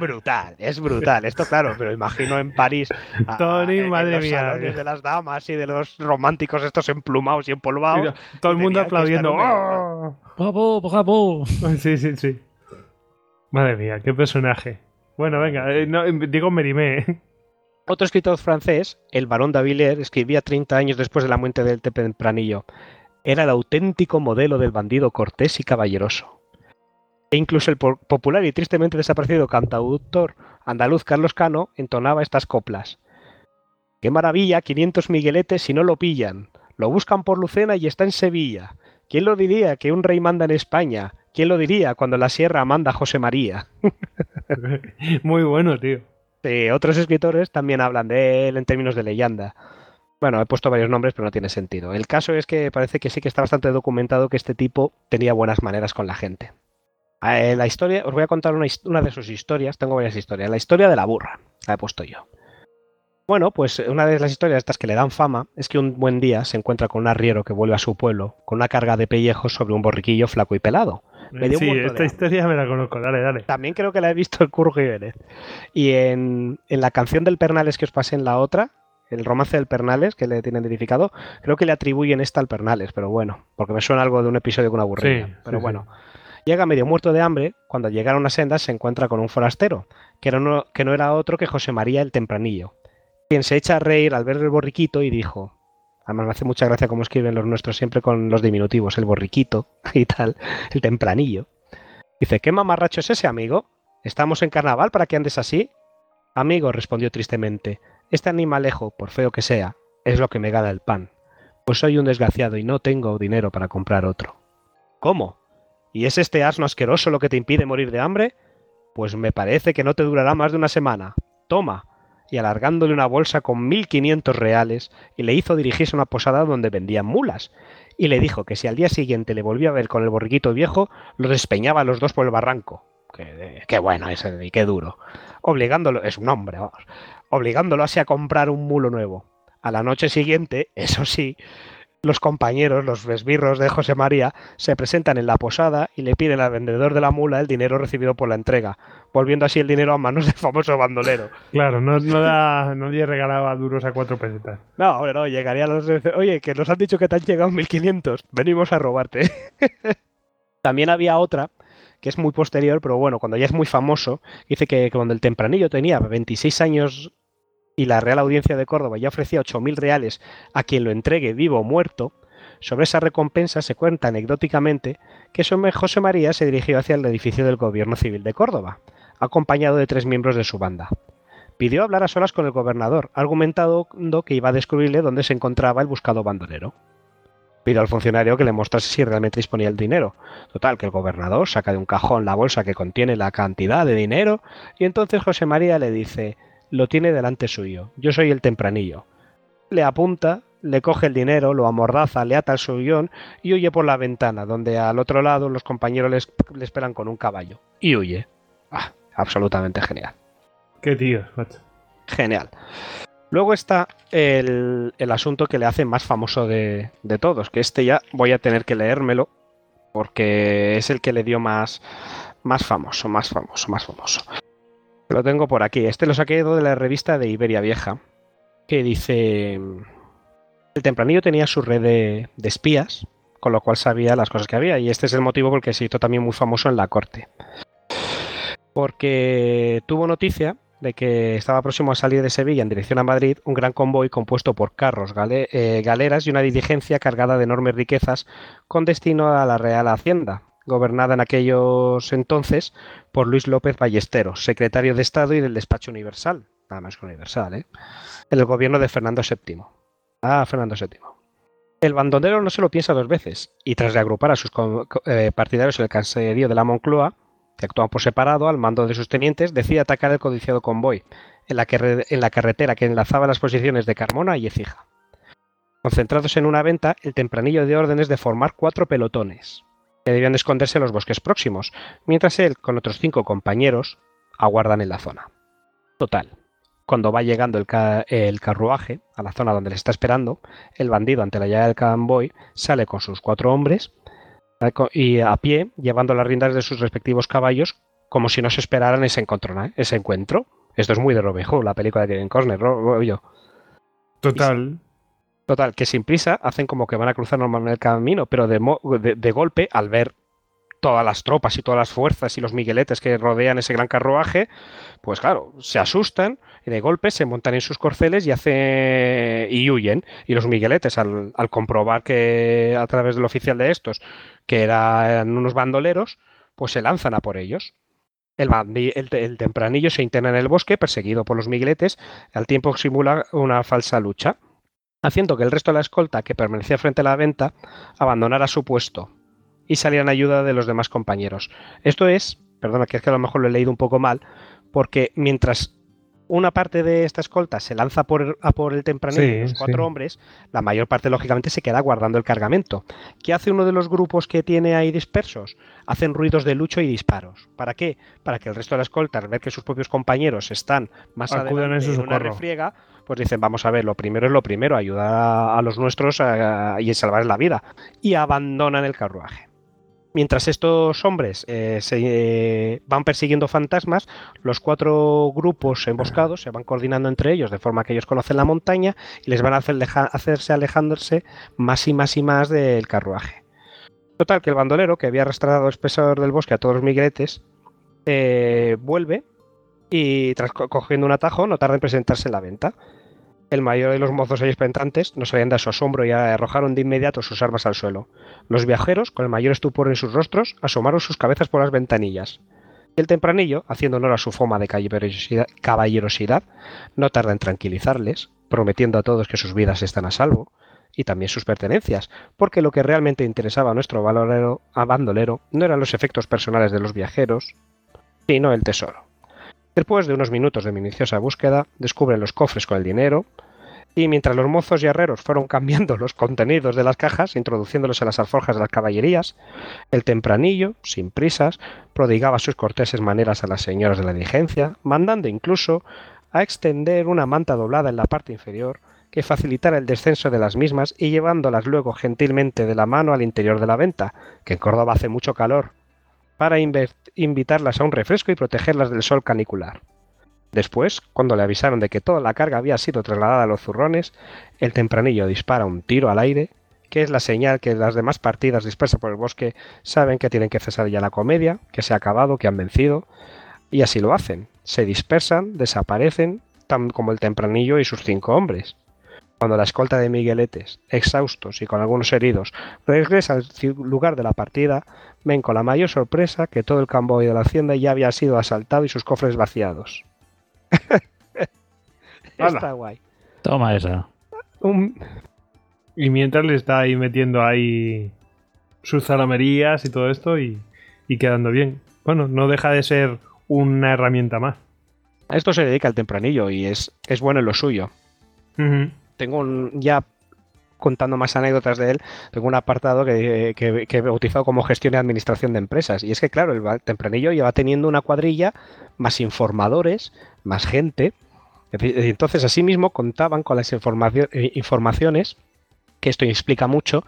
es brutal. Esto, claro, pero imagino en París. Tony, madre mía. Los salones de las damas y de los románticos estos emplumados y empolvados. Mira, todo el mundo aplaudiendo. ¡Bravo, bravo! Sí. Madre mía, qué personaje. Bueno, venga, no, digo Mérimée. Otro escritor francés, el barón de Avilés, escribía 30 años después de la muerte del Tempranillo. Era el auténtico modelo del bandido cortés y caballeroso. E incluso el popular y tristemente desaparecido cantautor andaluz Carlos Cano entonaba estas coplas. ¡Qué maravilla! 500 migueletes si no lo pillan. Lo buscan por Lucena y está en Sevilla. ¿Quién lo diría que un rey manda en España? ¿Quién lo diría cuando la sierra manda a José María? Muy bueno, tío. Otros escritores también hablan de él en términos de leyenda. Bueno, he puesto varios nombres, pero no tiene sentido. El caso es que parece que sí que está bastante documentado que este tipo tenía buenas maneras con la gente. La historia, os voy a contar una de sus historias. Tengo varias historias. La historia de la burra, la he puesto yo. Bueno, pues una de las historias estas que le dan fama es que un buen día se encuentra con un arriero que vuelve a su pueblo con una carga de pellejos sobre un borriquillo flaco y pelado. Sí, esta historia me la conozco, dale. También creo que la he visto en Curro Jiménez. Y en la canción del Pernales que os pasé en la otra, el romance del Pernales que le tienen edificado, creo que le atribuyen esta al Pernales, pero bueno, porque me suena algo de un episodio con una burrilla. Sí, pero sí, bueno, sí. Llega medio muerto de hambre, cuando llega a una senda se encuentra con un forastero, que no era otro que José María el Tempranillo, quien se echa a reír al ver el borriquito y dijo... Además me hace mucha gracia cómo escriben los nuestros siempre con los diminutivos, el borriquito y tal, el tempranillo. Dice, ¿qué mamarracho es ese, amigo? ¿Estamos en carnaval para que andes así? Amigo, respondió tristemente, este animalejo, por feo que sea, es lo que me gana el pan, pues soy un desgraciado y no tengo dinero para comprar otro. ¿Cómo? ¿Y es este asno asqueroso lo que te impide morir de hambre? Pues me parece que no te durará más de una semana. Toma. Y alargándole una bolsa con 1.500 reales, y le hizo dirigirse a una posada donde vendían mulas, y le dijo que si al día siguiente le volvía a ver con el borriquito viejo, los despeñaba a los dos por el barranco. Qué bueno ese, y qué duro. Obligándolo, es un hombre, vamos, obligándolo así a comprar un mulo nuevo. A la noche siguiente, eso sí, los compañeros, los besbirros de José María, se presentan en la posada y le piden al vendedor de la mula el dinero recibido por la entrega, volviendo así el dinero a manos del famoso bandolero. Claro, no le regalaba duros a 4 pesetas. No, hombre, no, llegaría a los... Oye, que nos han dicho que te han llegado 1.500, venimos a robarte. También había otra, que es muy posterior, pero bueno, cuando ya es muy famoso, dice que cuando el Tempranillo tenía 26 años... y la Real Audiencia de Córdoba ya ofrecía 8.000 reales a quien lo entregue vivo o muerto, sobre esa recompensa se cuenta anecdóticamente que José María se dirigió hacia el edificio del Gobierno Civil de Córdoba, acompañado de 3 miembros de su banda. Pidió hablar a solas con el gobernador, argumentando que iba a descubrirle dónde se encontraba el buscado bandolero. Pidió al funcionario que le mostrase si realmente disponía el dinero. Total, que el gobernador saca de un cajón la bolsa que contiene la cantidad de dinero y entonces José María le dice... Lo tiene delante suyo. Yo soy el Tempranillo. Le apunta, le coge el dinero, lo amordaza, le ata al sillón y huye por la ventana, donde al otro lado los compañeros le esperan con un caballo. Y huye. Ah, absolutamente genial. Qué tío, macho. Genial. Luego está el asunto que le hace más famoso de todos, que este ya voy a tener que leérmelo, porque es el que le dio más famoso. Lo tengo por aquí. Este lo saqué de la revista de Iberia Vieja, que dice... El Tempranillo tenía su red de espías, con lo cual sabía las cosas que había. Y este es el motivo por el que se hizo también muy famoso en la corte. Porque tuvo noticia de que estaba próximo a salir de Sevilla en dirección a Madrid un gran convoy compuesto por carros, galeras y una diligencia cargada de enormes riquezas con destino a la Real Hacienda, gobernada en aquellos entonces por Luis López Ballesteros, secretario de Estado y del Despacho Universal, nada más que Universal, en el gobierno de Fernando VII. Ah, Fernando VII. El bandolero no se lo piensa dos veces y tras reagrupar a sus partidarios en el caserío de la Moncloa, que actuaban por separado al mando de sus tenientes, decide atacar el codiciado convoy en la carretera que enlazaba las posiciones de Carmona y Écija. Concentrados en una venta, el tempranillo dio órdenes de formar 4 pelotones que debían de esconderse en los bosques próximos, mientras él con otros 5 compañeros aguardan en la zona. Total. Cuando va llegando el carruaje a la zona donde le está esperando, el bandido, ante la llegada del convoy, sale con sus 4 hombres y a pie, llevando las riendas de sus respectivos caballos, como si no se esperaran ese encuentro. Esto es muy de Robin Hood, la película de Kevin Costner, rollo. Total, que sin prisa hacen como que van a cruzar normalmente el camino, pero de golpe, al ver todas las tropas y todas las fuerzas y los migueletes que rodean ese gran carruaje, pues claro, se asustan y de golpe se montan en sus corceles y huyen. Y los migueletes, al comprobar que a través del oficial de estos, que eran unos bandoleros, pues se lanzan a por ellos. El tempranillo se interna en el bosque, perseguido por los migueletes, al tiempo que simula una falsa lucha, haciendo que el resto de la escolta, que permanecía frente a la venta, abandonara su puesto y salían a ayuda de los demás compañeros. Esto es, perdona, que es que a lo mejor lo he leído un poco mal, porque mientras una parte de esta escolta se lanza a por el tempranillo, sí, los 4 hombres, la mayor parte lógicamente se queda guardando el cargamento. ¿Qué hace uno de los grupos que tiene ahí dispersos? Hacen ruidos de lucho y disparos. ¿Para qué? Para que el resto de la escolta, al ver que sus propios compañeros están más adelante en una refriega, pues dicen, vamos a ver, lo primero es lo primero, ayudar a los nuestros y salvar la vida. Y abandonan el carruaje. Mientras estos hombres van persiguiendo fantasmas, los 4 grupos emboscados se van coordinando entre ellos de forma que ellos conocen la montaña y les van a hacerse alejándose más y más del carruaje. Total, que el bandolero, que había arrastrado espesor del bosque a todos los migueletes, vuelve y tras cogiendo un atajo no tarda en presentarse en la venta. El mayor de los mozos allí penetrantes no salían de su asombro y arrojaron de inmediato sus armas al suelo. Los viajeros, con el mayor estupor en sus rostros, asomaron sus cabezas por las ventanillas. El tempranillo, haciendo honor a su fama de caballerosidad, no tarda en tranquilizarles, prometiendo a todos que sus vidas están a salvo y también sus pertenencias, porque lo que realmente interesaba a nuestro bandolero no eran los efectos personales de los viajeros, sino el tesoro. Después de unos minutos de minuciosa búsqueda, descubren los cofres con el dinero y mientras los mozos y herreros fueron cambiando los contenidos de las cajas, introduciéndolos en las alforjas de las caballerías, el tempranillo, sin prisas, prodigaba sus corteses maneras a las señoras de la diligencia, mandando incluso a extender una manta doblada en la parte inferior que facilitara el descenso de las mismas y llevándolas luego gentilmente de la mano al interior de la venta, que en Córdoba hace mucho calor, para invitarlas a un refresco y protegerlas del sol canicular. Después, cuando le avisaron de que toda la carga había sido trasladada a los zurrones, el tempranillo dispara un tiro al aire, que es la señal que las demás partidas dispersas por el bosque saben que tienen que cesar ya la comedia, que se ha acabado, que han vencido, y así lo hacen. Se dispersan, desaparecen, tan como el tempranillo y sus 5 hombres. Cuando la escolta de migueletes, exhaustos y con algunos heridos, regresa al lugar de la partida, ven con la mayor sorpresa que todo el convoy de la hacienda ya había sido asaltado y sus cofres vaciados. Está guay. Toma esa. Y mientras le está ahí metiendo ahí sus zalamerías y todo esto y quedando bien. Bueno, no deja de ser una herramienta más. A esto se dedica el tempranillo y es bueno en lo suyo. Uh-huh. Ya contando más anécdotas de él, tengo un apartado que he bautizado como gestión y administración de empresas. Y es que, claro, el tempranillo ya va teniendo una cuadrilla, más informadores, más gente. Entonces, asimismo, contaban con las informaciones, que esto explica mucho,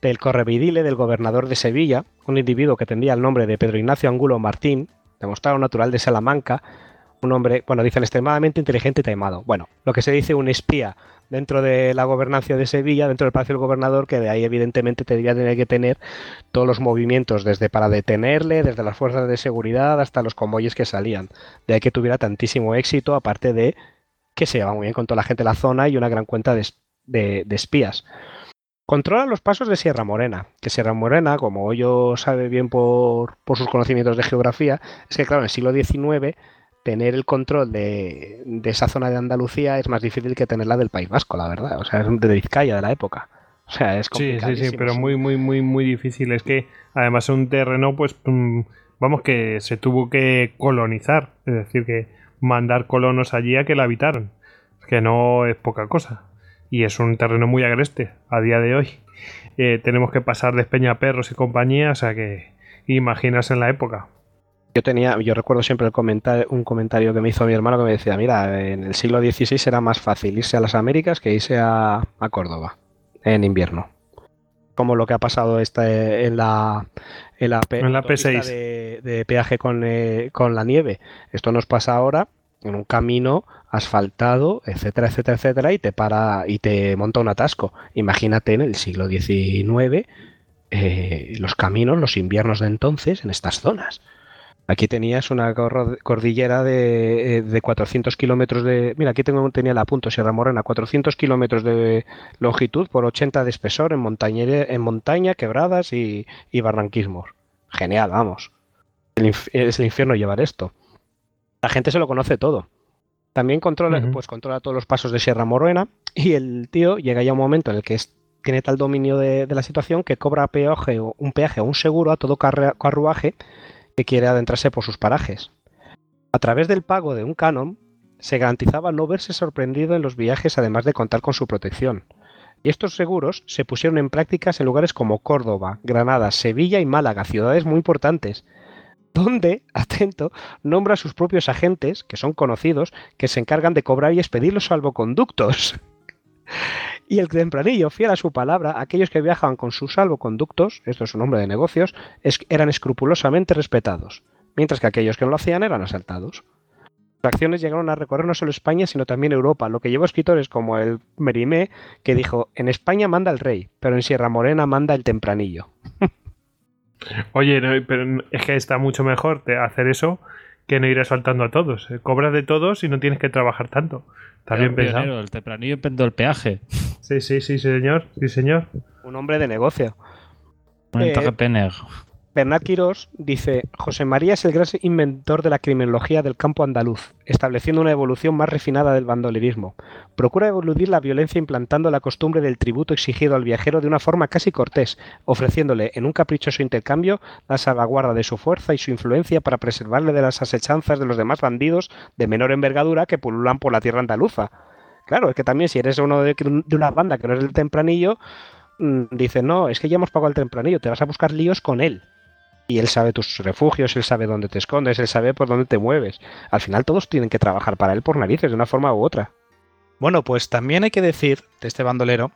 del correveidile del gobernador de Sevilla, un individuo que tendría el nombre de Pedro Ignacio Angulo Martín, demostrado natural de Salamanca, un hombre, bueno, dicen extremadamente inteligente y taimado. Bueno, lo que se dice un espía dentro de la gobernancia de Sevilla, dentro del Palacio del Gobernador, que de ahí evidentemente tendría que tener todos los movimientos, desde para detenerle, desde las fuerzas de seguridad hasta los convoyes que salían. De ahí que tuviera tantísimo éxito, aparte de que se lleva muy bien con toda la gente de la zona y una gran cuenta de espías. Controla los pasos de Sierra Morena, que Sierra Morena, como Hoyo sabe bien por sus conocimientos de geografía, es que claro, en el siglo XIX tener el control de esa zona de Andalucía es más difícil que tenerla del País Vasco, la verdad. O sea, es de Vizcaya de la época. O sea, es complicadísimo. Sí, pero muy difícil. Es que además es un terreno, pues vamos, que se tuvo que colonizar, es decir, que mandar colonos allí a que la habitaran, que no es poca cosa. Y es un terreno muy agreste a día de hoy. Tenemos que pasar de Peñaperros y compañía, o sea que imaginas en la época. Yo recuerdo siempre un comentario que me hizo mi hermano que me decía, mira, en el siglo XVI era más fácil irse a las Américas que irse a Córdoba en invierno. Como lo que ha pasado en la P6 de peaje con la nieve. Esto nos pasa ahora en un camino asfaltado, etcétera, etcétera, etcétera, y te para y te monta un atasco. Imagínate en el siglo XIX los caminos, los inviernos de entonces en estas zonas. Aquí tenías una cordillera de 400 kilómetros de... Mira, aquí tenía el apunto, Sierra Morena, 400 kilómetros de longitud por 80 de espesor en montaña, quebradas y barranquismos. Genial, vamos. Es el infierno llevar esto. La gente se lo conoce todo. También controla todos los pasos de Sierra Morena, y el tío llega ya a un momento en el que tiene tal dominio de la situación que cobra un peaje o un seguro a todo carruaje que quiere adentrarse por sus parajes. A través del pago de un canon, se garantizaba no verse sorprendido en los viajes, además de contar con su protección. Y estos seguros se pusieron en prácticas en lugares como Córdoba, Granada, Sevilla y Málaga, ciudades muy importantes, donde, atento, nombra a sus propios agentes, que son conocidos, que se encargan de cobrar y expedir los salvoconductos. Y el tempranillo, fiel a su palabra, aquellos que viajaban con sus salvoconductos, esto es un hombre de negocios, eran escrupulosamente respetados, mientras que aquellos que no lo hacían eran asaltados. Las acciones llegaron a recorrer no solo España, sino también Europa, lo que llevó a escritores como el Mérimée, que dijo, en España manda el rey, pero en Sierra Morena manda el tempranillo. Oye, no, pero es que está mucho mejor hacer eso que no ir asaltando a todos. Cobras de todos y no tienes que trabajar tanto. Está bien pensado. El tempranillo inventó el peaje. Sí, señor. Sí, señor. Un hombre de negocio. Un entrepreneur. Bernat Quirós dice, José María es el gran inventor de la criminología del campo andaluz, estableciendo una evolución más refinada del bandolerismo. Procura eludir la violencia implantando la costumbre del tributo exigido al viajero de una forma casi cortés, ofreciéndole en un caprichoso intercambio la salvaguarda de su fuerza y su influencia para preservarle de las asechanzas de los demás bandidos de menor envergadura que pululan por la tierra andaluza. Claro, es que también si eres uno de una banda que no es del tempranillo, dice, no, es que ya hemos pagado al tempranillo, te vas a buscar líos con él. Y él sabe tus refugios, él sabe dónde te escondes, él sabe por dónde te mueves. Al final todos tienen que trabajar para él por narices, de una forma u otra. Bueno, pues también hay que decir de este bandolero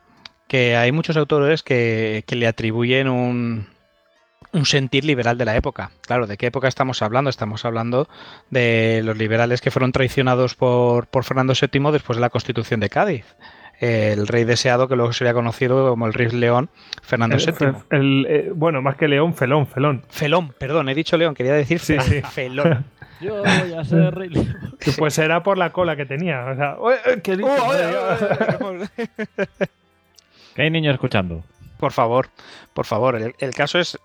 que hay muchos autores que le atribuyen un sentir liberal de la época. Claro, ¿de qué época estamos hablando? Estamos hablando de los liberales que fueron traicionados por Fernando VII después de la Constitución de Cádiz. El rey deseado, que luego sería conocido como el rey León, Fernando VII. Bueno, más que León, Felón. Felón, perdón, he dicho León, quería decir sí. Felón. Yo voy a ser rey León. Sí. Pues era por la cola que tenía. O sea, ¿qué dices? Que hay niños escuchando. Por favor. El caso es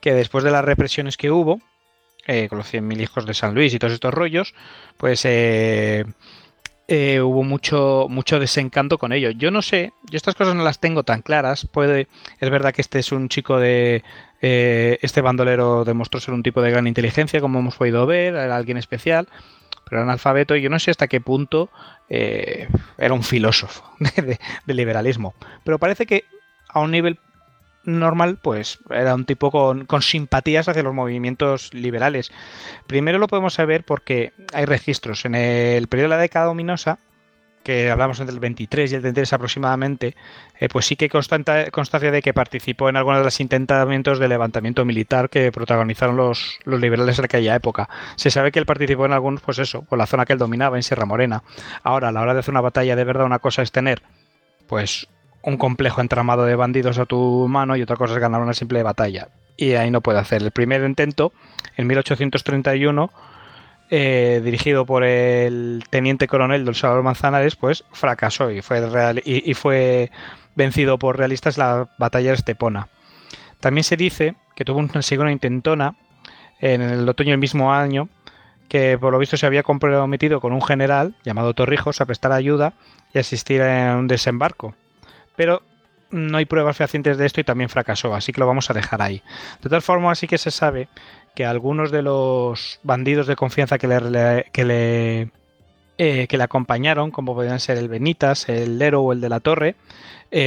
que después de las represiones que hubo, con los 100.000 hijos de San Luis y todos estos rollos, pues... hubo mucho desencanto con ello. Yo no sé, yo estas cosas no las tengo tan claras. Es verdad que este es un chico de... este bandolero demostró ser un tipo de gran inteligencia, como hemos podido ver, era alguien especial, pero era analfabeto, y yo no sé hasta qué punto era un filósofo de liberalismo. Pero parece que a un nivel normal, pues era un tipo con simpatías hacia los movimientos liberales. Primero lo podemos saber porque hay registros. En el periodo de la década dominosa, que hablamos entre el 23 y el 33 aproximadamente, pues sí que hay constancia de que participó en algunos de los intentamientos de levantamiento militar que protagonizaron los liberales en aquella época. Se sabe que él participó en algunos, pues eso, por la zona que él dominaba, en Sierra Morena. Ahora, a la hora de hacer una batalla de verdad, una cosa es tener pues un complejo entramado de bandidos a tu mano, y otra cosa es ganar una simple batalla. Y ahí no puede hacer. El primer intento, en 1831, dirigido por el teniente coronel don Salvador Manzanares, pues fracasó y fue vencido por realistas en la batalla de Estepona. También se dice que tuvo una segunda intentona en el otoño del mismo año, que por lo visto se había comprometido con un general llamado Torrijos a prestar ayuda y asistir a un desembarco. Pero no hay pruebas fehacientes de esto y también fracasó, así que lo vamos a dejar ahí. De todas formas, sí que se sabe que algunos de los bandidos de confianza que le acompañaron, como podían ser el Benitas, el Lero o el de la Torre,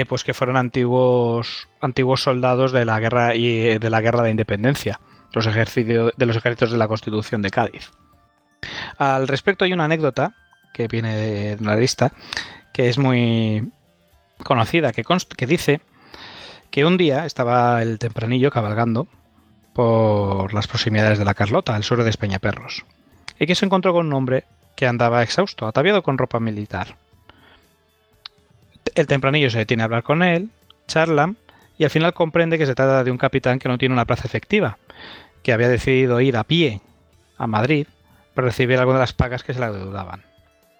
pues que fueron antiguos soldados de la guerra y de la Guerra de Independencia, de los ejércitos de la Constitución de Cádiz. Al respecto hay una anécdota que viene de una lista que es muy conocida, que dice que un día estaba el Tempranillo cabalgando por las proximidades de la Carlota, al sur de Espeñaperros, y que se encontró con un hombre que andaba exhausto, ataviado con ropa militar. El Tempranillo se detiene a hablar con él, charlan, y al final comprende que se trata de un capitán que no tiene una plaza efectiva, que había decidido ir a pie a Madrid para recibir alguna de las pagas que se le adeudaban,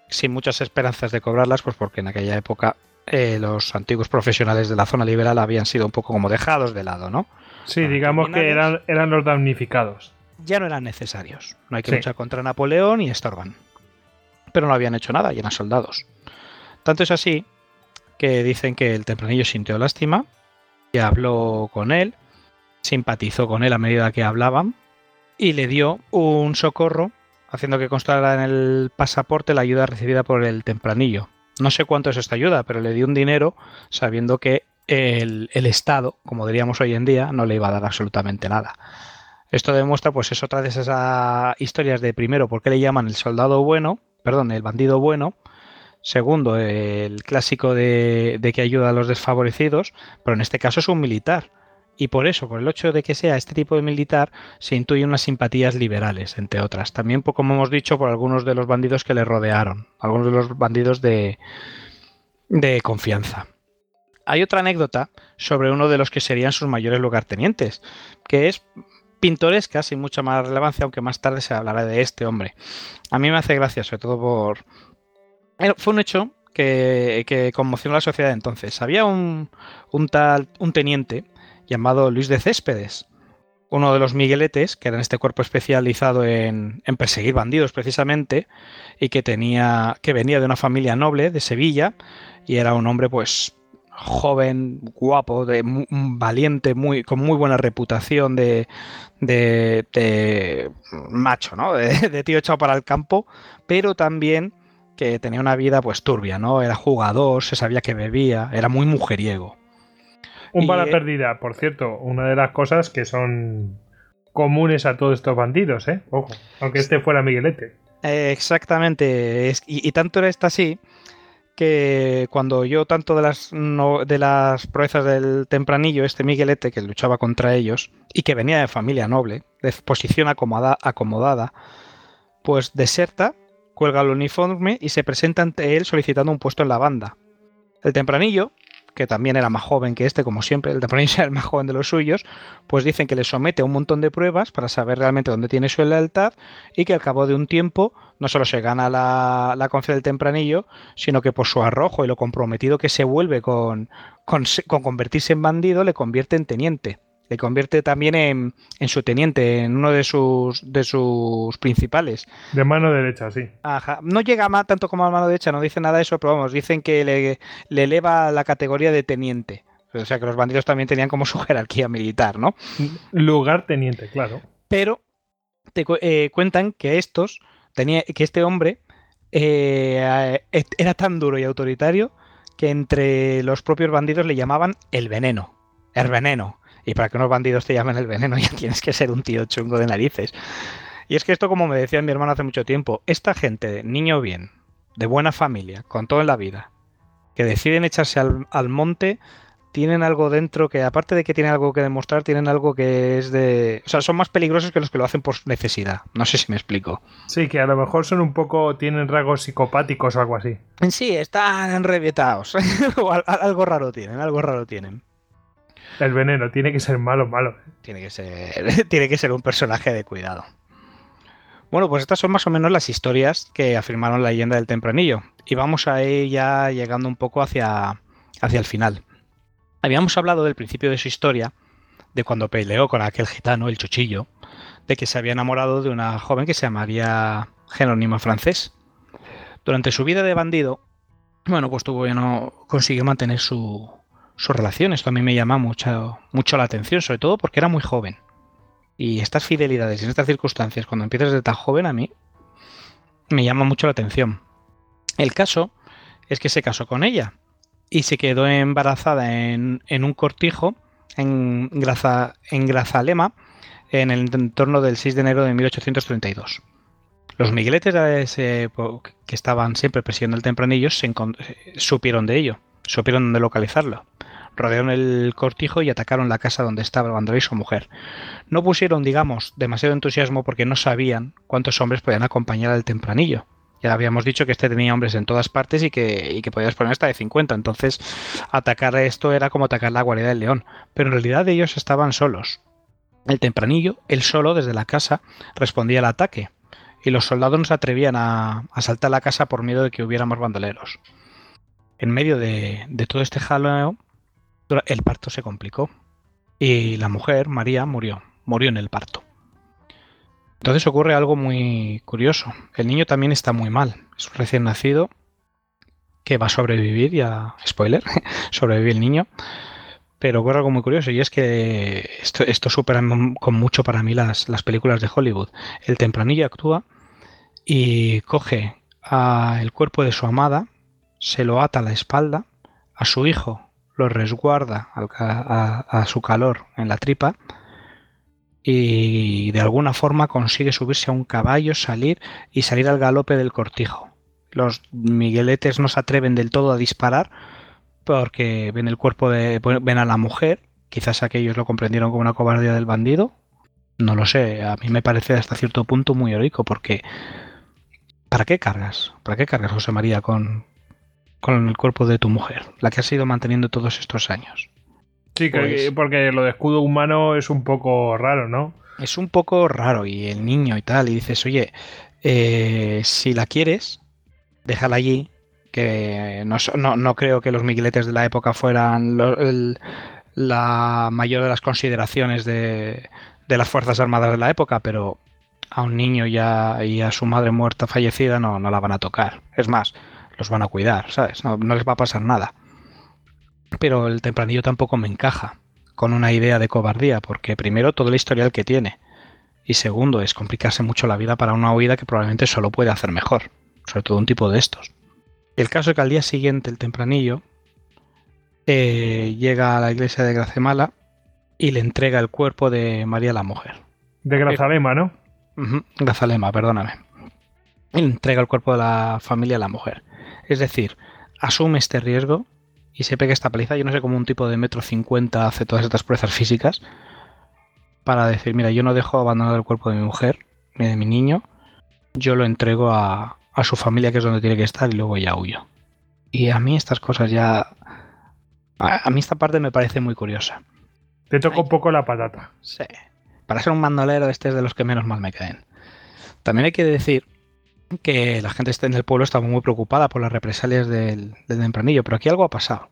sin muchas esperanzas de cobrarlas, pues porque en aquella época los antiguos profesionales de la zona liberal habían sido un poco como dejados de lado, ¿no? Sí, eran digamos que eran los damnificados. Ya no eran necesarios. No hay que luchar contra Napoleón y estorban. Pero no habían hecho nada y eran soldados. Tanto es así que dicen que el Tempranillo sintió lástima y habló con él, simpatizó con él a medida que hablaban y le dio un socorro, haciendo que constara en el pasaporte la ayuda recibida por el Tempranillo. No sé cuánto es esta ayuda, pero le dio un dinero sabiendo que el Estado, como diríamos hoy en día, no le iba a dar absolutamente nada. Esto demuestra, pues es otra de esas historias de, primero, por qué le llaman el bandido bueno. Segundo, el clásico de que ayuda a los desfavorecidos, pero en este caso es un militar. Y por eso, por el hecho de que sea este tipo de militar, se intuyen unas simpatías liberales, entre otras. También, como hemos dicho, por algunos de los bandidos que le rodearon, algunos de los bandidos de confianza. Hay otra anécdota sobre uno de los que serían sus mayores lugartenientes, que es pintoresca, sin mucha más relevancia, aunque más tarde se hablará de este hombre. A mí me hace gracia, sobre todo por... Fue un hecho que conmocionó a la sociedad de entonces. Había un teniente llamado Luis de Céspedes, uno de los migueletes, que era este cuerpo especializado en perseguir bandidos precisamente, y que venía de una familia noble de Sevilla, y era un hombre pues joven, guapo, valiente, con muy buena reputación de macho, ¿no? De tío echado para el campo, pero también que tenía una vida pues turbia, ¿no? Era jugador, se sabía que bebía, era muy mujeriego. Un bala perdida, por cierto, una de las cosas que son comunes a todos estos bandidos, ¿eh? Ojo, aunque este fuera miguelete. Exactamente, y tanto era esta así que cuando oyó tanto de las proezas del Tempranillo, este miguelete que luchaba contra ellos y que venía de familia noble, de posición acomodada, pues deserta, cuelga el uniforme y se presenta ante él solicitando un puesto en la banda. El Tempranillo, que también era más joven que este, como siempre, el Tempranillo era el más joven de los suyos, pues dicen que le somete a un montón de pruebas para saber realmente dónde tiene su lealtad, y que al cabo de un tiempo no solo se gana la confianza del Tempranillo, sino que por su arrojo y lo comprometido que se vuelve con convertirse en bandido, le convierte en teniente. Le convierte también en su teniente, en uno de sus principales. De mano derecha, sí. Ajá. No llega más tanto como a mano derecha, no dice nada de eso, pero vamos, dicen que le eleva la categoría de teniente. O sea, que los bandidos también tenían como su jerarquía militar, ¿no? Lugar teniente, claro. Pero te cuentan que este hombre era tan duro y autoritario que entre los propios bandidos le llamaban el veneno. El veneno. Y para que unos bandidos te llamen el veneno ya tienes que ser un tío chungo de narices. Y es que esto, como me decía mi hermano hace mucho tiempo, esta gente, niño bien, de buena familia, con todo en la vida, que deciden echarse al monte tienen algo dentro que, aparte de que tienen algo que demostrar, tienen algo que es de... O sea, son más peligrosos que los que lo hacen por necesidad. No sé si me explico. Sí, que a lo mejor son un poco... tienen rasgos psicopáticos o algo así. Sí, están revietados. O algo raro tienen, algo raro tienen. El veneno tiene que ser malo, malo. Tiene que ser un personaje de cuidado. Bueno, pues estas son más o menos las historias que afirmaron la leyenda del Tempranillo. Y vamos a ir ya llegando un poco hacia el final. Habíamos hablado del principio de su historia, de cuando peleó con aquel gitano, el Chuchillo, de que se había enamorado de una joven que se llamaría Jerónima Francés. Durante su vida de bandido, bueno, pues no consiguió mantener su relación. Esto a mí me llama mucho la atención, sobre todo porque era muy joven. Y estas fidelidades en estas circunstancias, cuando empiezas de tan joven, a mí me llama mucho la atención. El caso es que se casó con ella y se quedó embarazada en un cortijo en Grazalema, en el entorno del 6 de enero de 1832. Los migueletes que estaban siempre persiguiendo el Tempranillo supieron de ello, supieron dónde localizarlo. Rodearon el cortijo y atacaron la casa donde estaba Bandolero y su mujer. No pusieron, digamos, demasiado entusiasmo porque no sabían cuántos hombres podían acompañar al Tempranillo. Ya habíamos dicho que este tenía hombres en todas partes y que podías poner hasta de 50. Entonces, atacar esto era como atacar la guarida del león. Pero en realidad ellos estaban solos. El Tempranillo, él solo, desde la casa, respondía al ataque. Y los soldados no se atrevían a asaltar la casa por miedo de que hubiera más bandoleros. En medio de todo este jaleo, el parto se complicó y la mujer, María, murió en el parto. Entonces ocurre algo muy curioso. El niño también está muy mal. Es un recién nacido que va a sobrevivir, ya spoiler, sobrevive el niño. Pero ocurre algo muy curioso y es que esto supera con mucho para mí las películas de Hollywood. El Tempranillo actúa y coge el cuerpo de su amada, se lo ata a la espalda, a su hijo lo resguarda a su calor en la tripa y de alguna forma consigue subirse a un caballo, salir al galope del cortijo. Los migueletes no se atreven del todo a disparar porque ven a la mujer. Quizás aquellos lo comprendieron como una cobardía del bandido. No lo sé, a mí me parece hasta cierto punto muy heroico porque ¿para qué cargas, José María, con el cuerpo de tu mujer, la que has ido manteniendo todos estos años? Sí, pues, porque lo de escudo humano es un poco raro, ¿no? Es un poco raro, y el niño y tal, y dices, oye, si la quieres, déjala allí, que no creo que los migueletes de la época fueran la mayor de las consideraciones de las Fuerzas Armadas de la época, pero a un niño y a su madre muerta, fallecida, no la van a tocar. Es más, los van a cuidar, ¿sabes? No les va a pasar nada. Pero el Tempranillo tampoco me encaja con una idea de cobardía, porque primero, todo el historial que tiene, y segundo, es complicarse mucho la vida para una huida que probablemente solo puede hacer mejor, sobre todo un tipo de estos. El caso es que al día siguiente el Tempranillo llega a la iglesia de Grazalema y le entrega el cuerpo de María la mujer. De Grazalema, ¿no? Grazalema, perdóname. Y le entrega el cuerpo de la familia a la mujer. Es decir, asume este riesgo y se pega esta paliza. Yo no sé cómo un tipo de 1,50 m hace todas estas pruebas físicas para decir, mira, yo no dejo abandonado el cuerpo de mi mujer, ni de mi niño, yo lo entrego a su familia, que es donde tiene que estar, y luego ya huyo. Y a mí estas cosas ya... A mí esta parte me parece muy curiosa. Te toca un poco la patata. Sí. Para ser un bandolero, este es de los que menos mal me caen. También hay que decir que la gente en el pueblo estaba muy preocupada por las represalias del Tempranillo, pero aquí algo ha pasado.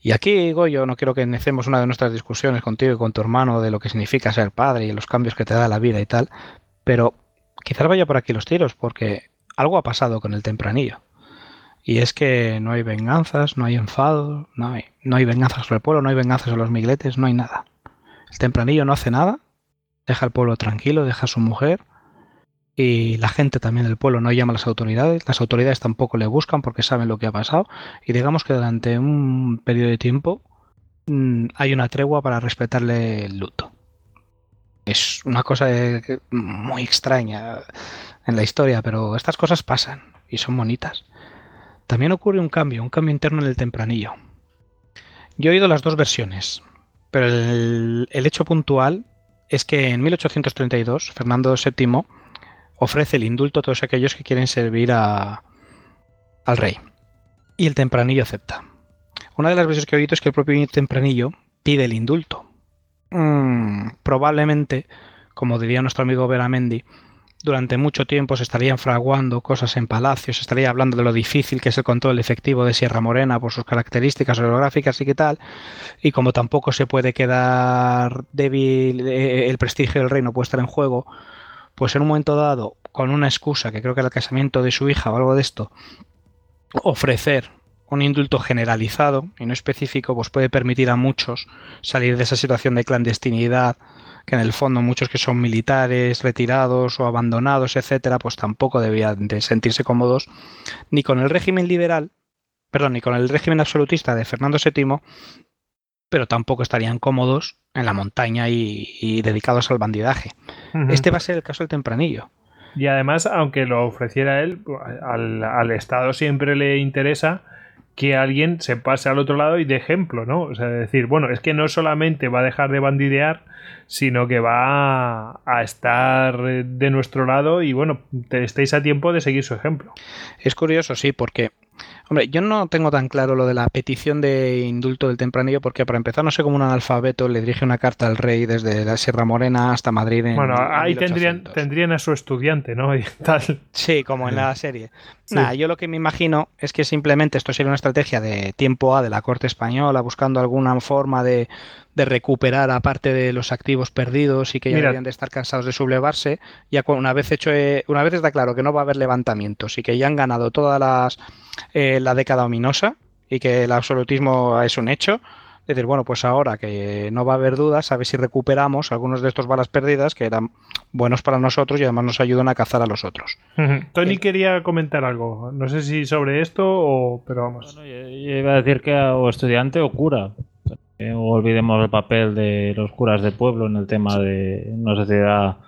Y aquí, Goyo, no quiero que enecemos una de nuestras discusiones contigo y con tu hermano de lo que significa ser padre y los cambios que te da la vida y tal, pero quizás vaya por aquí los tiros, porque algo ha pasado con el Tempranillo. Y es que no hay venganzas, no hay enfados, no hay venganzas sobre el pueblo, no hay venganzas sobre los migueletes, no hay nada. El Tempranillo no hace nada, deja al pueblo tranquilo, deja a su mujer... Y la gente también del pueblo no llama a las autoridades tampoco le buscan porque saben lo que ha pasado. Y digamos que durante un periodo de tiempo hay una tregua para respetarle el luto. Es una cosa muy extraña en la historia, pero estas cosas pasan y son bonitas. También ocurre un cambio interno en el Tempranillo. Yo he oído las dos versiones, pero el hecho puntual es que en 1832 Fernando VII ofrece el indulto a todos aquellos que quieren servir al rey. Y el Tempranillo acepta. Una de las versiones que he oído es que el propio Tempranillo pide el indulto. Probablemente, como diría nuestro amigo Beramendi, durante mucho tiempo se estarían fraguando cosas en palacios, se estaría hablando de lo difícil que es el control efectivo de Sierra Morena por sus características orográficas y qué tal, y como tampoco se puede quedar débil, el prestigio del reino puede estar en juego, pues en un momento dado, con una excusa, que creo que era el casamiento de su hija o algo de esto, ofrecer un indulto generalizado y no específico pues puede permitir a muchos salir de esa situación de clandestinidad, que en el fondo muchos que son militares, retirados o abandonados, etcétera, pues tampoco debían de sentirse cómodos ni con el régimen liberal, perdón, ni con el régimen absolutista de Fernando VII, pero tampoco estarían cómodos en la montaña y dedicados al bandidaje. Uh-huh. Este va a ser el caso del Tempranillo. Y además, aunque lo ofreciera él, al Estado siempre le interesa que alguien se pase al otro lado y de ejemplo, ¿no? O sea, decir, bueno, es que no solamente va a dejar de bandidear, sino que va a estar de nuestro lado y, bueno, estáis a tiempo de seguir su ejemplo. Es curioso, sí, porque, hombre, yo no tengo tan claro lo de la petición de indulto del Tempranillo, porque para empezar, no sé cómo un analfabeto le dirige una carta al rey desde la Sierra Morena hasta Madrid en 1800. Bueno, ahí tendrían a su estudiante, ¿no? Y tal. Sí, como en la serie. Sí. Nada, yo lo que me imagino es que simplemente esto sería una estrategia de tiempo A de la corte española, buscando alguna forma de recuperar aparte de los activos perdidos y que ya deberían de estar cansados de sublevarse. Ya una vez está claro que no va a haber levantamientos y que ya han ganado todas la década ominosa y que el absolutismo es un hecho, es decir, bueno, pues ahora que no va a haber dudas, a ver si recuperamos algunos de estos balas perdidas que eran buenos para nosotros y además nos ayudan a cazar a los otros. Uh-huh. Tony quería comentar algo, no sé si sobre esto o... pero vamos. Bueno, yo iba a decir que o estudiante o cura. Olvidemos el papel de los curas de pueblo en el tema de una sociedad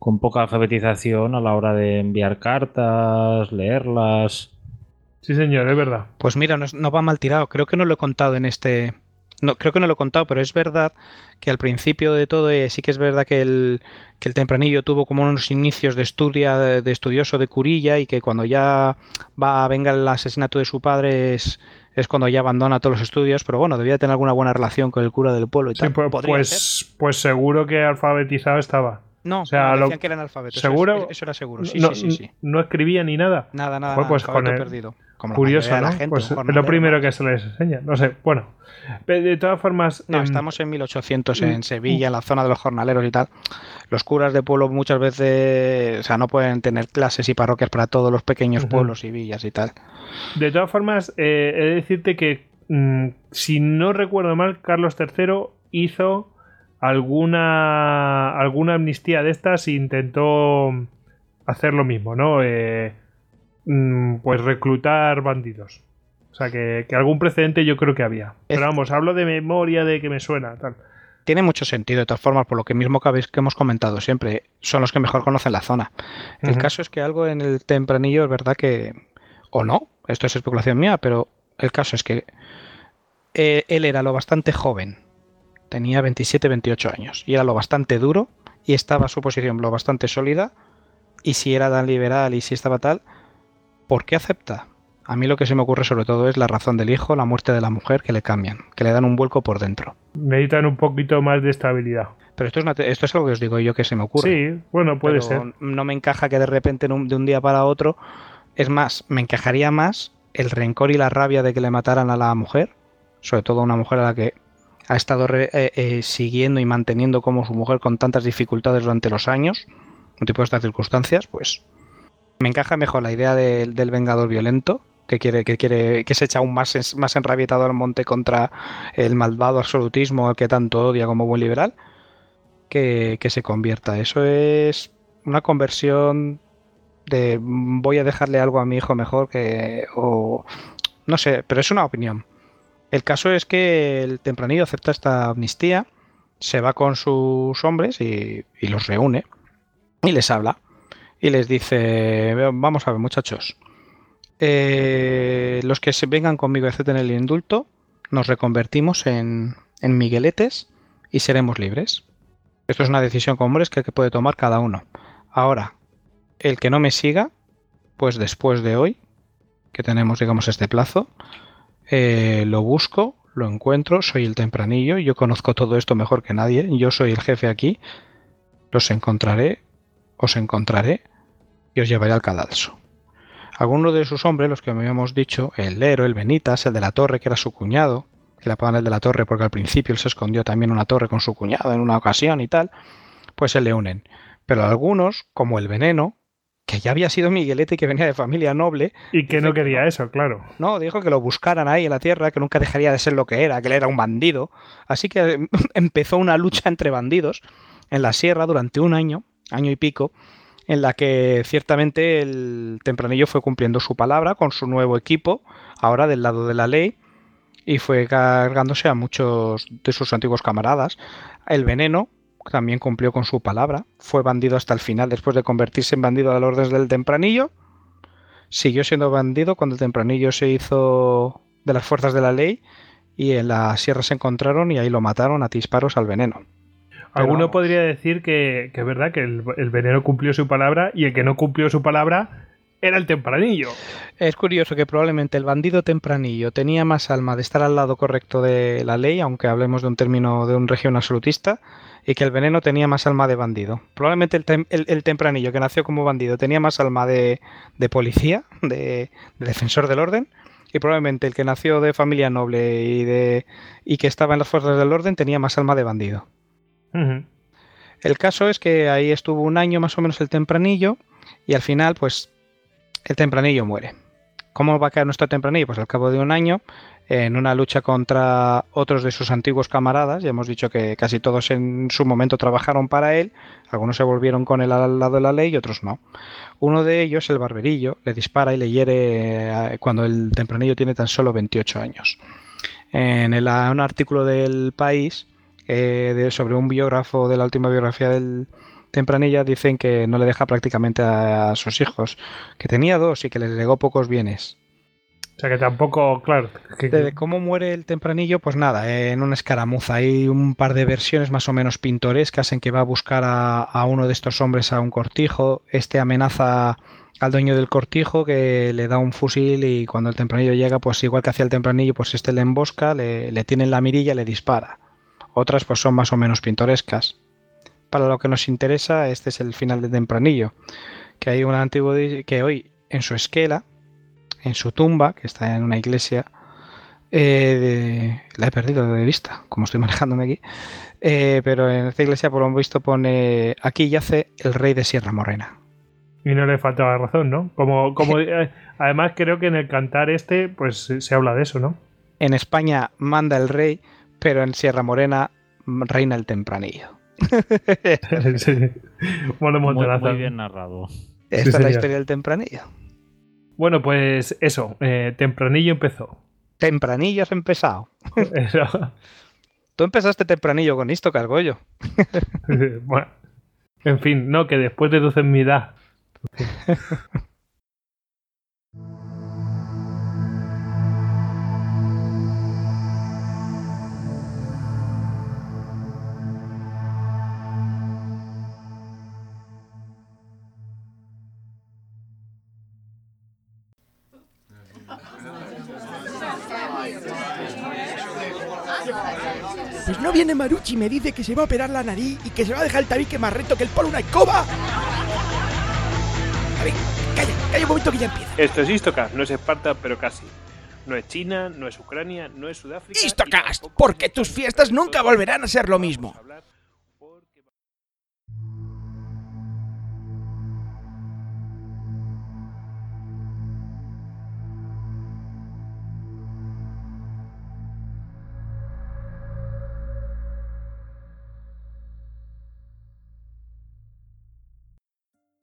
con poca alfabetización a la hora de enviar cartas, leerlas. Sí, señor, es verdad. Pues mira, no va mal tirado. Creo que no lo he contado en este... No, creo que no lo he contado, pero es verdad que al principio de todo sí que es verdad que el Tempranillo tuvo como unos inicios de estudioso de curilla y que cuando ya venga el asesinato de su padre es cuando ya abandona todos los estudios, pero bueno, debía tener alguna buena relación con el cura del pueblo y sí, tal. Pues seguro que alfabetizado estaba. No, o sea, decían que era analfabeto. ¿Seguro? Eso era seguro, sí, no, sí. No escribía ni nada. Nada, pues con el... perdido. Como curioso, ¿no? Gente, pues es lo primero que se les enseña. No sé, bueno. De todas formas... No, estamos en 1800 en Sevilla, en la zona de los jornaleros y tal. Los curas de pueblo muchas veces... O sea, no pueden tener clases y parroquias para todos los pequeños pueblos y villas y tal. De todas formas, he de decirte que, si no recuerdo mal, Carlos III hizo alguna amnistía de estas e intentó hacer lo mismo, ¿no? Pues reclutar bandidos. O sea, que algún precedente yo creo que había. Pero vamos, hablo de memoria, de que me suena, tal. Tiene mucho sentido, de todas formas, por lo que mismo que hemos comentado siempre, son los que mejor conocen la zona. El caso es que algo en el Tempranillo es verdad que... O no, esto es especulación mía, pero el caso es que él era lo bastante joven. Tenía 27, 28 años y era lo bastante duro y estaba su posición lo bastante sólida, y si era tan liberal y si estaba tal, ¿por qué acepta? A mí lo que se me ocurre sobre todo es la razón del hijo, la muerte de la mujer, que le cambian, que le dan un vuelco por dentro. Necesitan un poquito más de estabilidad. Pero esto es algo que os digo yo que se me ocurre. Sí, bueno, puede ser. No me encaja que de repente de un día para otro, es más, me encajaría más el rencor y la rabia de que le mataran a la mujer, sobre todo a una mujer a la que ha estado siguiendo y manteniendo como su mujer con tantas dificultades durante los años, un tipo de estas circunstancias, pues me encaja mejor la idea del vengador violento que se echa aún más enrabietado al monte contra el malvado absolutismo al que tanto odia como buen liberal, que se convierta. Eso es una conversión de voy a dejarle algo a mi hijo mejor que... o no sé, pero es una opinión. El caso es que el Tempranillo acepta esta amnistía, se va con sus hombres y los reúne y les habla y les dice, vamos a ver muchachos, los que se vengan conmigo y acepten el indulto, nos reconvertimos en migueletes y seremos libres. Esto es una decisión como hombres que puede tomar cada uno. Ahora, el que no me siga, pues después de hoy, que tenemos, digamos, este plazo, lo busco, lo encuentro, soy el tempranillo, yo conozco todo esto mejor que nadie, yo soy el jefe aquí, los encontraré, os encontraré y os llevaré al cadalso. Algunos de sus hombres, los que me habíamos dicho, el Lero, el Benitas, el de la Torre, que era su cuñado, que le apagan el de la Torre porque al principio él se escondió también en una torre con su cuñado en una ocasión y tal, pues se le unen. Pero algunos, como el Veneno, que ya había sido miguelete y que venía de familia noble... Y que no quería eso, claro. No, dijo que lo buscaran ahí en la tierra, que nunca dejaría de ser lo que era, que él era un bandido. Así que empezó una lucha entre bandidos en la sierra durante un año, año y pico, en la que ciertamente el tempranillo fue cumpliendo su palabra con su nuevo equipo, ahora del lado de la ley, y fue cargándose a muchos de sus antiguos camaradas. El Veneno también cumplió con su palabra, fue bandido hasta el final después de convertirse en bandido a las órdenes del tempranillo. Siguió siendo bandido cuando el tempranillo se hizo de las fuerzas de la ley y en la sierra se encontraron y ahí lo mataron a disparos al Veneno. Pero alguno vamos, podría decir que es verdad que el Veneno cumplió su palabra y el que no cumplió su palabra era el tempranillo. Es curioso que probablemente el bandido tempranillo tenía más alma de estar al lado correcto de la ley, aunque hablemos de un término de un régimen absolutista, y que el Veneno tenía más alma de bandido. Probablemente el tempranillo, que nació como bandido, tenía más alma de policía, de defensor del orden, y probablemente el que nació de familia noble y que estaba en las fuerzas del orden tenía más alma de bandido. Uh-huh. El caso es que ahí estuvo un año más o menos el tempranillo, y al final, pues, el tempranillo muere. ¿Cómo va a caer nuestro tempranillo? Pues al cabo de un año, en una lucha contra otros de sus antiguos camaradas, ya hemos dicho que casi todos en su momento trabajaron para él, algunos se volvieron con él al lado de la ley y otros no. Uno de ellos, el Barberillo, le dispara y le hiere cuando el tempranillo tiene tan solo 28 años. En un artículo del País, sobre un biógrafo de la última biografía del Tempranillo, dicen que no le deja prácticamente a sus hijos, que tenía 2 y que les legó pocos bienes. O sea que tampoco, claro. De cómo muere el Tempranillo, pues nada, en una escaramuza. Hay un par de versiones más o menos pintorescas en que va a buscar a uno de estos hombres a un cortijo. Este amenaza al dueño del cortijo, que le da un fusil, y cuando el Tempranillo llega, pues igual que hacía el Tempranillo, pues este le embosca, le tiene en la mirilla y le dispara. Otras pues son más o menos pintorescas. Para lo que nos interesa, este es el final de Tempranillo, que hay un antiguo que hoy en su esquela, en su tumba, que está en una iglesia, la he perdido de vista, como estoy manejándome aquí, pero en esta iglesia por lo visto pone: aquí yace el rey de Sierra Morena. Y no le faltaba razón, ¿no? Como además creo que en el cantar este pues se habla de eso, ¿no? En España manda el rey, pero en Sierra Morena reina el Tempranillo. Sí. Bueno, muy bien narrado. Esta sí, es la historia del Tempranillo. Bueno, pues eso, Tempranillo empezó. Tempranillo has empezado. Eso. Tú empezaste Tempranillo con esto, Cargollo. Bueno, en fin, no, que después de 12 en mi edad. Pues no viene Marucci y me dice que se va a operar la nariz y que se va a dejar el tabique más recto que el palo una escoba. A ver, calla un momento que ya empieza. Esto es HistoCast, no es Esparta, pero casi. No es China, no es Ucrania, no es Sudáfrica... HistoCast, porque tus fiestas nunca volverán a ser lo mismo.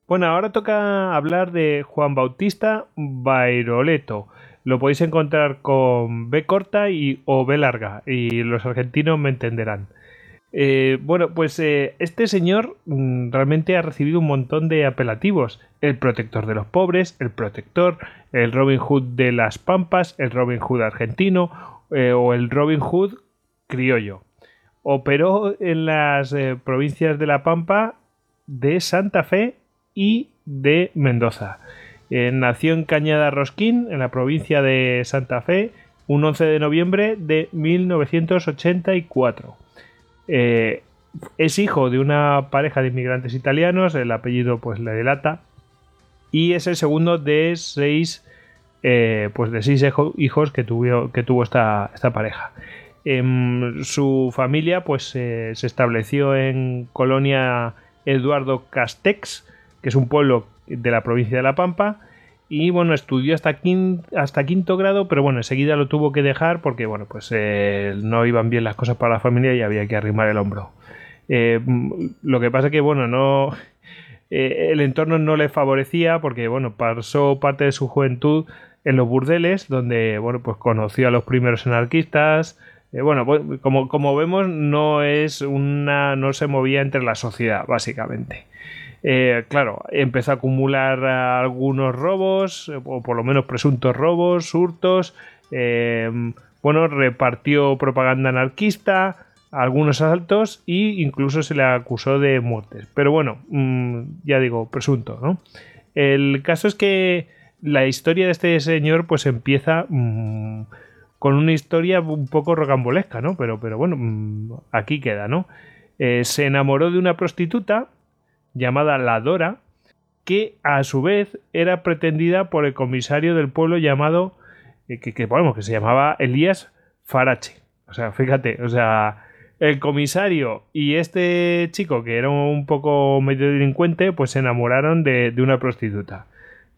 Bueno, ahora toca hablar de Juan Bautista Bairoletto. Lo podéis encontrar con B corta o B larga, y los argentinos me entenderán. Bueno, pues este señor realmente ha recibido un montón de apelativos. El protector de los pobres, el protector, el Robin Hood de las Pampas, el Robin Hood argentino, o el Robin Hood criollo. Operó en las provincias de La Pampa, de Santa Fe y de Mendoza. Nació en Cañada Rosquín, en la provincia de Santa Fe, un 11 de noviembre de 1984. Es hijo de una pareja de inmigrantes italianos, el apellido pues le delata, y es el segundo de seis hijos que tuvo esta pareja. Su familia pues se estableció en Colonia Eduardo Castex, que es un pueblo de la provincia de La Pampa, y bueno, estudió hasta quinto grado, pero bueno, enseguida lo tuvo que dejar porque bueno, pues no iban bien las cosas para la familia y había que arrimar el hombro. Lo que pasa que bueno, no, el entorno no le favorecía porque bueno, pasó parte de su juventud en los burdeles, donde bueno, pues conoció a los primeros anarquistas. Bueno, pues, como vemos, no se movía entre la sociedad, básicamente. Claro, empezó a acumular algunos robos, o por lo menos presuntos robos, hurtos. Bueno, repartió propaganda anarquista, algunos asaltos e incluso se le acusó de muertes. Pero bueno, ya digo, presunto, ¿no? El caso es que la historia de este señor pues empieza con una historia un poco rocambolesca, ¿no? Pero bueno, aquí queda, ¿no? Se enamoró de una prostituta llamada La Dora, que a su vez era pretendida por el comisario del pueblo llamado, que se llamaba Elías Farache. O sea, fíjate, o sea, el comisario y este chico, que era un poco medio delincuente, pues se enamoraron de una prostituta,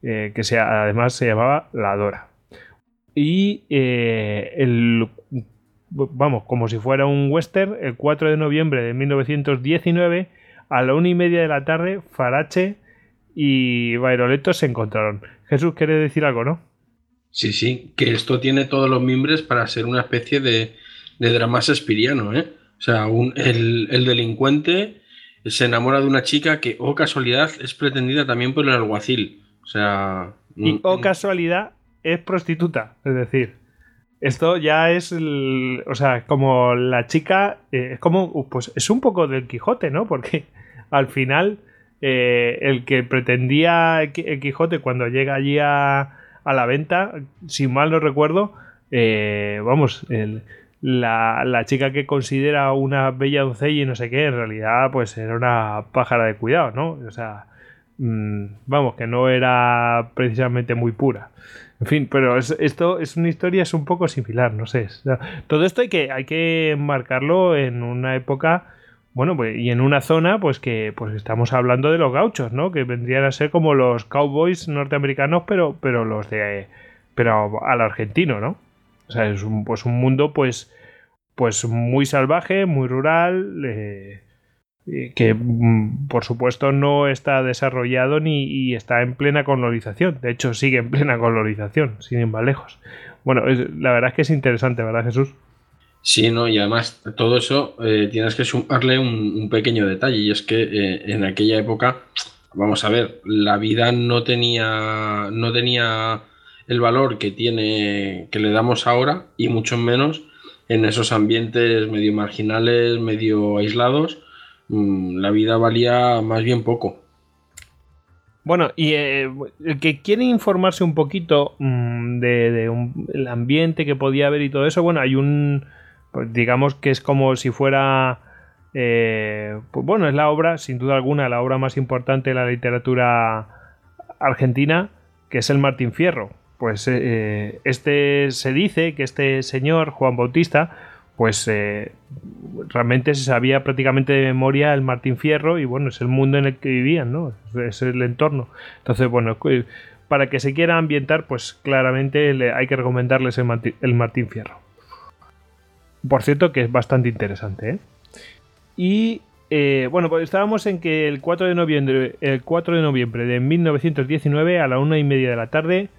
además se llamaba La Dora. Y como si fuera un western, el 4 de noviembre de 1919, a la 1:30 de la tarde, Farache y Bairoleto se encontraron. Jesús, ¿quieres decir algo, no? Sí, sí, que esto tiene todos los mimbres para ser una especie de drama shakespeariano, ¿eh? O sea, el delincuente se enamora de una chica que, oh casualidad, es pretendida también por el alguacil. O sea... Y, oh casualidad, es prostituta. Es decir, esto ya es o sea, como la chica, es como, pues es un poco del Quijote, ¿no? Porque al final el que pretendía el Quijote cuando llega allí a la venta, si mal no recuerdo, la chica que considera una bella doncella y no sé qué, en realidad pues era una pájara de cuidado, ¿no? O sea, que no era precisamente muy pura. En fin, pero esto es una historia, es un poco similar, no sé. O sea, todo esto hay que marcarlo en una época, bueno, pues, y en una zona, pues que pues estamos hablando de los gauchos, ¿no? Que vendrían a ser como los cowboys norteamericanos, pero los de, pero al argentino, ¿no? O sea, es un mundo, pues muy salvaje, muy rural, que por supuesto no está desarrollado ni está en plena colonización. De hecho, sigue en plena colonización, sin ir más lejos. Bueno, la verdad es que es interesante, ¿verdad, Jesús? Sí, no, y además todo eso tienes que sumarle un pequeño detalle, y es que en aquella época, vamos a ver, la vida no tenía el valor que le damos ahora, y mucho menos en esos ambientes medio marginales, medio aislados. La vida valía más bien poco. Bueno, y el que quiere informarse un poquito el ambiente que podía haber y todo eso, bueno, hay digamos que es como si fuera, pues bueno, es la obra, sin duda alguna, la obra más importante de la literatura argentina, que es el Martín Fierro. Pues se dice que este señor, Juan Bautista, pues realmente se sabía prácticamente de memoria el Martín Fierro, y bueno, es el mundo en el que vivían, ¿no? Es el entorno. Entonces, bueno, para que se quiera ambientar, pues claramente hay que recomendarles el Martín Fierro. Por cierto, que es bastante interesante, ¿eh? Y bueno, pues estábamos en que el 4 de noviembre de 1919 a la 1:30 de la tarde,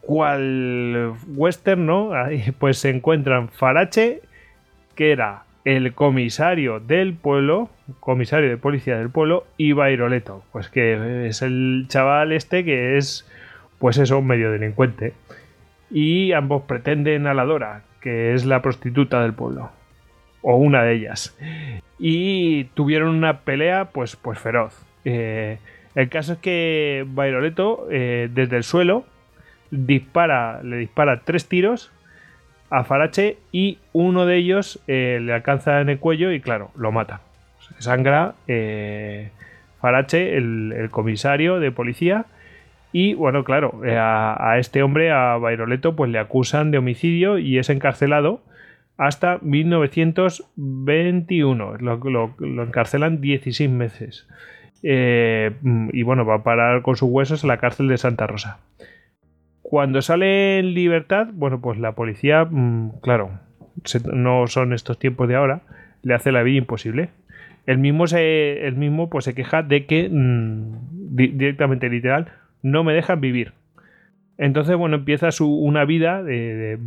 cual western, ¿no? Pues se encuentran Farache, que era el comisario de policía del pueblo, y Bairoleto, pues que es el chaval este que es, pues eso, medio delincuente, y ambos pretenden a La Dora, que es la prostituta del pueblo, o una de ellas, y tuvieron una pelea pues feroz. El caso es que Vairoleto, desde el suelo, le dispara 3 tiros a Farache y uno de ellos le alcanza en el cuello y, claro, lo mata. Se sangra Farache, el comisario de policía, y, bueno, claro, a este hombre, a Vairoleto, pues le acusan de homicidio y es encarcelado hasta 1921. Lo encarcelan 16 meses. Y bueno, va a parar con sus huesos a la cárcel de Santa Rosa. Cuando sale en libertad, bueno, pues la policía, claro, no son estos tiempos de ahora, le hace la vida imposible. Él mismo pues se queja de que directamente, literal, no me dejan vivir. Entonces, bueno, empieza una vida he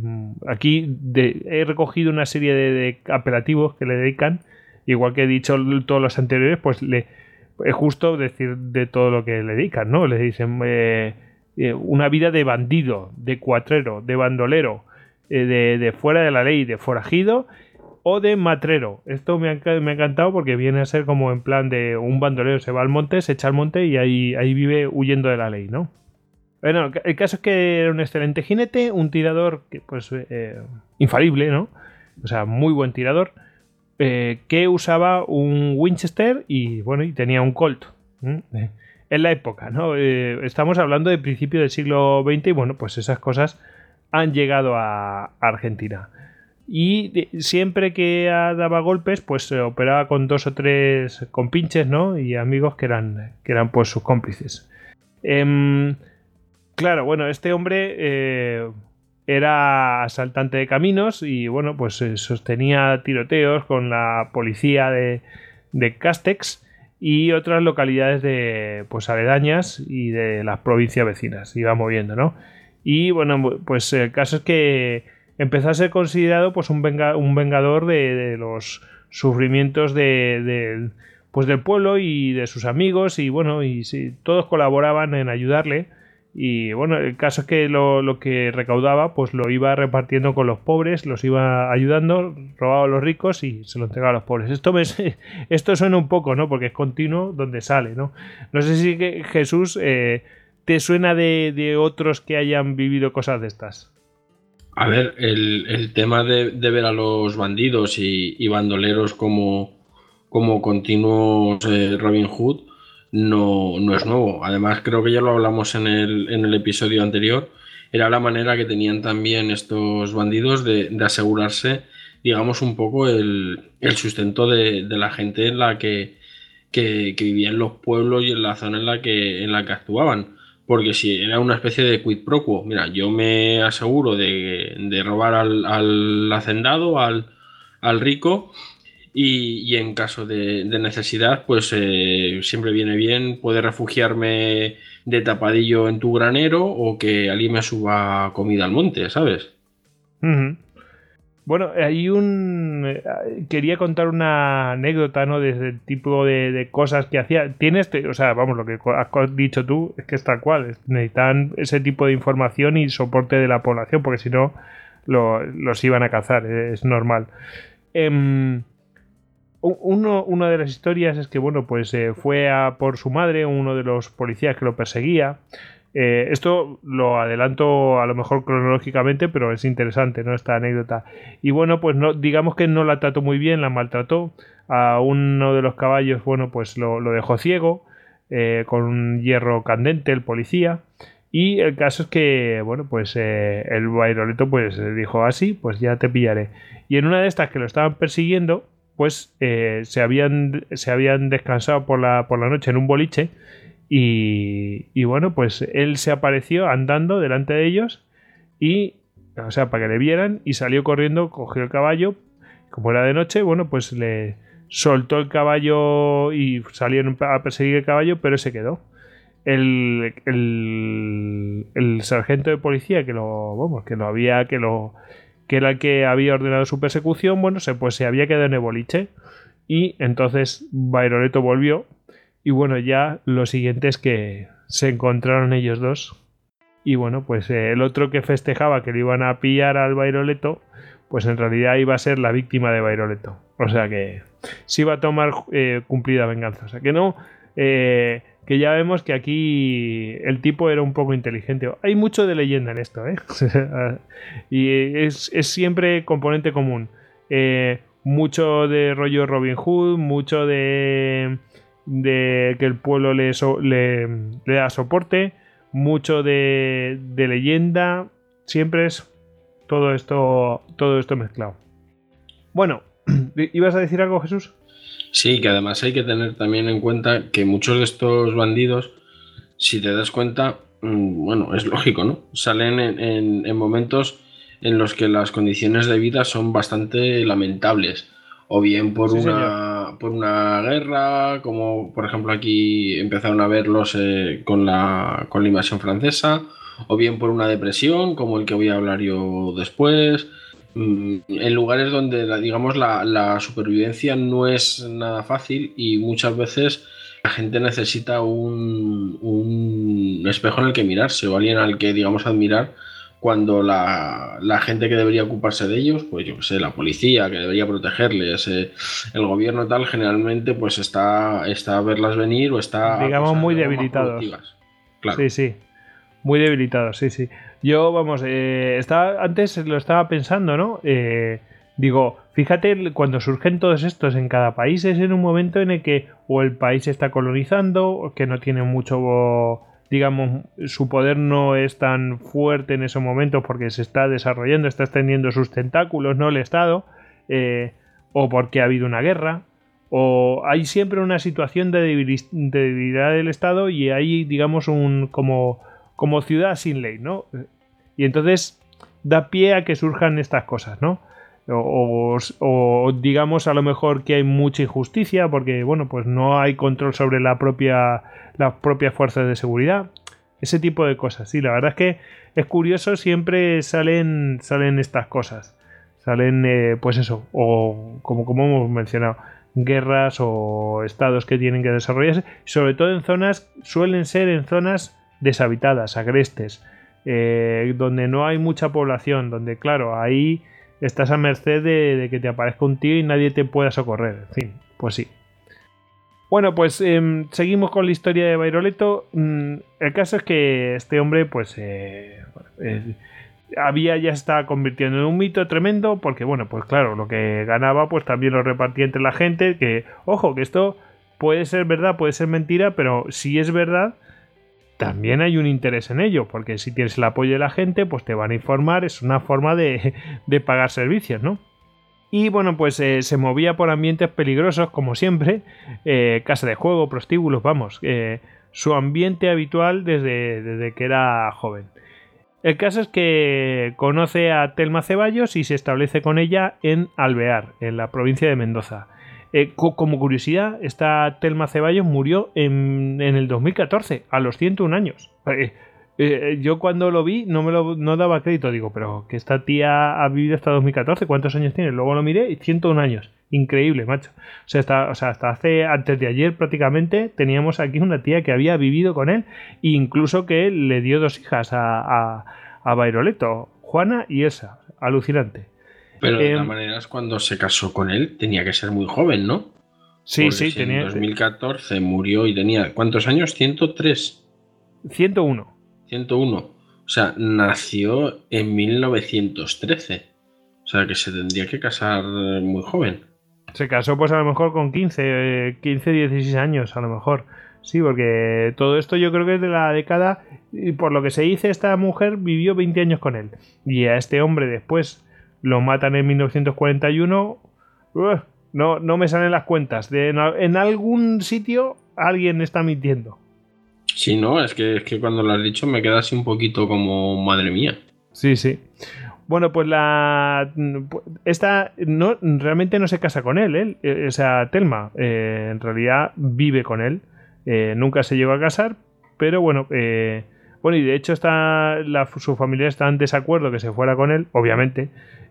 recogido una serie de apelativos que le dedican, igual que he dicho todos los anteriores, pues es justo decir de todo lo que le dedican, ¿no? Le dicen una vida de bandido, de cuatrero, de bandolero, de fuera de la ley, de forajido o de matrero. Esto me ha encantado porque viene a ser como en plan de un bandolero se va al monte, se echa al monte y ahí vive huyendo de la ley, ¿no? Bueno, el caso es que era un excelente jinete, un tirador que, pues, infalible, ¿no? O sea, muy buen tirador, que usaba un Winchester y, bueno, y tenía un Colt. En la época, ¿no? Estamos hablando de principio del siglo XX y, bueno, pues esas cosas han llegado a Argentina. Y siempre que daba golpes, pues se operaba con 2 o 3 compinches, ¿no? Y amigos que eran pues sus cómplices. Claro, bueno, este hombre era asaltante de caminos y, bueno, pues sostenía tiroteos con la policía de Castex y otras localidades de, pues, aledañas y de las provincias vecinas. Iba moviendo, ¿no? Y, bueno, pues el caso es que empezó a ser considerado, pues, un vengador de los sufrimientos pues, del pueblo y de sus amigos y, bueno, y sí, todos colaboraban en ayudarle. Y bueno, el caso es que lo que recaudaba pues lo iba repartiendo con los pobres, los iba ayudando, robaba a los ricos y se lo entregaba a los pobres. Esto suena un poco, ¿no? Porque es continuo donde sale, ¿no? No sé si Jesús te suena de otros que hayan vivido cosas de estas. A ver, el tema de ver a los bandidos y bandoleros como continuos Robin Hood no es nuevo. Además, creo que ya lo hablamos en el episodio anterior. Era la manera que tenían también estos bandidos de asegurarse, digamos, un poco el sustento de la gente en la que vivía en los pueblos y en la zona en la que actuaban. Porque si era una especie de quid pro quo. Mira, yo me aseguro de robar al hacendado, al rico. Y en caso de necesidad, pues siempre viene bien poder refugiarme de tapadillo en tu granero o que alguien me suba comida al monte, ¿sabes? Uh-huh. Bueno, quería contar una anécdota, ¿no? De ese tipo de cosas que hacía. O sea, vamos, lo que has dicho tú es que es tal cual. Necesitan ese tipo de información y soporte de la población, porque si no, los iban a cazar. Es normal. Una de las historias es que, bueno, pues fue a por su madre, uno de los policías que lo perseguía. Esto lo adelanto a lo mejor cronológicamente, pero es interesante, ¿no? Esta anécdota. Y bueno, pues no, digamos que no la trató muy bien, la maltrató. A uno de los caballos, bueno, pues lo dejó ciego, con un hierro candente, el policía. Y el caso es que, bueno, pues el Vairoleto pues dijo así, pues ya te pillaré. Y en una de estas que lo estaban persiguiendo, pues se habían descansado por la noche en un boliche y bueno, pues él se apareció andando delante de ellos y, o sea, para que le vieran, y salió corriendo, cogió el caballo. Como era de noche, bueno, pues le soltó el caballo y salieron a perseguir el caballo, pero se quedó. El sargento de policía que era el que había ordenado su persecución, bueno, pues se había quedado en el boliche. Y entonces Vairoleto volvió. Y bueno, ya lo siguiente es que se encontraron ellos dos. Y bueno, pues el otro que festejaba que le iban a pillar al Vairoleto, pues en realidad iba a ser la víctima de Bairoleto. O sea que sí iba a tomar cumplida venganza. O sea que no, que ya vemos que aquí el tipo era un poco inteligente. Hay mucho de leyenda en esto, ¿eh? Y es siempre componente común. Mucho de rollo Robin Hood, mucho de que el pueblo le da soporte, mucho de leyenda. Siempre es todo esto mezclado. Bueno, ¿ibas a decir algo, Jesús? Sí, que además hay que tener también en cuenta que muchos de estos bandidos, si te das cuenta, bueno, es lógico, ¿no? Salen en momentos en los que las condiciones de vida son bastante lamentables, o bien por una guerra, como por ejemplo aquí empezaron a verlos con la invasión francesa, o bien por una depresión, como el que voy a hablar yo después, en lugares donde, digamos, la supervivencia no es nada fácil y muchas veces la gente necesita un espejo en el que mirarse o alguien al que, digamos, admirar cuando la gente que debería ocuparse de ellos, pues yo qué sé, la policía que debería protegerles, el gobierno tal, generalmente pues está a verlas venir o está... Digamos, muy debilitados. Claro. Sí. Muy debilitados, sí. Yo, vamos, antes lo estaba pensando, ¿no? Digo, fíjate, cuando surgen todos estos en cada país es en un momento en el que o el país se está colonizando, o que no tiene mucho, digamos, su poder no es tan fuerte en esos momentos porque se está desarrollando, está extendiendo sus tentáculos, ¿no? El Estado, o porque ha habido una guerra. O hay siempre una situación de debilidad del Estado y hay, digamos, como ciudad sin ley, ¿no? Y entonces da pie a que surjan estas cosas, ¿no? O digamos, a lo mejor que hay mucha injusticia porque, bueno, pues no hay control sobre las propias fuerzas de seguridad. Ese tipo de cosas. Sí, la verdad es que es curioso, siempre salen estas cosas. Salen, pues eso, o como hemos mencionado, guerras o estados que tienen que desarrollarse. Sobre todo en zonas, suelen ser en zonas deshabitadas, agrestes, donde no hay mucha población, donde, claro, ahí estás a merced de que te aparezca un tío y nadie te pueda socorrer. En fin, pues sí. Bueno, pues seguimos con la historia de Bairoleto. El caso es que este hombre, pues, ya está convirtiendo en un mito tremendo, porque, bueno, pues claro, lo que ganaba, pues también lo repartía entre la gente. Que, ojo, que esto puede ser verdad, puede ser mentira, pero si es verdad, también hay un interés en ello, porque si tienes el apoyo de la gente, pues te van a informar. Es una forma de pagar servicios, ¿no? Y bueno, pues se movía por ambientes peligrosos, como siempre, casa de juego, prostíbulos, vamos, su ambiente habitual desde que era joven. El caso es que conoce a Telma Ceballos y se establece con ella en Alvear, en la provincia de Mendoza. Como curiosidad, esta Telma Ceballos murió en el 2014, a los 101 años. Yo cuando lo vi no daba crédito. Digo, pero que esta tía ha vivido hasta 2014, ¿cuántos años tiene? Luego lo miré y 101 años. Increíble, macho. O sea, hasta antes de ayer prácticamente teníamos aquí una tía que había vivido con él e incluso que le dio dos hijas a Bairoleto, Juana y Elsa. Alucinante. Pero de todas maneras, cuando se casó con él, tenía que ser muy joven, ¿no? Sí, porque sí, si tenía. En 2014 murió y tenía, ¿cuántos años? 103. 101. 101. O sea, nació en 1913. O sea, que se tendría que casar muy joven. Se casó, pues a lo mejor con 16 años, a lo mejor. Sí, porque todo esto yo creo que es de la década. Y por lo que se dice, esta mujer vivió 20 años con él. Y a este hombre después lo matan en 1941. No me salen las cuentas. En algún sitio alguien está mintiendo. Sí, no, es que cuando lo has dicho me queda así un poquito como madre mía. Sí. Bueno, pues realmente no se casa con él, ¿eh? O sea, Telma en realidad vive con él. Nunca se llegó a casar, pero bueno. Bueno, y de hecho su familia está en desacuerdo que se fuera con él, obviamente.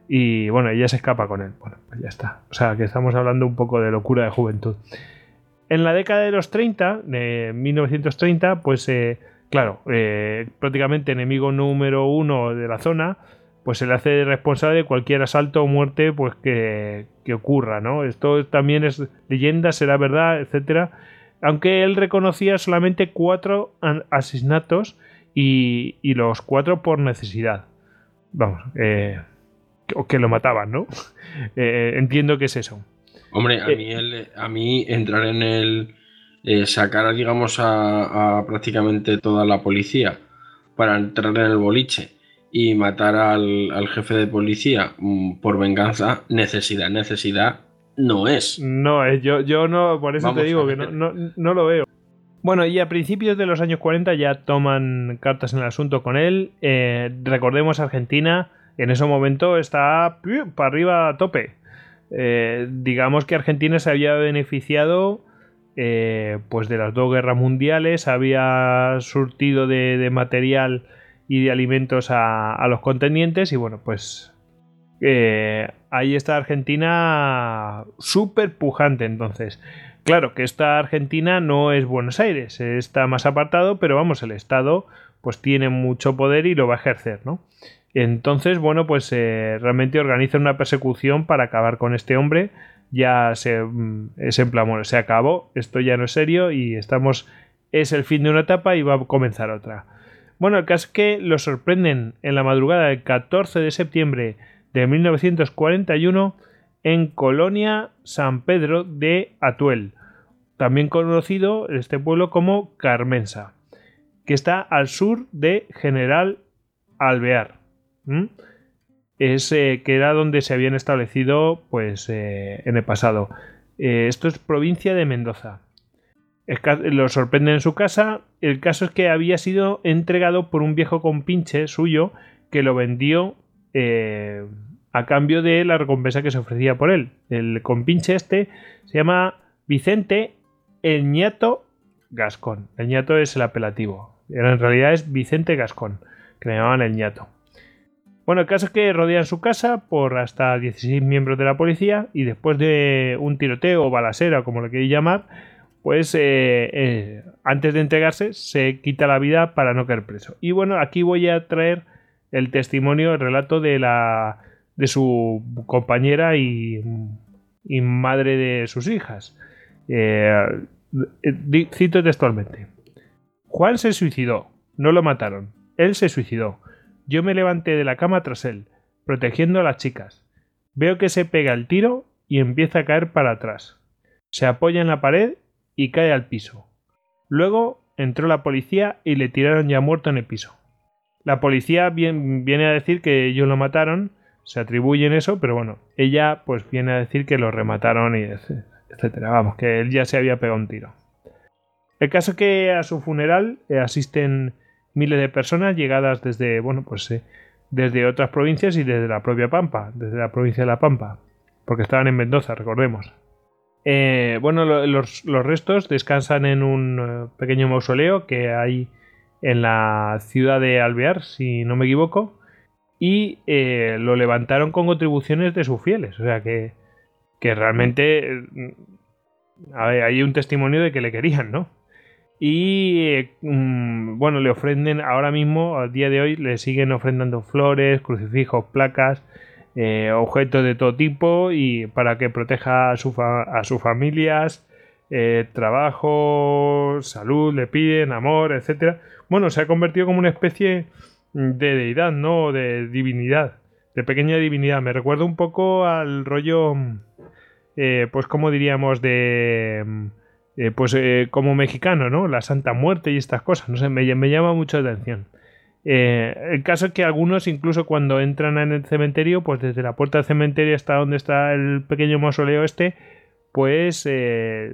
Y bueno, ella se escapa con él. Bueno, pues ya está. O sea, que estamos hablando un poco de locura de juventud. En la década de los 30, de 1930, pues claro, prácticamente enemigo número uno de la zona, pues se le hace responsable de cualquier asalto o muerte pues que ocurra, ¿no? Esto también es leyenda, será verdad, etcétera. Aunque él reconocía solamente 4 asesinatos y los 4 por necesidad. Vamos, o que lo mataban, ¿no? Entiendo que es eso. Hombre, a mí entrar en el... sacar, digamos, a prácticamente toda la policía para entrar en el boliche y matar al jefe de policía por venganza, necesidad no es. No es, yo no, por eso te digo que no lo veo. Bueno, y a principios de los años 40 ya toman cartas en el asunto con él. Recordemos, Argentina en ese momento está para arriba a tope. Digamos que Argentina se había beneficiado pues de las 2 guerras mundiales, había surtido de material y de alimentos a los contendientes, y bueno, pues ahí está Argentina súper pujante. Entonces, claro que esta Argentina no es Buenos Aires, está más apartado, pero vamos, el Estado pues tiene mucho poder y lo va a ejercer, ¿no? Entonces, bueno, pues realmente organiza una persecución para acabar con este hombre. Ya es en plan, bueno, se acabó, esto ya no es serio y es el fin de una etapa y va a comenzar otra. Bueno, el caso es que lo sorprenden en la madrugada del 14 de septiembre de 1941 en Colonia San Pedro de Atuel, también conocido este pueblo como Carmenza, que está al sur de General Alvear. Que era donde se habían establecido pues en el pasado. Esto es provincia de Mendoza. Lo sorprenden en su casa. El caso es que había sido entregado por un viejo compinche suyo que lo vendió a cambio de la recompensa que se ofrecía por él. El compinche este se llama Vicente El Ñato Gascón. El Ñato es el apelativo. En realidad es Vicente Gascón, que le llamaban El Ñato. Bueno, el caso es que rodean su casa por hasta 16 miembros de la policía y después de un tiroteo o balacera, como lo queréis llamar, pues antes de entregarse se quita la vida para no caer preso. Y bueno, aquí voy a traer el testimonio, el relato de su compañera y madre de sus hijas. Cito textualmente. Juan se suicidó, no lo mataron, él se suicidó. Yo me levanté de la cama tras él, protegiendo a las chicas. Veo que se pega el tiro y empieza a caer para atrás. Se apoya en la pared y cae al piso. Luego entró la policía y le tiraron ya muerto en el piso. La policía viene a decir que ellos lo mataron, se atribuyen eso, pero bueno, ella pues viene a decir que lo remataron, y etcétera. Vamos, que él ya se había pegado un tiro. El caso es que a su funeral asisten miles de personas llegadas desde, bueno, pues desde otras provincias y desde la propia Pampa, desde la provincia de La Pampa, porque estaban en Mendoza, recordemos. Bueno, los restos descansan en un pequeño mausoleo que hay en la ciudad de Alvear, si no me equivoco, y lo levantaron con contribuciones de sus fieles, o sea que realmente hay un testimonio de que le querían, ¿no? Y bueno, le ofrenden ahora mismo, al día de hoy, le siguen ofrendando flores, crucifijos, placas, objetos de todo tipo, y para que proteja a sus familias, trabajo, salud, le piden, amor, etcétera. Bueno, se ha convertido como una especie de deidad, ¿no? De divinidad, de pequeña divinidad. Me recuerda un poco al rollo, pues como diríamos, de... como mexicano, ¿no? La Santa Muerte y estas cosas, no sé, me llama mucho la atención. El caso es que algunos, incluso cuando entran en el cementerio, pues desde la puerta del cementerio hasta donde está el pequeño mausoleo este, pues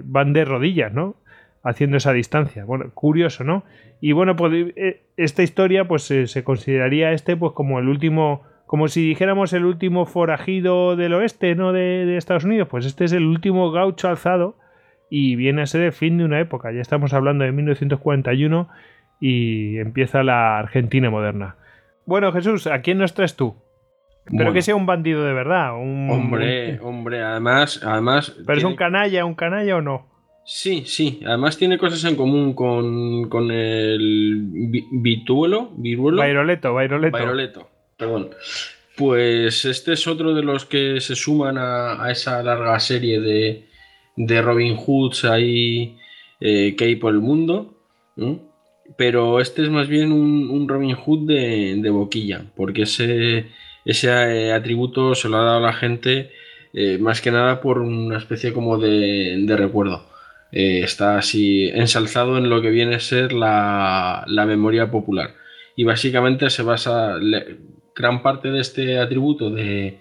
van de rodillas, ¿no? Haciendo esa distancia. Bueno, curioso, ¿no? Y bueno, pues esta historia pues se consideraría pues como el último, como si dijéramos el último forajido del oeste, ¿no? De Estados Unidos, pues este es el último gaucho alzado. Y viene a ser el fin de una época. Ya estamos hablando de 1941 y empieza la Argentina moderna. Bueno, Jesús, ¿a quién nos traes tú? Pero bueno, que sea un bandido de verdad. Hombre, además... ¿Pero tiene... es un canalla o no? Sí. Además tiene cosas en común con el viruelo. Bairoleto. Perdón. Pues este es otro de los que se suman a esa larga serie de Robin Hoods ahí, que hay por el mundo, ¿no? Pero este es más bien un Robin Hood de boquilla, porque ese atributo se lo ha dado a la gente más que nada por una especie como de recuerdo. Está así ensalzado en lo que viene a ser la memoria popular. Y básicamente se basa gran parte de este atributo de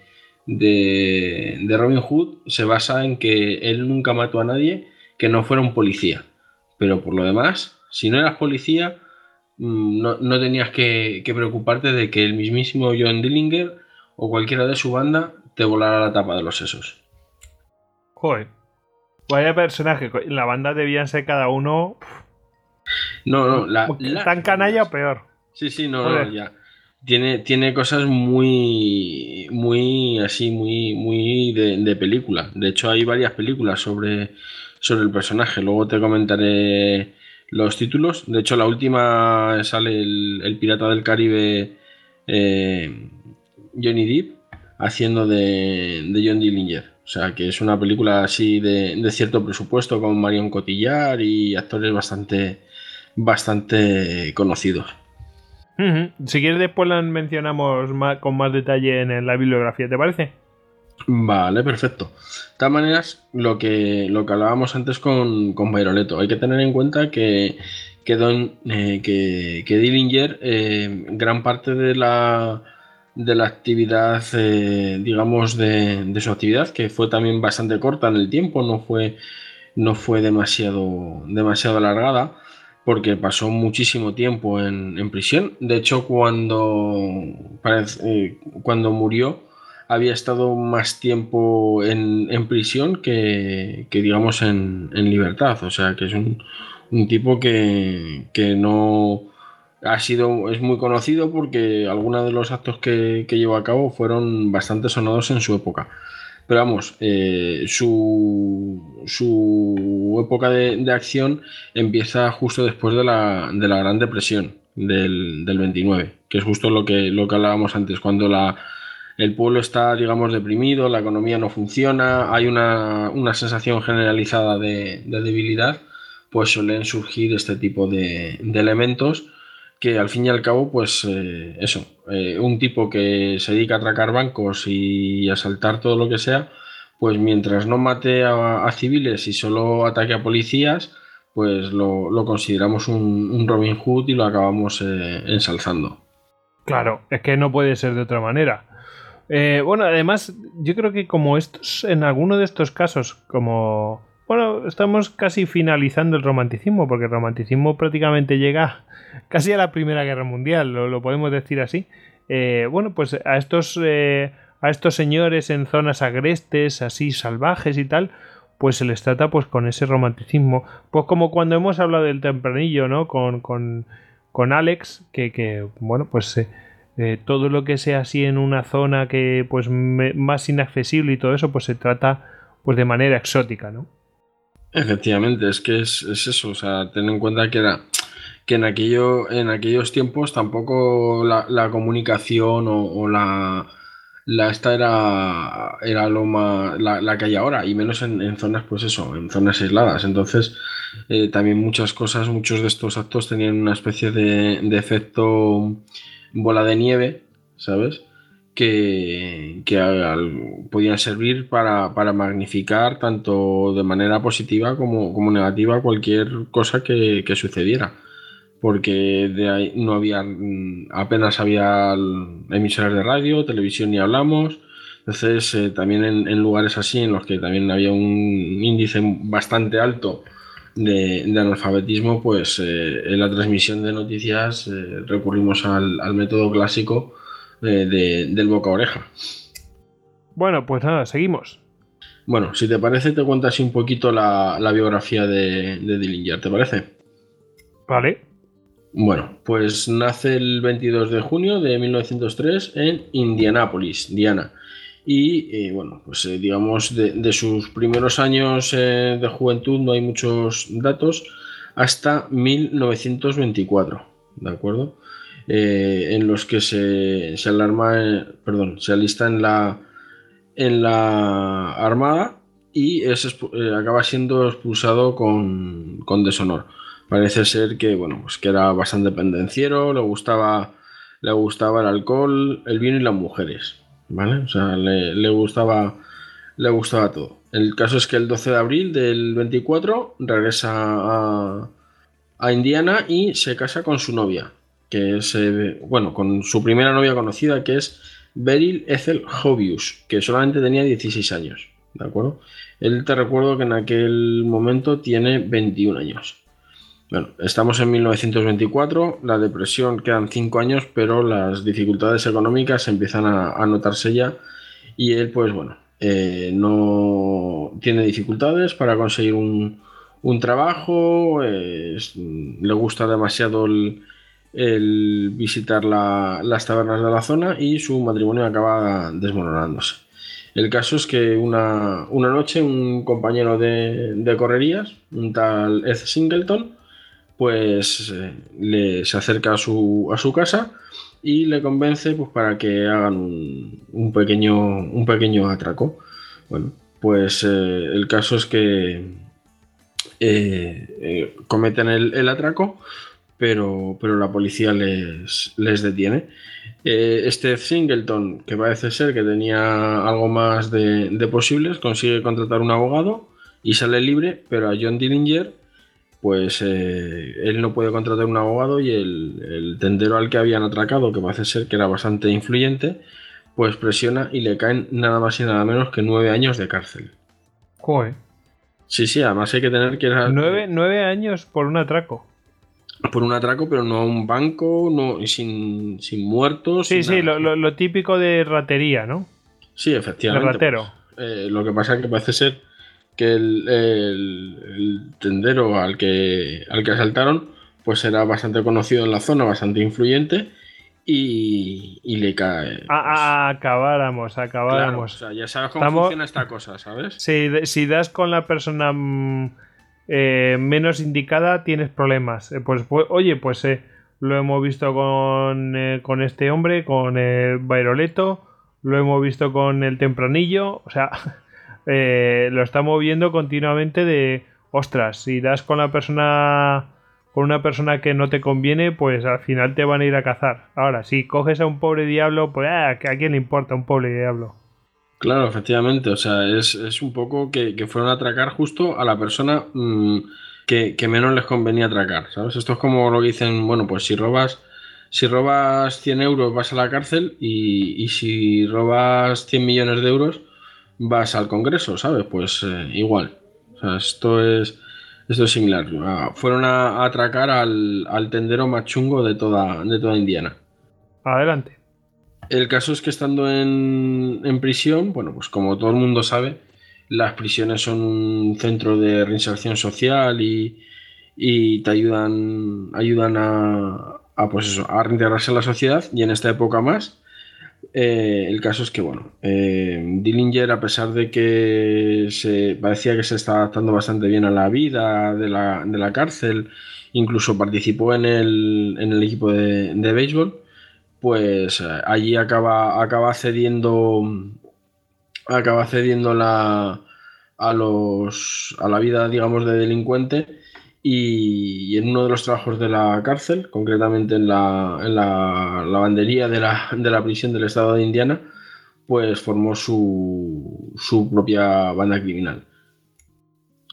Robin Hood se basa en que él nunca mató a nadie que no fuera un policía. Pero por lo demás, si no eras policía, no tenías que preocuparte de que el mismísimo John Dillinger o cualquiera de su banda te volara la tapa de los sesos. Joder. Vaya personaje. La banda debían ser cada uno... No. Tan canalla o peor. Sí, no, ya. Tiene cosas muy, muy así, muy, muy de película. De hecho, hay varias películas sobre el personaje. Luego te comentaré los títulos. De hecho, la última sale el Pirata del Caribe, Johnny Depp, haciendo de John Dillinger. O sea, que es una película así de cierto presupuesto, con Marion Cotillard y actores bastante conocidos. Uh-huh. Si quieres, después las mencionamos con más detalle en la bibliografía, ¿te parece? Vale, perfecto. De todas maneras, lo que hablábamos antes con Vairoleto, hay que tener en cuenta que Dillinger, gran parte de la actividad, digamos, de su actividad, que fue también bastante corta en el tiempo, no fue demasiado alargada, porque pasó muchísimo tiempo en prisión. De hecho, cuando murió, había estado más tiempo en prisión que digamos, en libertad. O sea, que es un tipo que no ha sido... Es muy conocido porque algunos de los actos que llevó a cabo fueron bastante sonados en su época. Pero vamos, su época de acción empieza justo después de la Gran Depresión del 29, que es justo lo que hablábamos antes, cuando el pueblo está, digamos, deprimido, la economía no funciona, hay una sensación generalizada de debilidad, pues suelen surgir este tipo de elementos que al fin y al cabo, pues un tipo que se dedica a atracar bancos y asaltar todo lo que sea, pues mientras no mate a civiles y solo ataque a policías, pues lo consideramos un Robin Hood y lo acabamos ensalzando. Claro, es que no puede ser de otra manera. Bueno, además, yo creo que como estos, en alguno de estos casos, como... Bueno, estamos casi finalizando el romanticismo, porque el romanticismo prácticamente llega casi a la Primera Guerra Mundial, lo podemos decir así. Bueno, pues a estos señores en zonas agrestes, así salvajes y tal, pues se les trata pues con ese romanticismo. Pues como cuando hemos hablado del tempranillo, ¿no? Con Alex, que bueno, pues todo lo que sea así en una zona que pues más inaccesible y todo eso, pues se trata pues de manera exótica, ¿no? Efectivamente, es que es eso. O sea, ten en cuenta que en aquellos tiempos tampoco la comunicación o la esta era lo más, la que hay ahora, y menos en zonas, pues eso, en zonas aisladas. Entonces también muchas cosas, muchos de estos actos tenían una especie de efecto bola de nieve, ¿sabes? Que podían servir para magnificar tanto de manera positiva como negativa cualquier cosa que sucediera, porque de ahí no había, apenas había emisoras de radio, televisión ni hablamos. Entonces también en lugares así en los que también había un índice bastante alto de analfabetismo, pues en la transmisión de noticias recurrimos al método clásico del boca a oreja. Bueno, pues nada, seguimos. Bueno, si te parece, te cuento así un poquito la biografía de Dillinger, ¿te parece? Vale. Bueno, pues nace el 22 de junio de 1903 en Indianápolis, Indiana. Y bueno, pues digamos, de sus primeros años de juventud no hay muchos datos, hasta 1924, ¿de acuerdo? en los que se alista en la armada y acaba siendo expulsado con deshonor. Parece ser que que era bastante pendenciero, le gustaba el alcohol, el vino y las mujeres, ¿vale? O sea, le gustaba todo. El caso es que el 12 de abril del 24 regresa a Indiana y se casa con su novia, que es con su primera novia conocida, que es Beryl Ethel Hobius, que solamente tenía 16 años, ¿de acuerdo? Él, te recuerdo que en aquel momento tiene 21 años. Bueno, estamos en 1924, la depresión quedan 5 años, pero las dificultades económicas empiezan a notarse ya y él, no tiene dificultades para conseguir un trabajo, le gusta demasiado el visitar las tabernas de la zona y su matrimonio acaba desmoronándose. El caso es que una noche un compañero de correrías, un tal Ed Singleton, se acerca a su casa y le convence para que hagan un pequeño atraco. El caso es que cometen el atraco, pero la policía les detiene. Este Singleton, que parece ser que tenía algo más de posibles, consigue contratar un abogado y sale libre, pero a John Dillinger él no puede contratar un abogado y el tendero al que habían atracado, que parece ser que era bastante influyente, presiona y le caen nada más y nada menos que 9 años de cárcel. Joder. Sí, además hay que tener que... 9 años por un atraco. Por un atraco, pero no a un banco, no, sin muertos. Sí, sin nada. Lo típico de ratería, ¿no? Sí, efectivamente. El ratero. Lo que pasa es que parece ser que el tendero al que asaltaron era bastante conocido en la zona, bastante influyente y le cae... Acabáramos. Claro, ya sabes cómo funciona esta cosa, ¿sabes? Si das con la persona menos indicada, tienes problemas. Lo hemos visto con este hombre, con Bairoleto, lo hemos visto con el Tempranillo, o sea... lo está moviendo continuamente de ostras, si das con una persona que no te conviene, al final te van a ir a cazar. Ahora, si coges a un pobre diablo, ¿a quién le importa un pobre diablo? Claro, efectivamente, es un poco que fueron a atracar justo a la persona que menos les convenía atracar, ¿sabes? Esto es como lo que dicen, si robas 100 euros vas a la cárcel y si robas 100 millones de euros vas al Congreso, ¿sabes? Igual. Esto es similar. Fueron a atracar al tendero más chungo de toda Indiana. Adelante. El caso es que estando en prisión, como todo el mundo sabe, las prisiones son un centro de reinserción social y te ayudan a reintegrarse a la sociedad, y en esta época más. El caso es que Dillinger, a pesar de que se parecía que se estaba adaptando bastante bien a la vida de la cárcel, incluso participó en el equipo de béisbol, allí acaba cediendo a la vida, digamos, de delincuente, y en uno de los trabajos de la cárcel, concretamente en la lavandería de la prisión del estado de Indiana, formó su propia banda criminal.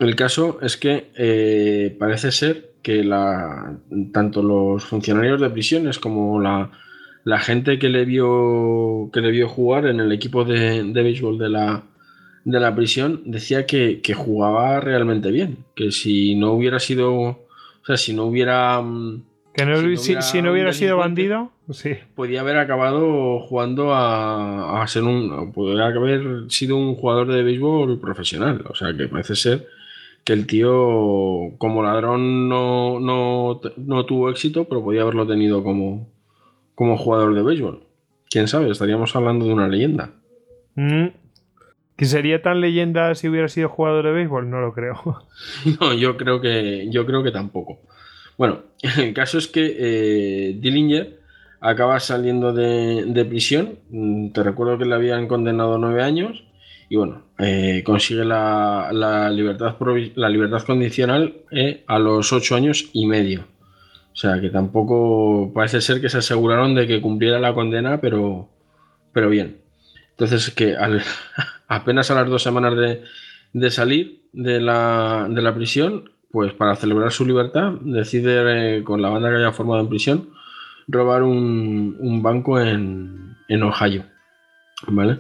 El caso es que parece ser que tanto los funcionarios de prisiones como la gente que le vio jugar en el equipo de béisbol de la prisión decía que jugaba realmente bien, que si no hubiera sido, si no hubiera sido bandido, sí, podía haber acabado jugando a ser podría haber sido un jugador de béisbol profesional. O sea, que parece ser que el tío como ladrón no tuvo éxito, pero podía haberlo tenido como jugador de béisbol. Quién sabe, estaríamos hablando de una leyenda. ¿Que sería tan leyenda si hubiera sido jugador de béisbol? No lo creo. No, yo creo que tampoco. El caso es que Dillinger acaba saliendo de prisión. Te recuerdo que le habían condenado a 9 años y bueno, consigue la libertad condicional a los 8 años y medio. O sea que tampoco parece ser que se aseguraron de que cumpliera la condena, pero bien. Entonces que apenas a las 2 semanas de salir de la prisión, pues para celebrar su libertad decide, con la banda que había formado en prisión, robar un banco en Ohio, ¿vale?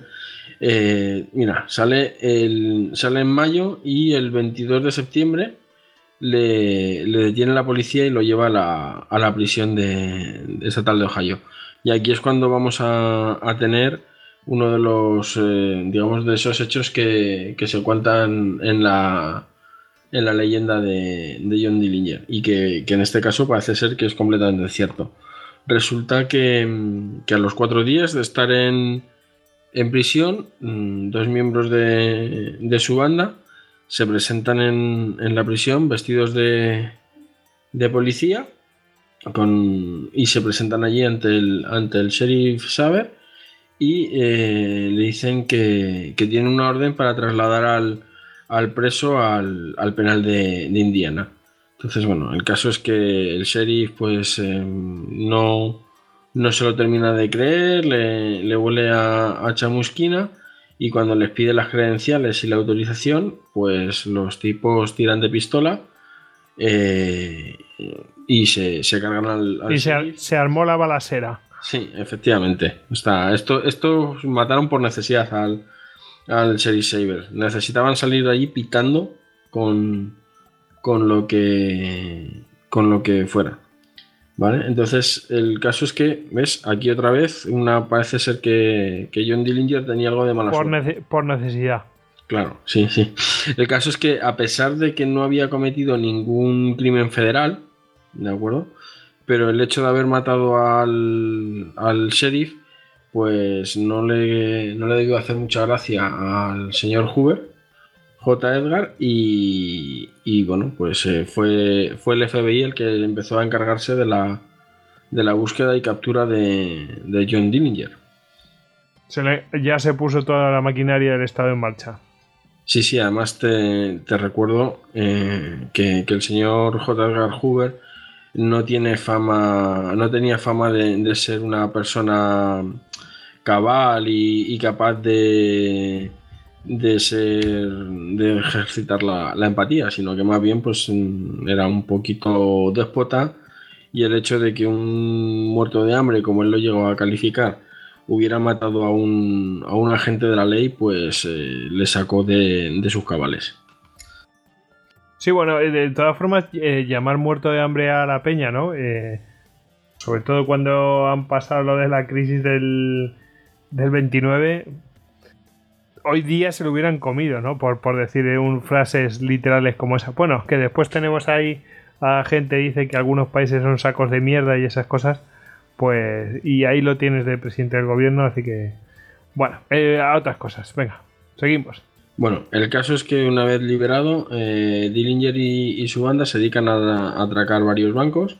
Mira, sale en mayo y el 22 de septiembre le detiene la policía y lo lleva a la prisión de estatal de Ohio. Y aquí es cuando vamos a tener uno de los, digamos, de esos hechos que se cuentan en la leyenda de John Dillinger y que en este caso parece ser que es completamente cierto. Resulta que a los 4 días de estar en prisión, 2 miembros de su banda se presentan en la prisión vestidos de policía y se presentan allí ante el sheriff Saber y le dicen que tienen una orden para trasladar al preso al penal de Indiana. Entonces, bueno, el caso es que el sheriff pues no se lo termina de creer, le huele a chamusquina y cuando les pide las credenciales y la autorización, pues los tipos tiran de pistola y se cargan al y sheriff. Se armó la balacera. Sí, efectivamente. Estos mataron por necesidad al sheriff Saber. Necesitaban salir de allí pitando con lo que fuera, ¿vale? Entonces el caso es que, ves, aquí otra vez parece ser que John Dillinger tenía algo de mala suerte. Por necesidad. Claro, sí, sí. El caso es que a pesar de que no había cometido ningún crimen federal, ¿de acuerdo? Pero el hecho de haber matado al sheriff, pues no le debió hacer mucha gracia al señor Hoover, J. Edgar, y bueno, pues fue el FBI el que empezó a encargarse de la búsqueda y captura de John Dillinger. Ya se puso toda la maquinaria del Estado en marcha. Sí, sí, además te recuerdo que el señor J. Edgar Hoover no tenía fama de ser una persona cabal y capaz de ejercitar la empatía, sino que más bien pues era un poquito déspota, y el hecho de que un muerto de hambre, como él lo llegó a calificar, hubiera matado a un agente de la ley, pues le sacó de sus cabales. Sí, bueno, de todas formas, llamar muerto de hambre a la peña, ¿no? Sobre todo cuando han pasado lo de la crisis del 29... Hoy día se lo hubieran comido, ¿no? Por decir frases literales como esa. Bueno, que después tenemos ahí a gente que dice que algunos países son sacos de mierda y esas cosas, pues... Y ahí lo tienes de presidente del gobierno, así que... Bueno, a otras cosas. Venga, seguimos. Bueno, el caso es que una vez liberado, Dillinger y su banda se dedican a atracar varios bancos,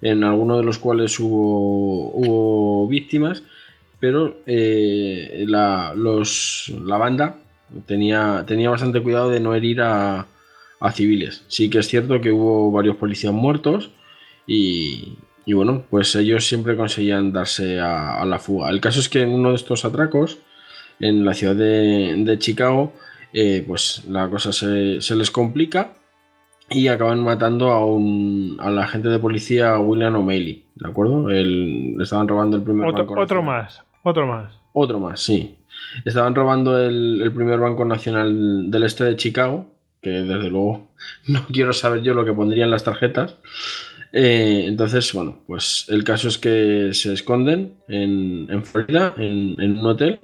en algunos de los cuales hubo víctimas, pero la banda tenía bastante cuidado de no herir a civiles. Sí que es cierto que hubo varios policías muertos y bueno, pues ellos siempre conseguían darse a la fuga. El caso es que en uno de estos atracos, en la ciudad de Chicago, pues la cosa se les complica y acaban matando al agente de policía William O'Malley, ¿de acuerdo? Le estaban robando el primer banco nacional. Otro más, sí. Estaban robando el primer banco nacional del este de Chicago, que desde luego no quiero saber yo lo que pondrían las tarjetas. Entonces, bueno, pues el caso es que se esconden en Florida, en un hotel,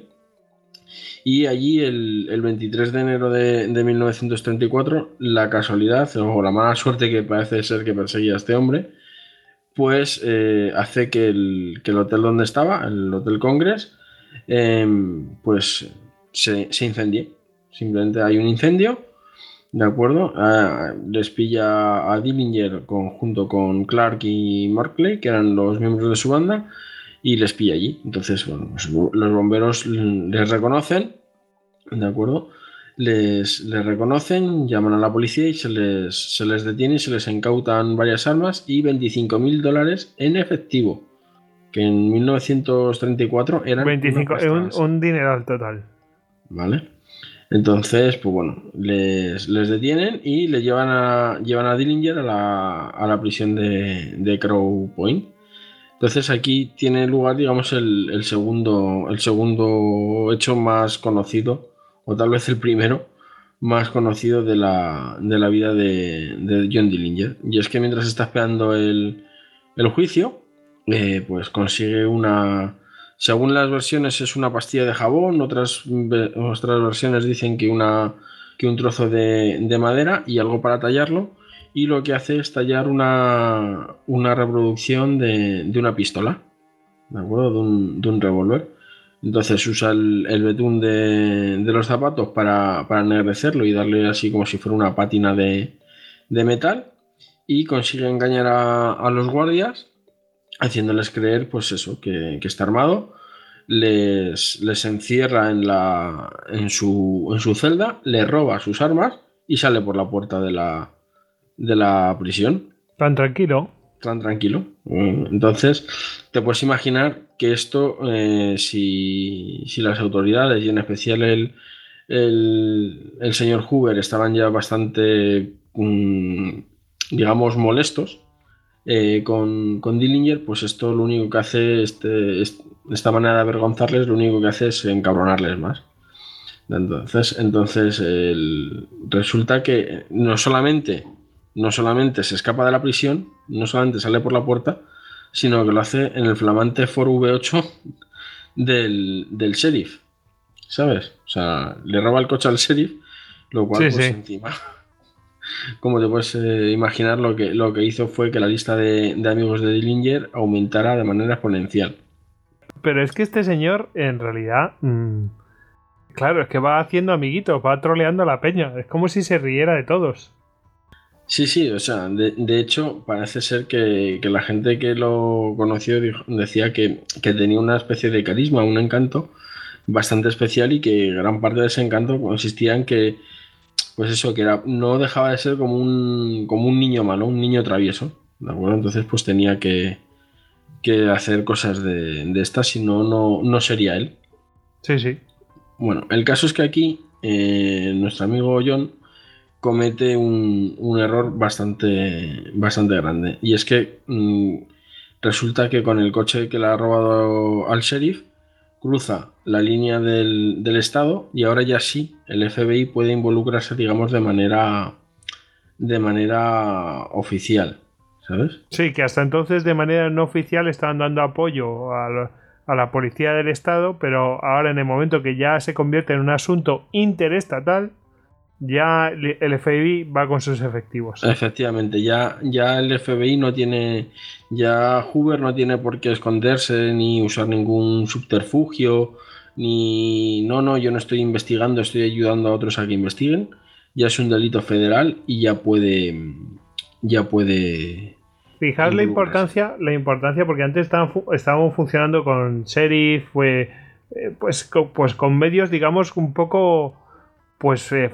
y allí el 23 de enero de 1934, la casualidad o la mala suerte que parece ser que perseguía a este hombre, pues hace que el hotel donde estaba, el Hotel Congress, pues se incendie. Simplemente hay un incendio, ¿de acuerdo? Les pilla a Dillinger junto con Clark y Markley, que eran los miembros de su banda, y les pilla allí. Entonces, bueno, los bomberos les reconocen, ¿de acuerdo? Les reconocen, llaman a la policía y se les detiene y se les incautan varias armas y $25,000 en efectivo, que en 1934 eran 25, un dineral total. Vale. Entonces, pues bueno, les detienen y le llevan a Dillinger a la prisión de Crow Point. Entonces aquí tiene lugar, digamos, el segundo hecho más conocido, o tal vez el primero más conocido de la vida de John Dillinger. Y es que mientras está esperando el juicio, pues consigue una... Según las versiones es una pastilla de jabón, otras versiones dicen que un trozo de madera y algo para tallarlo, y lo que hace es tallar una reproducción de una pistola, ¿de acuerdo? De un revólver. Entonces usa el betún de los zapatos para ennegrecerlo y darle así como si fuera una pátina de metal, y consigue engañar a los guardias, haciéndoles creer, pues eso, que está armado. Les encierra en su celda, le roba sus armas y sale por la puerta de la prisión. Tan tranquilo. Tan tranquilo. Entonces, te puedes imaginar que esto, si las autoridades, y en especial el señor Hoover, estaban ya bastante, digamos, molestos, con Dillinger, pues esto lo único que hace, esta manera de avergonzarles, lo único que hace es encabronarles más. Entonces resulta que no solamente se escapa de la prisión, no solamente sale por la puerta, sino que lo hace en el flamante Ford V8 del sheriff, ¿sabes? O sea, le roba el coche al sheriff, lo cual, sí, pues sí. Encima... Como te puedes imaginar, lo que hizo fue que la lista de amigos de Dillinger aumentara de manera exponencial. Pero es que este señor, en realidad, claro, es que va haciendo amiguitos, va troleando a la peña. Es como si se riera de todos. Sí, o sea, de hecho, parece ser que la gente que lo conoció decía que tenía una especie de carisma, un encanto bastante especial, y que gran parte de ese encanto consistía en que, pues eso, que era, no dejaba de ser como un niño malo, un niño travieso, ¿de acuerdo? Entonces pues tenía que hacer cosas de estas, si no sería él. Sí. Bueno, el caso es que aquí nuestro amigo John comete un error bastante grande. Y es que resulta que con el coche que le ha robado al sheriff, cruza la línea del Estado, y ahora ya sí, el FBI puede involucrarse, digamos, de manera oficial, ¿sabes? Sí, que hasta entonces de manera no oficial estaban dando apoyo a la policía del Estado, pero ahora en el momento que ya se convierte en un asunto interestatal, ya el FBI va con sus efectivos. Efectivamente, ya el FBI no tiene, ya Hoover no tiene por qué esconderse ni usar ningún subterfugio, ni no, yo no estoy investigando, estoy ayudando a otros a que investiguen. Ya es un delito federal y ya puede. Fijaos la importancia, porque antes estábamos funcionando con sheriff, pues con medios, digamos, un poco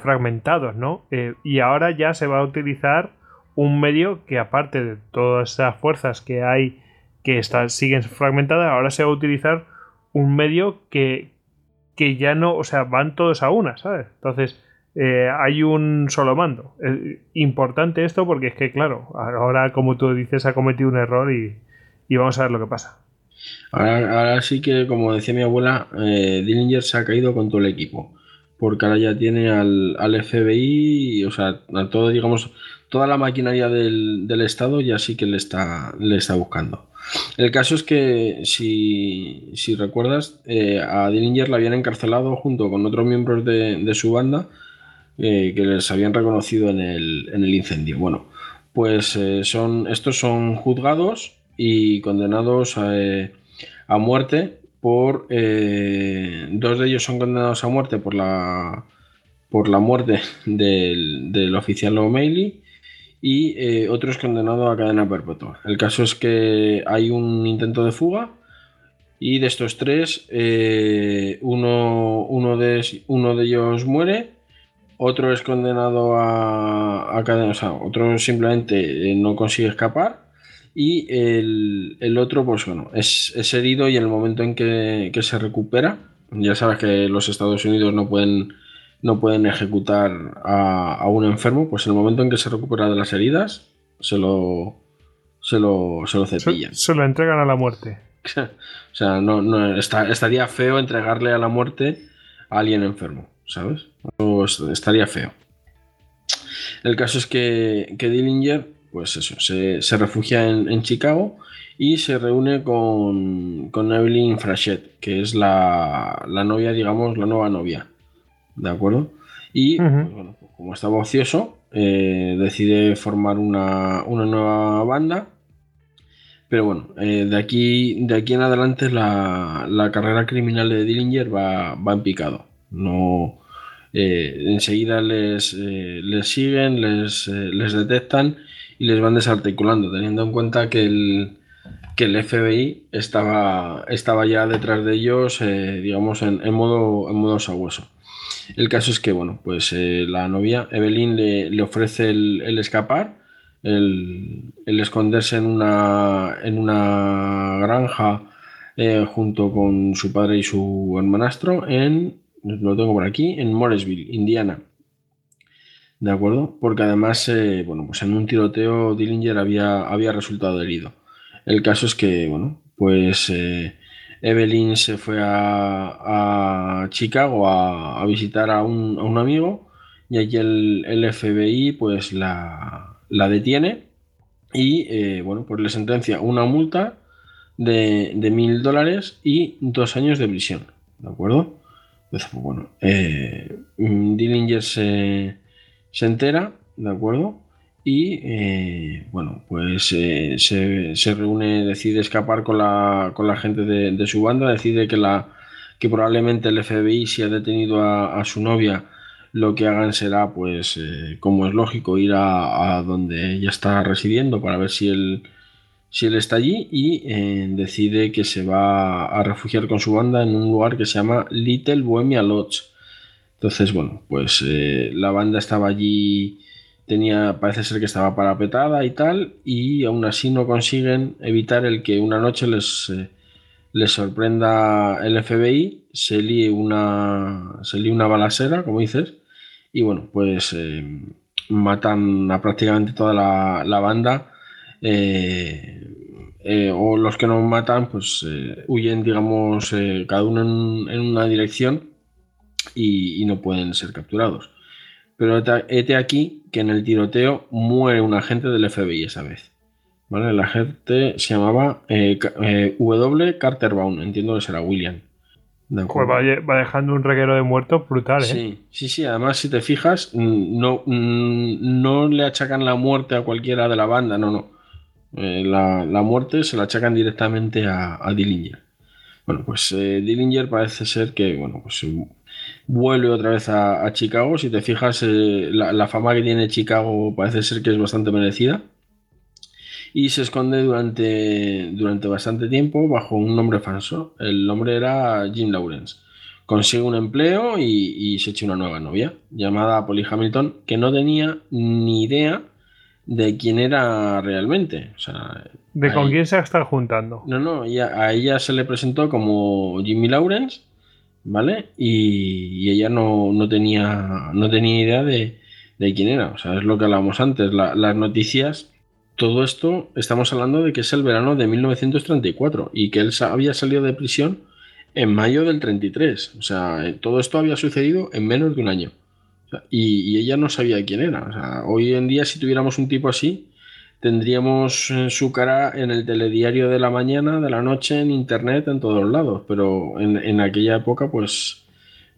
fragmentados, ¿no? Y ahora ya se va a utilizar un medio que, aparte de todas esas fuerzas que hay que siguen fragmentadas, ahora se va a utilizar un medio que ya no, o sea, van todos a una, ¿sabes? Entonces hay un solo mando. Importante esto, porque es que, claro, ahora, como tú dices, ha cometido un error y vamos a ver lo que pasa. Ahora sí que, como decía mi abuela, Dillinger se ha caído con todo el equipo, porque ahora ya tiene al FBI, o sea, a todo, digamos, toda la maquinaria del Estado ya sí que le está buscando. El caso es que, si recuerdas, a Dillinger la habían encarcelado junto con otros miembros de su banda, que les habían reconocido en el incendio. Bueno, pues estos son juzgados y condenados a muerte. Dos de ellos son condenados a muerte por la muerte del oficial O'Malley, y otro es condenado a cadena perpetua. El caso es que hay un intento de fuga Y de estos tres, uno de ellos muere, otro es condenado a cadena, o sea, otro simplemente no consigue escapar, y el otro, pues bueno, es herido, y en el momento en que se recupera, ya sabes que los Estados Unidos no pueden ejecutar a un enfermo, pues en el momento en que se recupera de las heridas, se lo cepillan. Se lo entregan a la muerte. O sea, no estaría feo entregarle a la muerte a alguien enfermo, ¿sabes? O estaría feo. El caso es que Dillinger, pues eso, se refugia en Chicago y se reúne con Evelyn Frachette, que es la novia, digamos, la nueva novia, ¿de acuerdo? Y uh-huh. Pues bueno, como estaba ocioso, decide formar una nueva banda. Pero bueno, de aquí en adelante la carrera criminal de Dillinger va en picado. No, enseguida les siguen, les detectan y les van desarticulando, teniendo en cuenta que el FBI estaba ya detrás de ellos, digamos, en modo sabueso. El caso es que, bueno, pues la novia Evelyn le ofrece el escapar, el esconderse en una granja junto con su padre y su hermanastro lo tengo por aquí, en Mooresville, Indiana. ¿De acuerdo? Porque además, bueno, pues en un tiroteo Dillinger había resultado herido. El caso es que, bueno, pues Evelyn se fue a Chicago a visitar a un amigo, y allí el FBI pues la detiene y, bueno, pues le sentencia una multa de $1,000 y 2 años de prisión, ¿de acuerdo? Entonces, pues bueno, Dillinger se entera, ¿de acuerdo? Y, bueno, pues se reúne, decide escapar con la gente de su banda, decide que probablemente el FBI, si ha detenido a su novia, lo que hagan será, pues, como es lógico, ir a donde ella está residiendo para ver si él está allí, y decide que se va a refugiar con su banda en un lugar que se llama Little Bohemia Lodge. Entonces, bueno, pues la banda estaba allí, parece ser que estaba parapetada y tal, y aún así no consiguen evitar el que una noche les sorprenda el FBI, se líe una balacera, como dices. Y bueno, pues matan a prácticamente toda la banda, o los que no matan pues huyen, digamos, cada uno en una dirección y no pueden ser capturados. Pero hete aquí que en el tiroteo muere un agente del FBI esa vez, ¿vale? El agente se llamaba W. Carterbaum, entiendo que será William. Pues va dejando un reguero de muertos brutal, ¿eh? Sí, además si te fijas, no le achacan la muerte a cualquiera de la banda, no. La muerte se la achacan directamente a Dillinger. Bueno, pues Dillinger parece ser que, bueno, pues vuelve otra vez a Chicago. Si te fijas, la fama que tiene Chicago parece ser que es bastante merecida. Y se esconde durante bastante tiempo bajo un nombre falso. El nombre era Jim Lawrence. Consigue un empleo y se echa una nueva novia llamada Polly Hamilton, que no tenía ni idea de quién era realmente. O sea, de con quién se va a estar juntando. No, a ella se le presentó como Jimmy Lawrence, ¿vale? Y ella no tenía idea de quién era. O sea, es lo que hablábamos antes. Las noticias. Todo esto estamos hablando de que es el verano de 1934 y que él había salido de prisión en mayo del 33. O sea, todo esto había sucedido en menos de un año. O sea, y ella no sabía quién era. O sea, hoy en día, si tuviéramos un tipo así, tendríamos su cara en el telediario de la mañana, de la noche, en internet, en todos lados. Pero en aquella época, pues,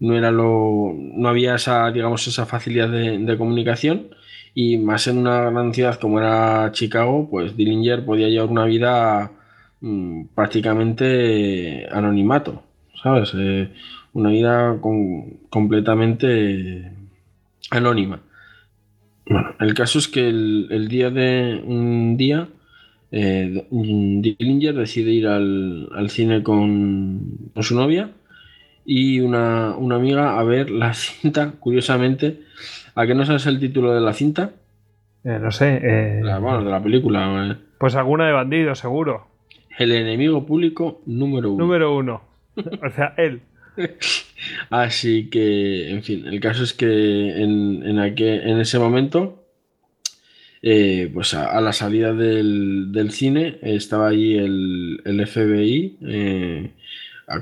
no había esa, digamos, esa facilidad de comunicación. Y más en una gran ciudad como era Chicago, pues Dillinger podía llevar una vida prácticamente anonimato, ¿sabes? Una vida completamente anónima. Bueno, el caso es que un día Dillinger decide ir al cine con su novia y una amiga a ver la cinta, curiosamente. ¿A qué no sabes el título de la cinta? No sé. De la película. Pues alguna de bandidos, seguro. El enemigo público número uno. O sea, él. Así que, en fin, el caso es que en ese momento, pues a la salida del cine, estaba allí el FBI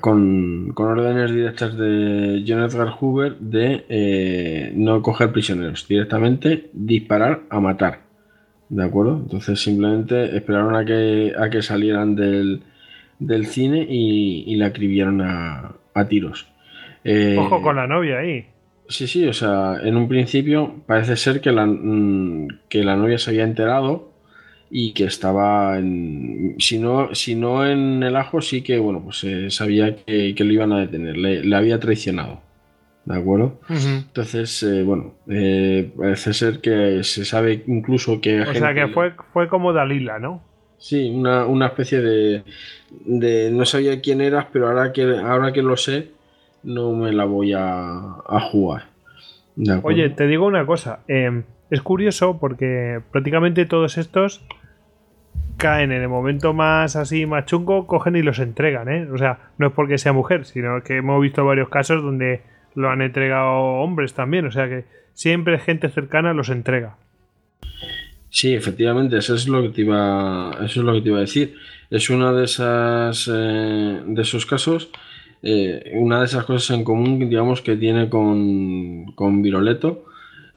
con órdenes directas de John Edgar Hoover de no coger prisioneros, directamente disparar a matar, ¿de acuerdo? Entonces simplemente esperaron a que salieran del cine y la acribillaron a tiros. Ojo con la novia ahí. Sí, o sea, en un principio parece ser que la novia se había enterado y que estaba si no en el ajo, sí que bueno, pues sabía que lo iban a detener, le había traicionado, ¿de acuerdo? Uh-huh. Entonces, parece ser que se sabe incluso que... O sea, que fue como Dalila, ¿no? Sí, una especie de... No sabía quién eras, pero ahora que lo sé, no me la voy a jugar. Oye, te digo una cosa. Es curioso porque prácticamente todos estos caen en el momento más así, más chungo, cogen y los entregan, ¿eh? O sea, no es porque sea mujer, sino que hemos visto varios casos donde lo han entregado hombres también. O sea, que siempre gente cercana los entrega. Sí, efectivamente, eso es lo que te iba a decir. Es una de esas de esos casos, una de esas cosas en común, digamos, que tiene con Viroleto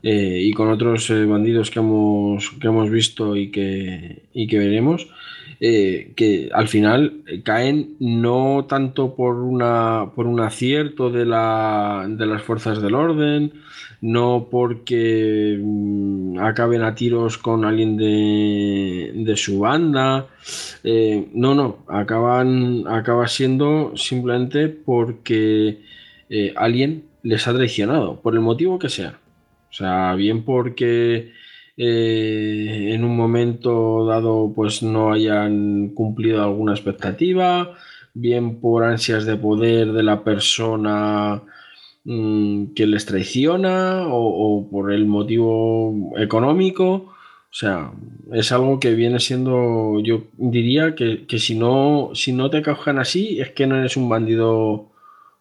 y con otros bandidos que hemos visto y que veremos, que al final caen no tanto por un acierto de las fuerzas del orden, no porque acaben a tiros con alguien de su banda, no, acaba siendo simplemente porque alguien les ha traicionado, por el motivo que sea. O sea, bien porque en un momento dado pues no hayan cumplido alguna expectativa, bien por ansias de poder de la persona que les traiciona o por el motivo económico. O sea, es algo que viene siendo, yo diría que si no te cojan así es que no eres un bandido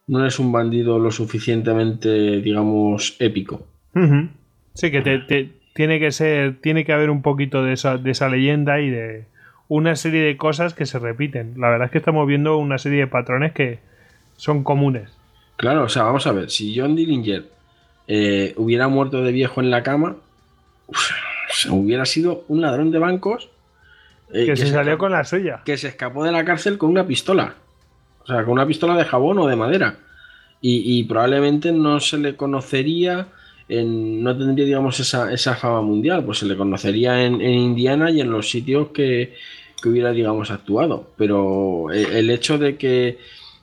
lo suficientemente, digamos, épico. Uh-huh. Sí, que tiene que haber un poquito de esa leyenda y de una serie de cosas que se repiten. La verdad es que estamos viendo una serie de patrones que son comunes. Claro, o sea, vamos a ver, si John Dillinger hubiera muerto de viejo en la cama, hubiera sido un ladrón de bancos que se salió con la suya. Que se escapó de la cárcel con una pistola. O sea, con una pistola de jabón o de madera. Y probablemente no se le conocería, no tendría, digamos, esa fama mundial. Pues se le conocería en Indiana y en los sitios que hubiera, digamos, actuado. Pero el hecho de que...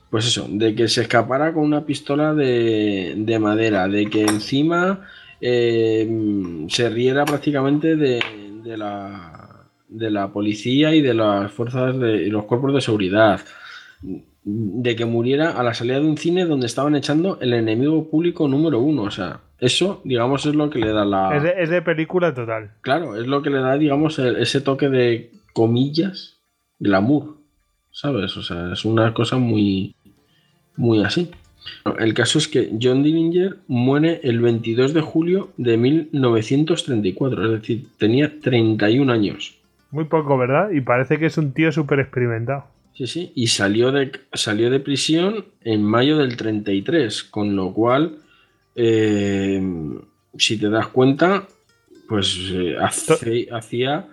Pues eso, de que se escapara con una pistola de madera, de que encima se riera prácticamente de la policía y de las fuerzas y los cuerpos de seguridad, de que muriera a la salida de un cine donde estaban echando el enemigo público número uno. O sea, eso, digamos, es lo que le da la... Es de película total. Claro, es lo que le da, digamos, ese toque de, comillas, glamour, ¿sabes? O sea, es una cosa muy... muy así. El caso es que John Dillinger muere el 22 de julio de 1934, es decir, tenía 31 años. Muy poco, ¿verdad? Y parece que es un tío súper experimentado. Sí, y salió de prisión en mayo del 33, con lo cual, si te das cuenta, pues hacía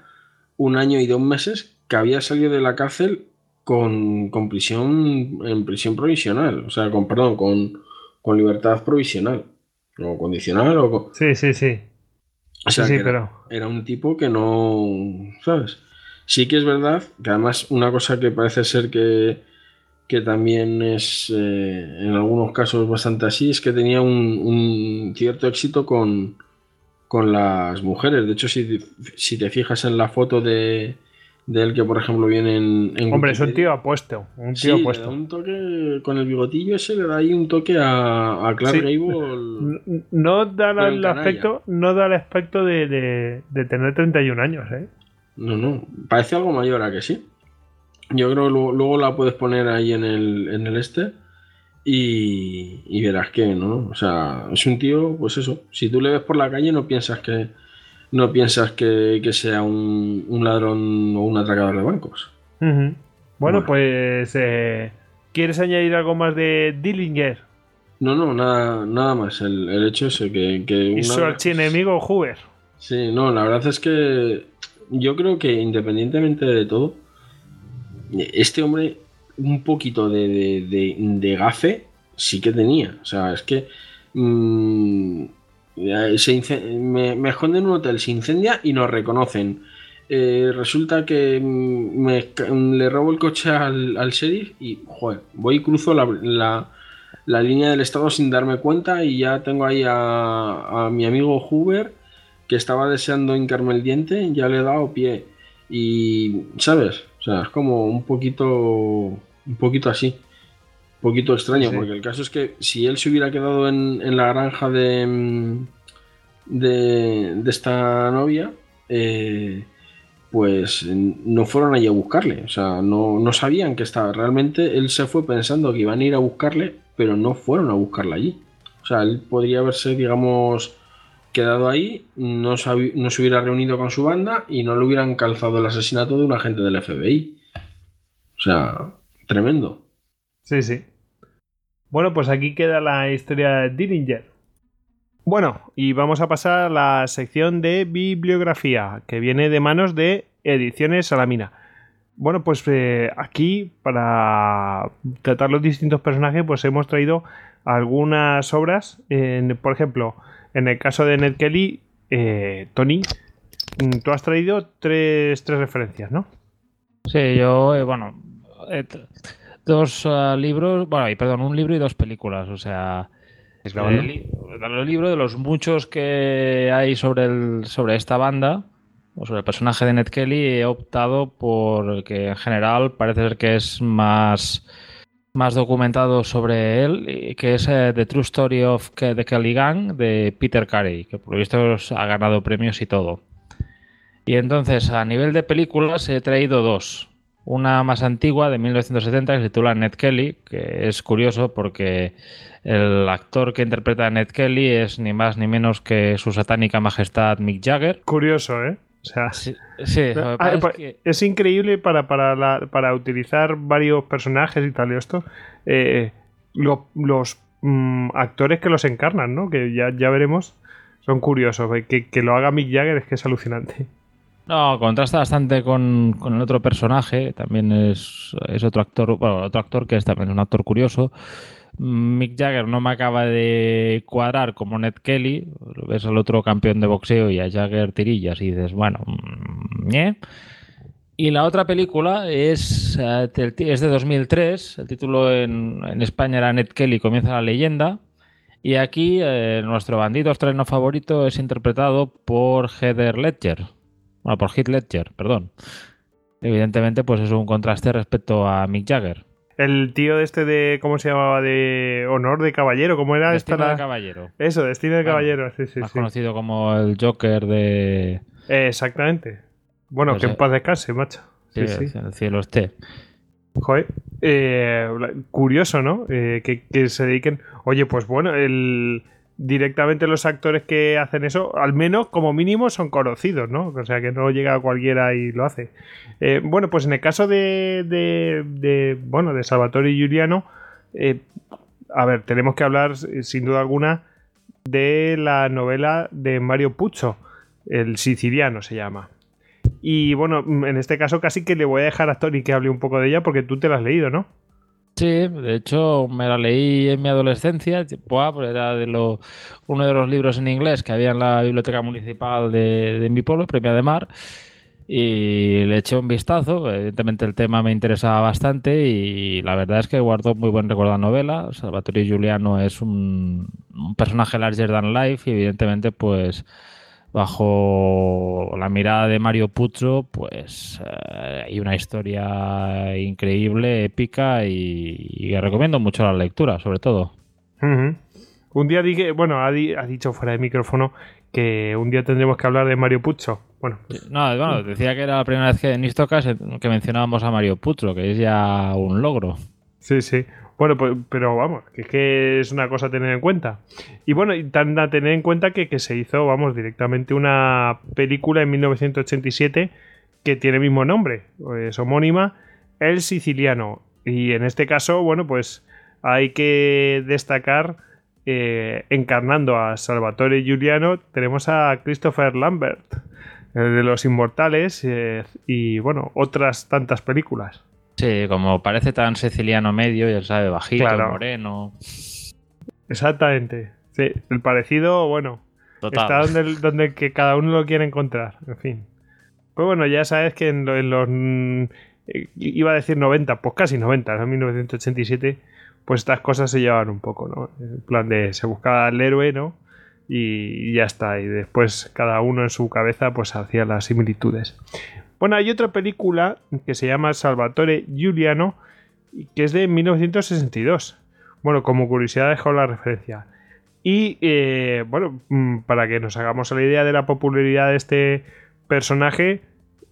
1 año y 2 meses que había salido de la cárcel con prisión, en prisión provisional, o sea, con libertad provisional o condicional o con... Sí. O sea, sí, era un tipo que no, ¿sabes? Sí que es verdad que además una cosa que parece ser que también es en algunos casos bastante así, es que tenía un cierto éxito con las mujeres. De hecho, si te fijas en la foto de del que, por ejemplo, viene en hombre, es un tío apuesto. Un tío sí, apuesto. Un toque con el bigotillo ese, le da ahí un toque a Clark sí. Gable. No da el aspecto, no da el aspecto de tener 31 años, ¿eh? No, no. Parece algo mayor, ¿a que sí? Yo creo que luego la puedes poner ahí en el este y verás que, ¿no? O sea, es un tío, pues eso. Si tú le ves por la calle, no piensas que sea un ladrón o un atracador de bancos. Uh-huh. Bueno, pues ¿quieres añadir algo más de Dillinger? No, nada más. El hecho es que y su archienemigo Hoover. Sí, no, la verdad es que yo creo que independientemente de todo, este hombre un poquito de gafe sí que tenía. O sea, es que... me escondo en un hotel, se incendia y nos reconocen. Resulta que le robo el coche al sheriff y joder, voy y cruzo la línea del estado sin darme cuenta y ya tengo ahí a mi amigo Hoover que estaba deseando hincarme el diente, ya le he dado pie y ¿sabes? O sea, es como un poquito así. Poquito extraño, sí. Porque el caso es que si él se hubiera quedado en la granja de esta novia, pues no fueron allí a buscarle. O sea, no sabían que estaba. Realmente él se fue pensando que iban a ir a buscarle, pero no fueron a buscarla allí. O sea, él podría haberse, digamos, quedado ahí, no se hubiera reunido con su banda y no le hubieran calzado el asesinato de un agente del FBI. O sea, tremendo. Sí, sí. Bueno, pues aquí queda la historia de Dillinger. Bueno, y vamos a pasar a la sección de bibliografía, que viene de manos de Ediciones Salamina. Bueno, pues aquí, para tratar los distintos personajes, pues hemos traído algunas obras. Por ejemplo, en el caso de Ned Kelly, Tony, tú has traído tres referencias, ¿no? Sí, yo, dos libros, un libro y dos películas, o sea, el libro de los muchos que hay sobre esta banda, o sobre el personaje de Ned Kelly, he optado por que en general parece ser que es más documentado sobre él, que es The True Story of the Kelly Gang de Peter Carey, que por lo visto ha ganado premios y todo. Y entonces, a nivel de películas, he traído dos. Una más antigua, de 1970, que se titula Ned Kelly, que es curioso porque el actor que interpreta a Ned Kelly es ni más ni menos que su satánica majestad Mick Jagger. Curioso, ¿eh? O sea, sí, es increíble para utilizar varios personajes y tal y esto. Los actores que los encarnan, ¿no? Que ya veremos, son curiosos. Que lo haga Mick Jagger es que es alucinante. No, contrasta bastante con el otro personaje. También es otro actor, que es también un actor curioso. Mick Jagger no me acaba de cuadrar como Ned Kelly. Ves al otro campeón de boxeo y a Jagger tirillas y dices, bueno, ¿eh? Y la otra película es de 2003. El título en España era Ned Kelly, comienza la leyenda. Y aquí nuestro bandido australiano favorito es interpretado por por Heath Ledger, perdón. Evidentemente, pues es un contraste respecto a Mick Jagger. El tío ¿cómo se llamaba? De Honor de Caballero, ¿cómo era? Destino de Caballero. Eso, Destino de Caballero, sí. Más conocido como el Joker de... exactamente. Bueno, pues que en paz descanse, macho. Sí. El cielo esté. Joder, curioso, ¿no? Que se dediquen... Oye, pues bueno, directamente los actores que hacen eso, al menos como mínimo son conocidos, ¿no? O sea, que no llega cualquiera y lo hace. Bueno, pues en el caso de Salvatore Giuliano, tenemos que hablar sin duda alguna de la novela de Mario Puzo, El Siciliano se llama. Y bueno, en este caso casi que le voy a dejar a Tony que hable un poco de ella porque tú te la has leído, ¿no? Sí, de hecho me la leí en mi adolescencia, era uno de los libros en inglés que había en la biblioteca municipal de mi pueblo, Premia de Mar, y le eché un vistazo. Evidentemente el tema me interesaba bastante y la verdad es que guardo muy buen recuerdo a la novela. Salvatore Giuliano es un personaje larger than life y evidentemente pues bajo o la mirada de Mario Puzo, pues hay una historia increíble, épica, y recomiendo mucho la lectura, sobre todo. Uh-huh. Un día dije, bueno, has dicho fuera de micrófono que un día tendremos que hablar de Mario Puzo. Bueno, no, bueno, decía que era la primera vez que en HistoCast que mencionábamos a Mario Puzo, que es ya un logro. Sí, sí. Bueno, pues, pero vamos, que es una cosa a tener en cuenta. Y bueno, y tan a tener en cuenta que se hizo, vamos, directamente una película en 1987 que tiene el mismo nombre, es homónima, El Siciliano. Y en este caso, bueno, pues hay que destacar, encarnando a Salvatore Giuliano, tenemos a Christopher Lambert, el de Los Inmortales, y bueno, otras tantas películas. Sí, como parece tan siciliano medio, ya sabe, bajito, claro, moreno. Exactamente. Sí, el parecido, bueno, total, está donde que cada uno lo quiere encontrar, en fin. Pues bueno, ya sabes que en los iba a decir 90, pues casi 90, en 1987, pues estas cosas se llevaban un poco, ¿no? En plan de se buscaba al héroe, ¿no? Y ya está, y después cada uno en su cabeza pues hacía las similitudes. Bueno, hay otra película que se llama Salvatore Giuliano, que es de 1962. Bueno, como curiosidad dejo la referencia. Y bueno, para que nos hagamos la idea de la popularidad de este personaje,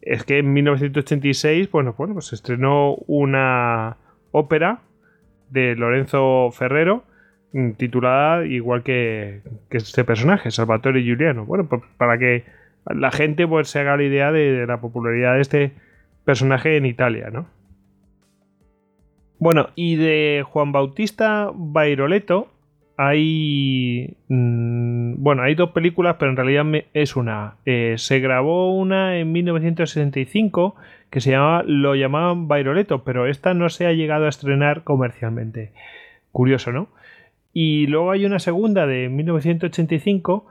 es que en 1986, bueno, se estrenó una ópera de Lorenzo Ferrero, titulada igual que este personaje, Salvatore Giuliano. Bueno, pues para que la gente pues se haga la idea de la popularidad de este personaje en Italia, ¿no? Bueno, y de Juan Bautista Bairoletto hay... bueno, hay dos películas, pero en realidad es una. Se grabó una en 1965 que se llamaba, lo llamaban Bairoletto, pero esta no se ha llegado a estrenar comercialmente. Curioso, ¿no? Y luego hay una segunda de 1985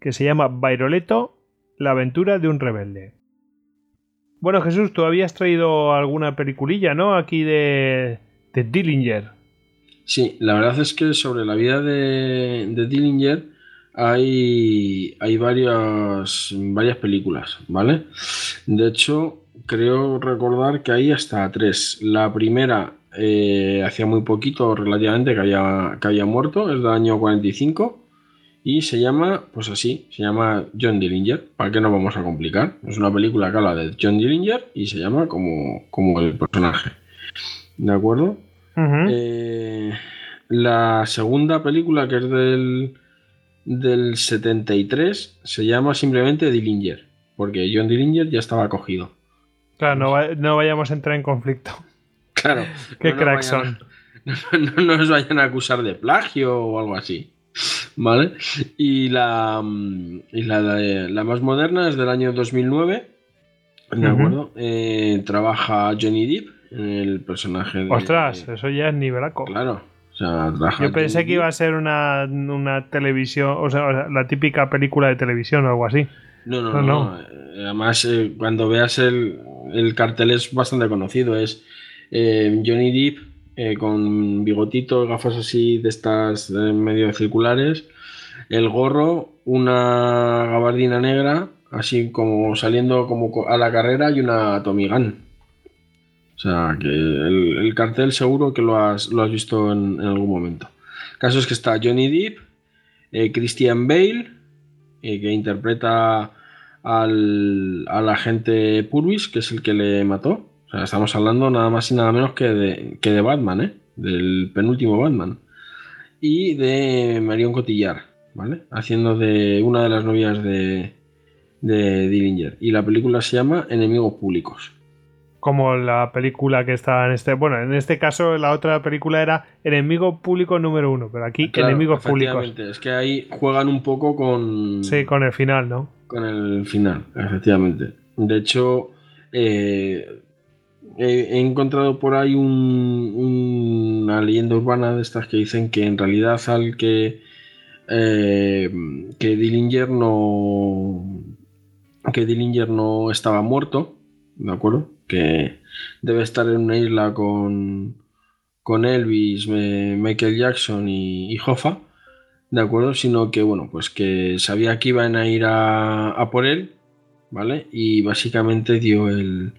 que se llama Bairoletto, la aventura de un rebelde. Bueno, Jesús, tú habías traído alguna peliculilla, ¿no? Aquí de Dillinger. Sí, la verdad es que sobre la vida de Dillinger hay varias películas, ¿vale? De hecho, creo recordar que hay hasta tres. La primera... hacía muy poquito relativamente que había muerto, es del año 45 y se llama, pues así, se llama John Dillinger, ¿para qué nos vamos a complicar? Es una película que habla de John Dillinger y se llama como el personaje, ¿de acuerdo? Uh-huh. La segunda película, que es del 73, se llama simplemente Dillinger, porque John Dillinger ya estaba cogido. Claro, no vayamos a entrar en conflicto. Claro, qué crack son. No nos vayan a acusar de plagio o algo así, ¿vale? Y la más moderna es del año 2009, ¿de acuerdo? Trabaja Johnny Depp en el personaje de... Ostras, eso ya es nivelaco. Claro. O sea, yo pensé que iba a ser una televisión, o sea, la típica película de televisión o algo así. No. Además, cuando veas el cartel es bastante conocido, es... Johnny Depp con bigotito, gafas así de estas medio circulares, el gorro, una gabardina negra, así como saliendo como a la carrera, y una Tommy Gun. O sea, que el cartel seguro que lo has visto en algún momento. El caso es que está Johnny Depp, Christian Bale, que interpreta al agente Purvis, que es el que le mató. Estamos hablando nada más y nada menos que de Batman, del penúltimo Batman. Y de Marion Cotillard, ¿vale? Haciendo de una de las novias de Dillinger. Y la película se llama Enemigos Públicos. Como la película que está en este... Bueno, en este caso la otra película era Enemigo Público número 1, pero aquí claro, Enemigos Públicos. Es que ahí juegan un poco con... Sí, con el final, ¿no? Con el final, efectivamente. De hecho... He encontrado por ahí una leyenda urbana de estas que dicen que en realidad al que Dillinger no estaba muerto, ¿de acuerdo? Que debe estar en una isla con Elvis, Michael Jackson y Hoffa, ¿de acuerdo? Sino que bueno, pues que sabía que iban a ir a por él ¿vale? Y básicamente dio el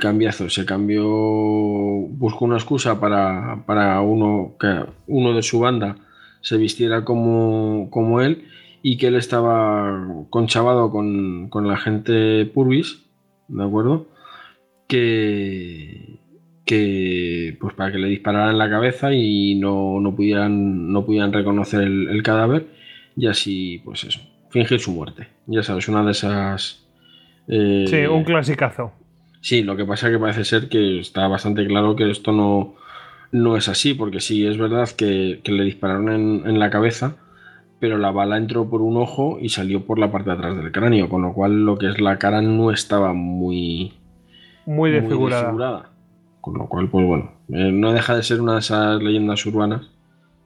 cambiazo. Se cambió, buscó una excusa para uno que uno de su banda se vistiera como él, y que él estaba conchavado con la gente purvis, ¿de acuerdo? Que pues para que le dispararan en la cabeza y no pudieran reconocer el cadáver, y así pues eso, fingir su muerte. Ya sabes, una de esas... sí, un clasicazo. Sí, lo que pasa es que parece ser que está bastante claro que esto no es así, porque sí, es verdad que le dispararon en la cabeza, pero la bala entró por un ojo y salió por la parte de atrás del cráneo, con lo cual lo que es la cara no estaba muy desfigurada. Con lo cual, pues bueno, no deja de ser una de esas leyendas urbanas,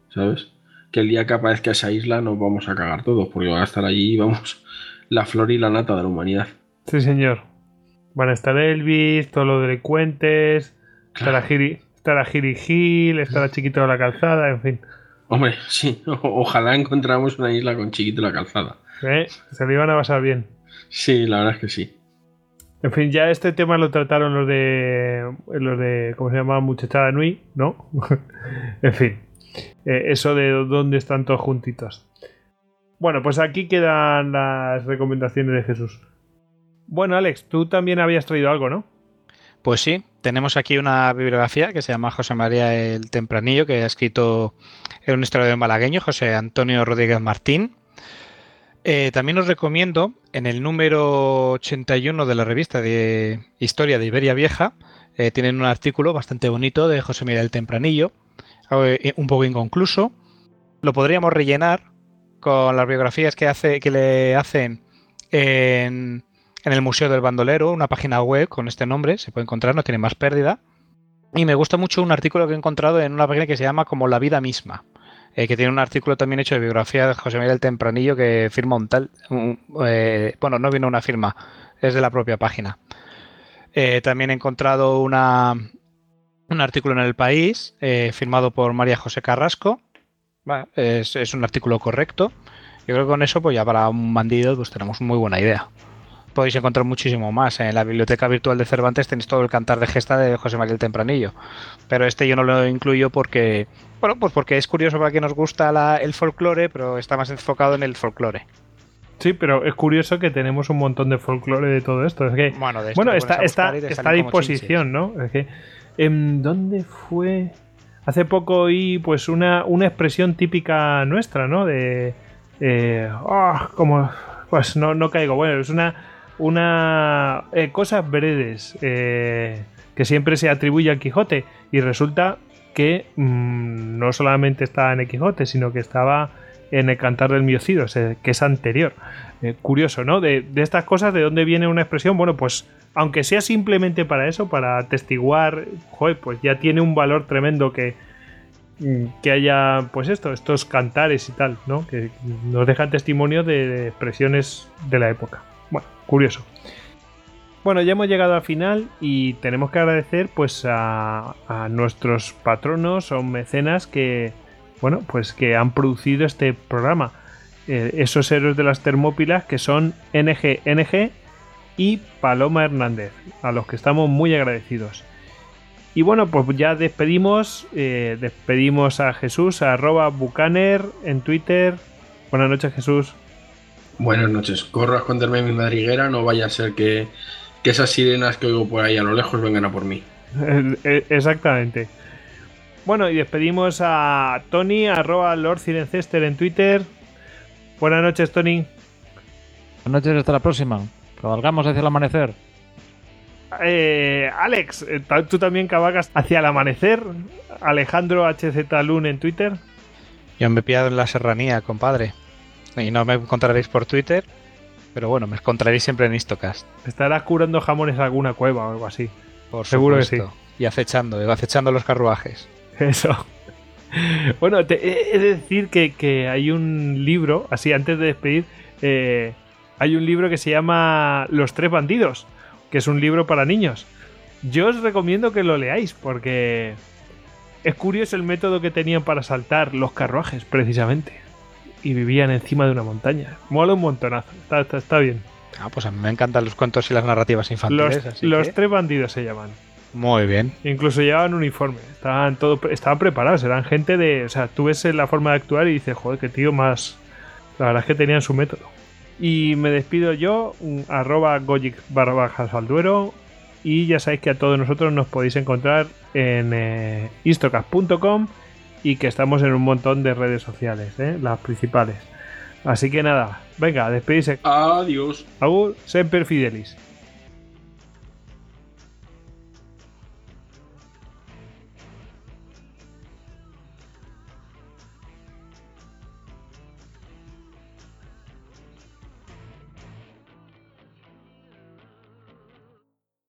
¿sabes? Que el día que aparezca esa isla nos vamos a cagar todos, porque va a estar allí, vamos, la flor y la nata de la humanidad. Sí, señor. Van a estar Elvis, todos los delincuentes, claro. Estará Giri Gil, estará Chiquito de la Calzada, en fin. Hombre, sí, ojalá encontramos una isla con Chiquito de la Calzada. Se lo iban a pasar bien. Sí, la verdad es que sí. En fin, ya este tema lo trataron los de ¿cómo se llamaba? Muchachada Nui, ¿no? En fin. Eso de dónde están todos juntitos. Bueno, pues aquí quedan las recomendaciones de Jesús. Bueno, Alex, tú también habías traído algo, ¿no? Pues sí, tenemos aquí una bibliografía que se llama José María el Tempranillo, que ha escrito un historiador malagueño, José Antonio Rodríguez Martín. También os recomiendo, en el número 81 de la revista de Historia de Iberia Vieja, tienen un artículo bastante bonito de José María el Tempranillo, un poco inconcluso. Lo podríamos rellenar con las biografías que le hacen en el Museo del Bandolero, una página web con este nombre, se puede encontrar, no tiene más pérdida. Y me gusta mucho un artículo que he encontrado en una página que se llama como La Vida Misma, que tiene un artículo también hecho de biografía de José María el Tempranillo, que firma un tal... bueno, no viene una firma, es de la propia página. También he encontrado un artículo en El País, firmado por María José Carrasco. Bueno, es un artículo correcto. Yo creo que con eso, pues ya para un bandido, pues tenemos muy buena idea. Podéis encontrar muchísimo más. En la biblioteca virtual de Cervantes tenéis todo el Cantar de Gesta de José María el Tempranillo. Pero este yo no lo incluyo porque... Bueno, pues porque es curioso para quien nos gusta el folclore, pero está más enfocado en el folclore. Sí, pero es curioso que tenemos un montón de folclore de todo esto. Es que, bueno, está a disposición, ¿no? Es que... ¿Dónde fue? Hace poco oí pues una expresión típica nuestra, ¿no? De como pues no caigo. Bueno, es una cosas breves que siempre se atribuye al Quijote, y resulta que no solamente estaba en el Quijote, sino que estaba en el Cantar del Miocido, o sea, que es anterior. Curioso, ¿no? De estas cosas, ¿de dónde viene una expresión? Bueno, pues aunque sea simplemente para eso, para atestiguar, joder, pues ya tiene un valor tremendo que haya pues estos cantares y tal, ¿no? Que nos dejan testimonio de expresiones de la época. Bueno, curioso. Bueno, ya hemos llegado al final y tenemos que agradecer pues a nuestros patronos o mecenas que, bueno, pues que han producido este programa. Esos héroes de las Termópilas, que son NGNG y Paloma Hernández, a los que estamos muy agradecidos. Y bueno, pues ya despedimos a Jesús, a @Bucaner en Twitter. Buenas noches, Jesús. Buenas noches. Corro a esconderme en mi madriguera, no vaya a ser que esas sirenas que oigo por ahí a lo lejos vengan a por mí. Exactamente. Bueno, y despedimos a Tony, @LordCirencester en Twitter. Buenas noches, Tony. Buenas noches, hasta la próxima. Cabalgamos hacia el amanecer. Alex, ¿tú también cabalgas hacia el amanecer? Alejandro HZLun en Twitter. Yo me he pillado en la serranía, compadre. Y no me encontraréis por Twitter, pero bueno, me encontraréis siempre en HistoCast. Estarás curando jamones en alguna cueva o algo así. Por seguro supuesto. Que sí. Y acechando los carruajes. Eso. Bueno, he de decir que hay un libro, así antes de despedir, hay un libro que se llama Los Tres Bandidos, que es un libro para niños. Yo os recomiendo que lo leáis porque es curioso el método que tenían para asaltar los carruajes, precisamente. Y vivían encima de una montaña. Mola un montonazo. Está bien. Ah, pues a mí me encantan los cuentos y las narrativas infantiles. Los tres bandidos se llaman. Muy bien. Incluso llevaban uniforme, estaban preparados, eran gente de... O sea, tú ves la forma de actuar y dices, joder, qué tío más... La verdad es que tenían su método. Y me despido yo, @gojic_Salduero. Y ya sabéis que a todos nosotros nos podéis encontrar en histocast.com y que estamos en un montón de redes sociales, las principales. Así que nada, venga, despedidse. Adiós. Agur, semper fidelis.